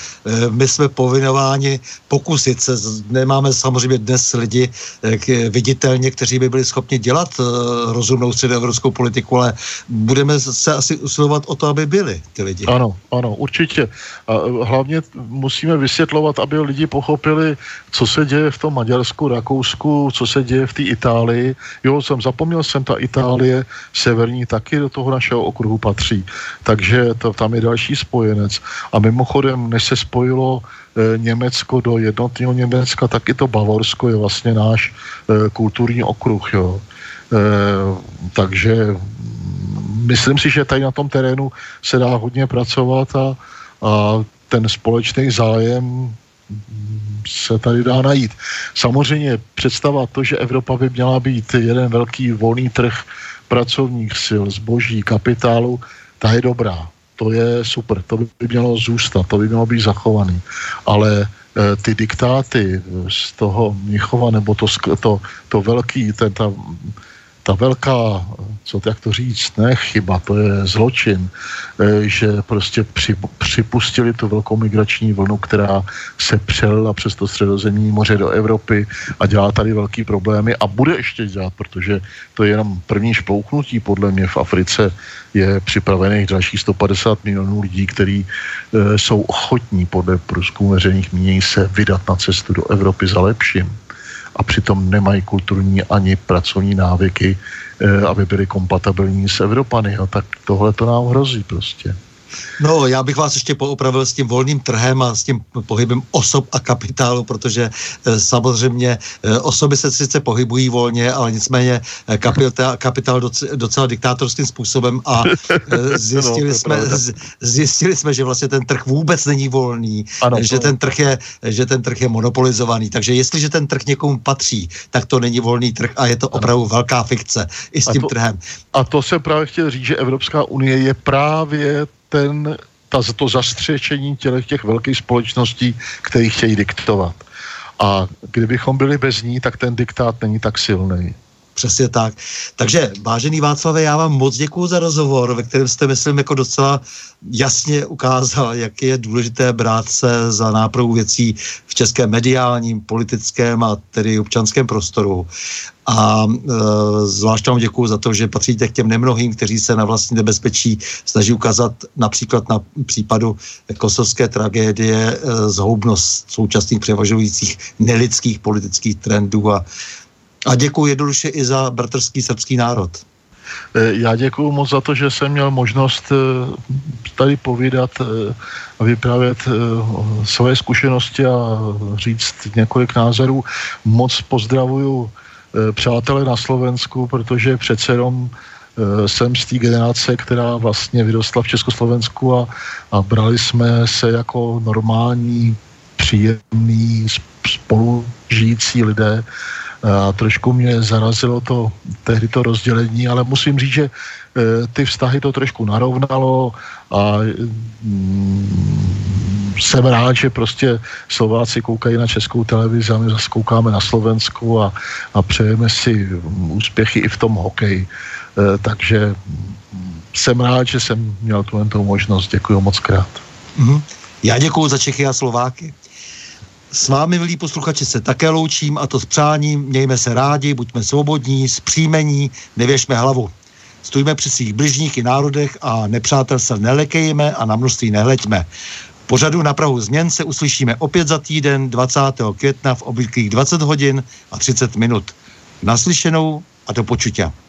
my jsme povinováni pokusit se. Nemáme samozřejmě dnes lidi e, viditelně, kteří by byli schopni dělat e, rozumnou středoevropskou politiku, ale budeme se asi usilovat o to, aby byli ty lidi. Ano, ano, určitě. A hlavně musíme vysvětlovat, aby lidi pochopili, co se děje v tom Maďarsku, Rakousku, co se děje v té Itálii. Jo, jsem zapomněl jsem, ta Itálie, severní taky do toho našeho okruhu patří. Takže to, tam je další spojenec. A mimochodem, než se spojilo e, Německo do jednotného Německa, tak i to Bavorsko je vlastně náš e, kulturní okruh. Jo. E, takže myslím si, že tady na tom terénu se dá hodně pracovat a, a ten společný zájem se tady dá najít. Samozřejmě představa to, že Evropa by měla být jeden velký volný trh pracovních sil, zboží, kapitálu, ta je dobrá. To je super, to by mělo zůstat, to by mělo být zachovaný. Ale e, ty diktáty z toho Mnichova, nebo to, to, to velký, ten, ta, ta velká, co to, jak to říct, ne chyba, to je zločin, že prostě při, připustili tu velkou migrační vlnu, která se přelila přes to Středozemní moře do Evropy a dělá tady velký problémy a bude ještě dělat, protože to je jenom první šplouchnutí, podle mě v Africe je připravených dalších sto padesát milionů lidí, kteří e, jsou ochotní podle průzkumu veřejných mínění se vydat na cestu do Evropy za lepším. A přitom nemají kulturní ani pracovní návyky, aby byly kompatibilní s Evropany. A tak tohle to nám hrozí prostě. No, já bych vás ještě poopravil s tím volným trhem a s tím pohybem osob a kapitálu, protože e, samozřejmě e, osoby se sice pohybují volně, ale nicméně e, kapitál, kapitál doc, docela diktátorským způsobem a e, zjistili, no, jsme, z, zjistili jsme, že vlastně ten trh vůbec není volný, ano, že, ten trh je, že ten trh je monopolizovaný. Takže jestliže ten trh někomu patří, tak to není volný trh a je to opravdu ano. velká fikce i s tím a to, trhem. A to jsem právě chtěl říct, že Evropská unie je právě ten, ta, to zastřečení těch, těch velkých společností, které chtějí diktovat. A kdybychom byli bez ní, tak ten diktát není tak silný. Přesně tak. Takže, vážený Václave, já vám moc děkuju za rozhovor, ve kterém jste, myslím, jako docela jasně ukázal, jak je důležité brát se za nápravu věcí v českém mediálním, politickém a tedy občanském prostoru. A e, zvlášť vám děkuju za to, že patříte k těm nemnohým, kteří se na vlastní nebezpečí snaží ukázat například na případu kosovské tragédie e, zhoubnost současných převažujících nelidských politických trendů a A děkuji jednoduše i za bratrský srbský národ. Já děkuji moc za to, že jsem měl možnost tady povídat a vyprávět své zkušenosti a říct několik názorů. Moc pozdravuju přátelé na Slovensku, protože přece jenom jsem z té generace, která vlastně vyrostla v Československu a, a brali jsme se jako normální, příjemní, spolužijící lidé. A trošku mě zarazilo to, tehdy to rozdělení, ale musím říct, že e, ty vztahy to trošku narovnalo a mm, jsem rád, že prostě Slováci koukají na Českou televizi a my zase koukáme na Slovensku a, a přejeme si úspěchy i v tom hokeji. E, takže jsem rád, že jsem měl tu možnost. Děkuji moc krát. Mm-hmm. Já děkuji za Čechy a Slováky. S vámi, milí posluchači, se také loučím a to s přáním. Mějme se rádi, buďme svobodní, zpříjmení, nevěšme hlavu. Stojíme při svých bližních i národech a nepřátel se nelekejme a na množství nehleďme. Pořadu Na prahu změn se uslyšíme opět za týden dvacátého května v obvyklých dvacet hodin a třicet minut. Naslyšenou a do počutě.